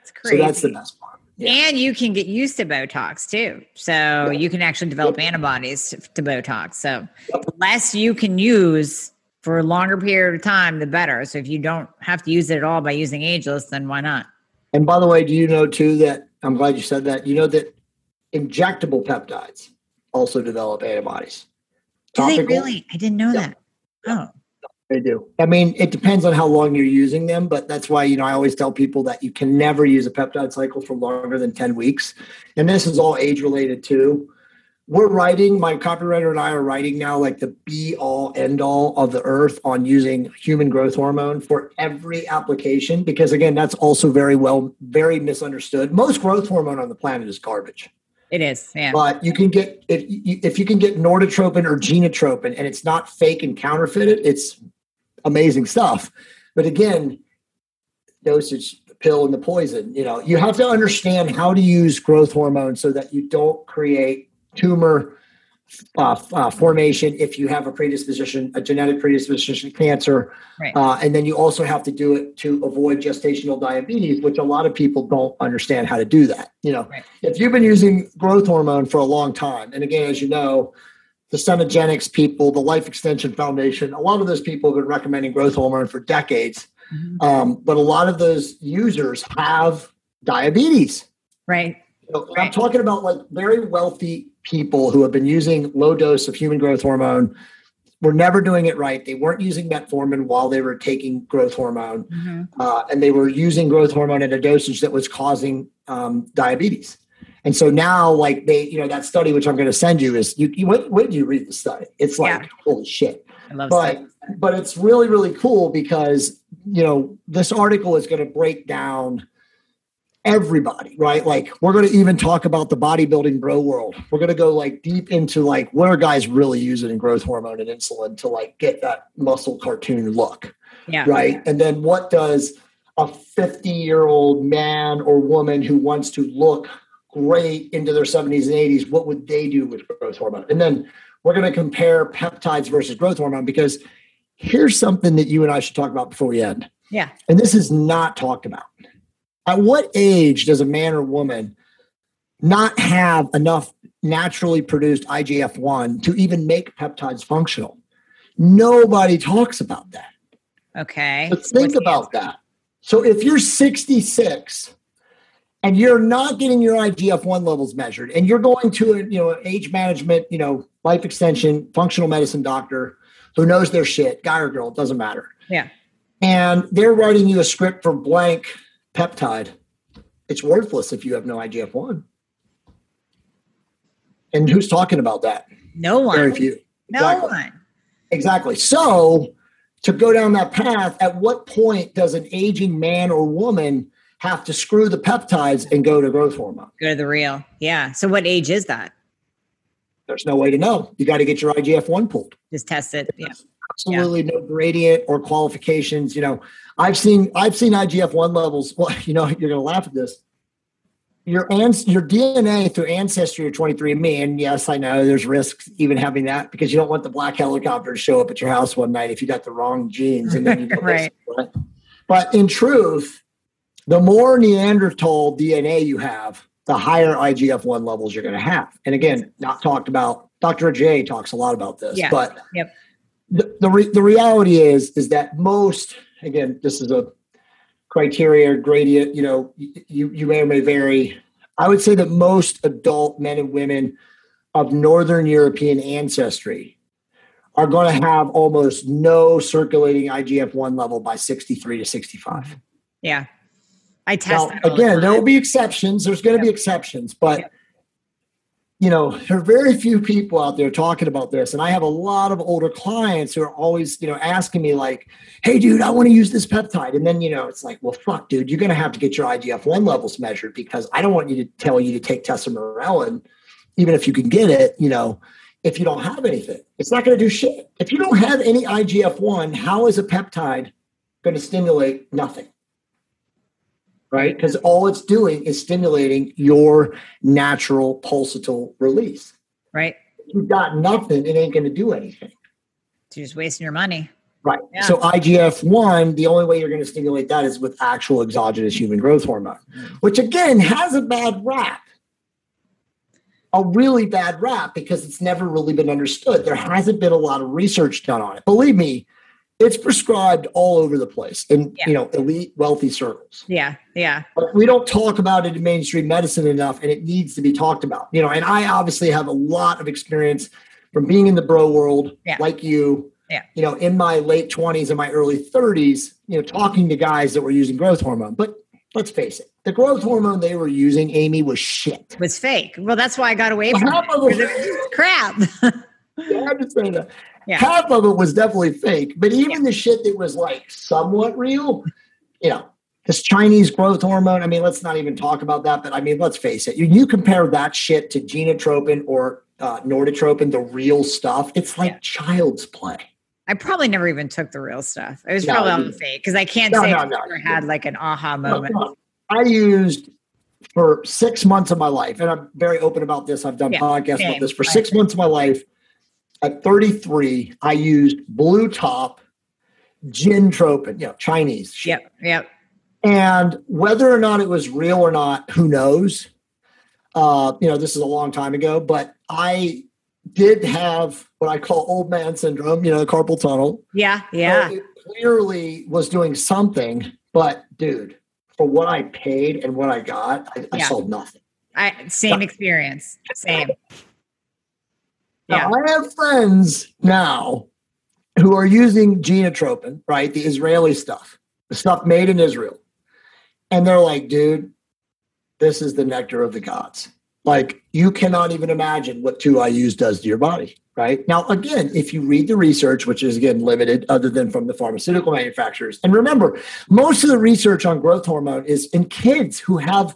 It's crazy. So that's the best part. Yeah. And you can get used to Botox too. So yeah. you can actually develop yep. antibodies to Botox. So yep. the less you can use for a longer period of time, the better. So if you don't have to use it at all by using Ageless, then why not? And by the way, do you know too that, I'm glad you said that, you know that injectable peptides also develop antibodies. Do they really? I didn't know yeah. that. Oh. They do. I mean, it depends on how long you're using them, but that's why, you know, I always tell people that you can never use a peptide cycle for longer than ten weeks. And this is all age related too. We're writing, my copywriter and I are writing now like the be all end all of the earth on using human growth hormone for every application. Because again, that's also very well, very misunderstood. Most growth hormone on the planet is garbage. It is, yeah. But you can get, if you, if you can get Norditropin or Genotropin and it's not fake and counterfeited, it's amazing stuff. But again, dosage, the pill and the poison, you know, you have to understand how to use growth hormone so that you don't create tumor uh, uh, formation if you have a predisposition, a genetic predisposition to cancer. Right. Uh, and then you also have to do it to avoid gestational diabetes, which a lot of people don't understand how to do that. You know, right. if you've been using growth hormone for a long time, and again, as you know, the Stenogenics people, the Life Extension Foundation, a lot of those people have been recommending growth hormone for decades. Mm-hmm. Um, but a lot of those users have diabetes. Right. You know, right. I'm talking about like very wealthy people who have been using low dose of human growth hormone, were never doing it right. They weren't using metformin while they were taking growth hormone. Mm-hmm. Uh, and they were using growth hormone at a dosage that was causing um, diabetes. And so now, like they, you know, that study, which I'm going to send you is, you, you when, when you read the study, it's like, yeah. holy shit. I love but, studies. But it's really, really cool because, you know, this article is going to break down everybody, right? Like we're going to even talk about the bodybuilding bro world. We're going to go like deep into like, what are guys really using in growth hormone and insulin to like get that muscle cartoon look, yeah. right? Yeah. And then what does a fifty year old man or woman who wants to look great into their seventies and eighties, what would they do with growth hormone? And then we're going to compare peptides versus growth hormone, because here's something that you and I should talk about before we end. Yeah. And this is not talked about. At what age does a man or woman not have enough naturally produced I G F one to even make peptides functional? Nobody talks about that. Okay. But think What's about that. So if you're sixty-six and you're not getting your I G F one levels measured, and you're going to a, you know, an age management, you know, life extension, functional medicine doctor who knows their shit, guy or girl, it doesn't matter. Yeah. And they're writing you a script for blank peptide. It's worthless if you have no I G F one. And who's talking about that? No one. Very few. No exactly. one. Exactly. So to go down that path, at what point does an aging man or woman have to screw the peptides and go to growth hormone? Go to the real. Yeah. So what age is that? There's no way to know. You got to get your I G F one pulled. Just test it. There's yeah. absolutely yeah. no gradient or qualifications. You know, I've seen, I've seen I G F one levels. Well, you know, you're going to laugh at this. Your ans- your D N A through ancestry or twenty-three and me. And yes, I know there's risks even having that, because you don't want the black helicopter to show up at your house one night if you got the wrong genes. And then you go right. This, right. But in truth, the more Neanderthal D N A you have, the higher I G F one levels you're going to have. And again, not talked about. Doctor Jay talks a lot about this, yeah. but yep. the the, re- the reality is, is that most, again, this is a criteria gradient, you know, you, you may or may vary. I would say that most adult men and women of Northern European ancestry are going to have almost no circulating I G F one level by sixty-three to sixty-five. Yeah. I test now, that again, the there will be exceptions. There's going to yep. be exceptions, but yep. you know, there are very few people out there talking about this. And I have a lot of older clients who are always, you know, asking me like, hey dude, I want to use this peptide. And then, you know, it's like, well, fuck dude, you're going to have to get your I G F one levels measured, because I don't want you to tell you to take tesamorelin, even if you can get it, you know, if you don't have anything, it's not going to do shit. If you don't have any I G F one, how is a peptide going to stimulate nothing? Right? Because all it's doing is stimulating your natural pulsatile release. Right. If you've got nothing, it ain't going to do anything. So you're just wasting your money. Right. Yeah. So I G F one, the only way you're going to stimulate that is with actual exogenous human growth hormone, which again has a bad rap, a really bad rap, because it's never really been understood. There hasn't been a lot of research done on it. Believe me, it's prescribed all over the place in yeah. you know, elite wealthy circles. Yeah, yeah. But we don't talk about it in mainstream medicine enough, and it needs to be talked about. You know, and I obviously have a lot of experience from being in the bro world, yeah. like you. Yeah. You know, in my late twenties and my early thirties, you know, talking to guys that were using growth hormone. But let's face it, the growth hormone they were using, Amy, was shit. It was fake. Well, that's why I got away well, from it. it crap. Yeah, I understand that. Yeah. Half of it was definitely fake. But even yeah. the shit that was like somewhat real, you know, this Chinese growth hormone, I mean, let's not even talk about that. But I mean, let's face it. You, you compare that shit to Genotropin or uh, Norditropin, the real stuff, it's like yeah. child's play. I probably never even took the real stuff. I was no, probably on the fake because I can't no, say no, I've no, never no. had like an aha moment. No, no. I used for six months of my life, and I'm very open about this. I've done yeah, podcasts same. about this. For six months of my life, at thirty-three, I used Blue Top, Genotropin, you know, Chinese shit. Yep, yep. And whether or not it was real or not, who knows? Uh, you know, this is a long time ago, but I did have what I call old man syndrome, you know, the carpal tunnel. Yeah, yeah. So it clearly was doing something, but dude, for what I paid and what I got, I, yeah. I sold nothing. I, same nothing. experience, same. Now, yeah. I have friends now who are using Genotropin, right? The Israeli stuff, the stuff made in Israel. And they're like, dude, this is the nectar of the gods. Like, you cannot even imagine what two I U's does to your body, right? Now, again, if you read the research, which is, again, limited other than from the pharmaceutical manufacturers. And remember, most of the research on growth hormone is in kids who have,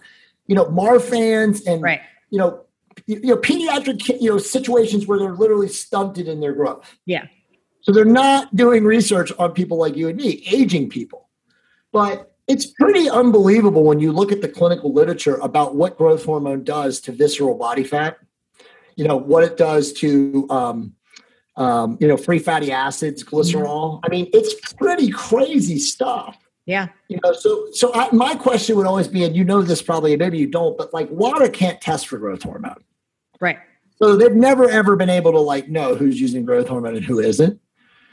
you know, Marfans and, right. you know, you know, pediatric, you know, situations where they're literally stunted in their growth. Yeah. So they're not doing research on people like you and me, aging people. But it's pretty unbelievable when you look at the clinical literature about what growth hormone does to visceral body fat, you know, what it does to, um, um, you know, free fatty acids, glycerol. Mm-hmm. I mean, it's pretty crazy stuff. Yeah. You know, so, so I, my question would always be, and you know this probably, maybe you don't, but like water can't test for growth hormone. Right. So they've never, ever been able to like know who's using growth hormone and who isn't.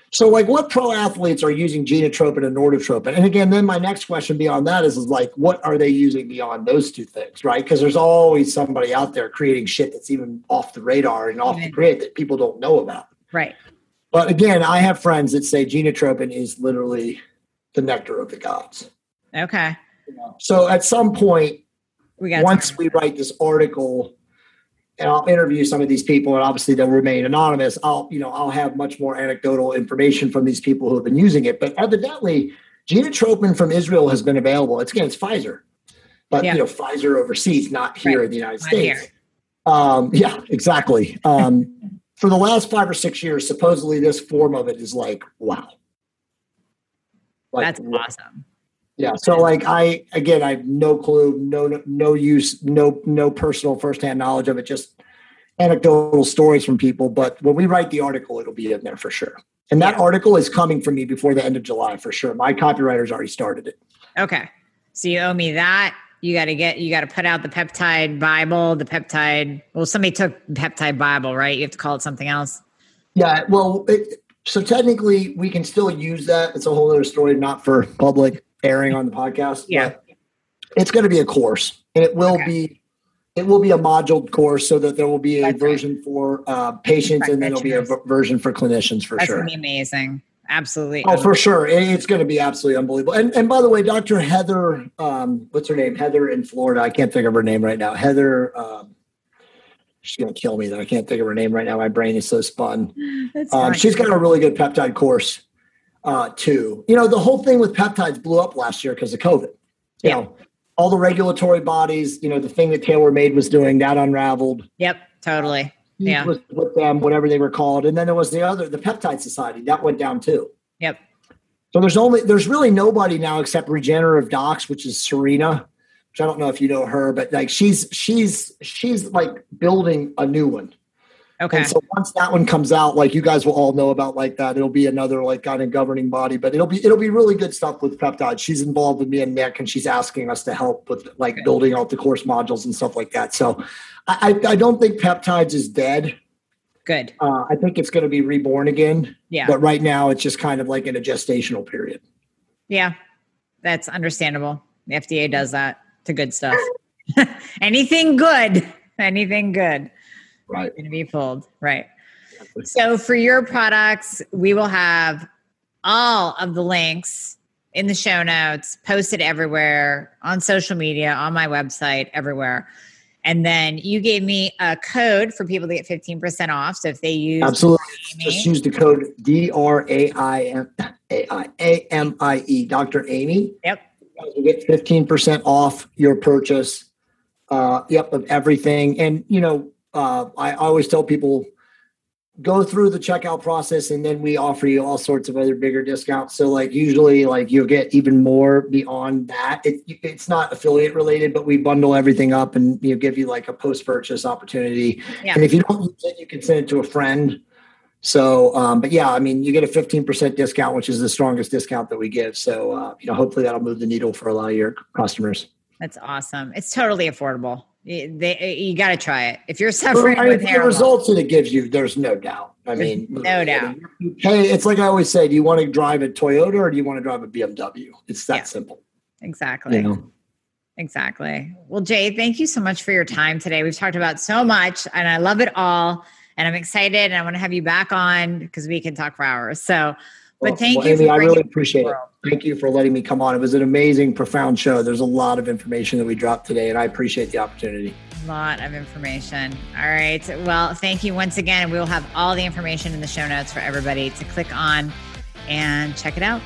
So like what pro athletes are using Genotropin and Norditropin? And again, then my next question beyond that is, is like, what are they using beyond those two things? Right. Because there's always somebody out there creating shit that's even off the radar and off mm-hmm. the grid that people don't know about. Right. But again, I have friends that say Genotropin is literally the nectar of the gods. Okay. You know? So at some point, we got once we write this article, and I'll interview some of these people, and obviously they'll remain anonymous. I'll, you know, I'll have much more anecdotal information from these people who have been using it. But evidently, Genotropin from Israel has been available. It's again, it's Pfizer, but yeah. you know, Pfizer overseas, not here right. in the United not States. Here. Um, yeah, exactly. Um, for the last five or six years, supposedly this form of it is like, wow, like, that's wow. awesome. Yeah. So like I, again, I have no clue, no, no, no use, no, no personal firsthand knowledge of it, just anecdotal stories from people. But when we write the article, it'll be in there for sure. And that yeah. article is coming from me before the end of July for sure. My copywriter's already started it. Okay. So you owe me that. You got to get, you got to put out the peptide Bible, the peptide. Well, somebody took peptide Bible, right? You have to call it something else. Yeah. Well, it, so technically we can still use that. It's a whole other story, not for public airing on the podcast. Yeah. It's going to be a course, and it will okay. be, it will be a moduled course so that there will be a That's version right. for uh, patients, and then there'll be a v- version for clinicians for That's sure. That's going to be amazing. Absolutely. Oh, amazing. For sure. It's going to be absolutely unbelievable. And and by the way, Doctor Heather, um, what's her name? Heather in Florida. I can't think of her name right now. Heather, um, she's going to kill me that I can't think of her name right now. My brain is so spun. Um, she's got a really good peptide course. Uh, too. You know, the whole thing with peptides blew up last year because of COVID. You yep. know, all the regulatory bodies, you know, the thing that TaylorMade was doing, that unraveled. Yep, totally. Yeah. Was with them, whatever they were called. And then there was the other, the Peptide Society, that went down too. Yep. So there's only, there's really nobody now except Regenerative Docs, which is Serena, which I don't know if you know her, but like she's, she's, she's like building a new one. Okay. And so once that one comes out, like you guys will all know about like that, it'll be another like kind of governing body, but it'll be, it'll be really good stuff with peptides. She's involved with me and Nick, and she's asking us to help with like okay. building out the course modules and stuff like that. So I, I don't think peptides is dead. Good. Uh, I think it's going to be reborn again. Yeah. But right now it's just kind of like in a gestational period. Yeah. That's understandable. The F D A does that to good stuff. Anything good. Anything good. Right. Going to be pulled. Right. So for your products, we will have all of the links in the show notes, posted everywhere, on social media, on my website, everywhere. And then you gave me a code for people to get fifteen percent off. So if they use... Absolutely. Just use the code D R A I M I E, Doctor Amy. Yep. You get fifteen percent off your purchase. Uh, yep. Of everything. And, you know, Uh, I always tell people, go through the checkout process, and then we offer you all sorts of other bigger discounts. So like usually like you'll get even more beyond that. It, it's not affiliate related, but we bundle everything up and you know, give you like a post-purchase opportunity. Yeah. And if you don't use it, you can send it to a friend. So, um, but yeah, I mean, you get a fifteen percent discount, which is the strongest discount that we give. So, uh, you know, hopefully that'll move the needle for a lot of your customers. That's awesome. It's totally affordable. They, you got to try it. If you're suffering well, with hair, the results that it gives you, there's no doubt. I mean, no doubt. Hey, it's like I always say, do you want to drive a Toyota or do you want to drive a B M W? It's that yeah. simple. Exactly. You know? Exactly. Well, Jay, thank you so much for your time today. We've talked about so much and I love it all and I'm excited and I want to have you back on because we can talk for hours. So, but well, thank well, you. Amy, for I really appreciate it. Thank you for letting me come on. It was an amazing, profound show. There's a lot of information that we dropped today, and I appreciate the opportunity. A lot of information. All right. Well, thank you once again. We will have all the information in the show notes for everybody to click on and check it out.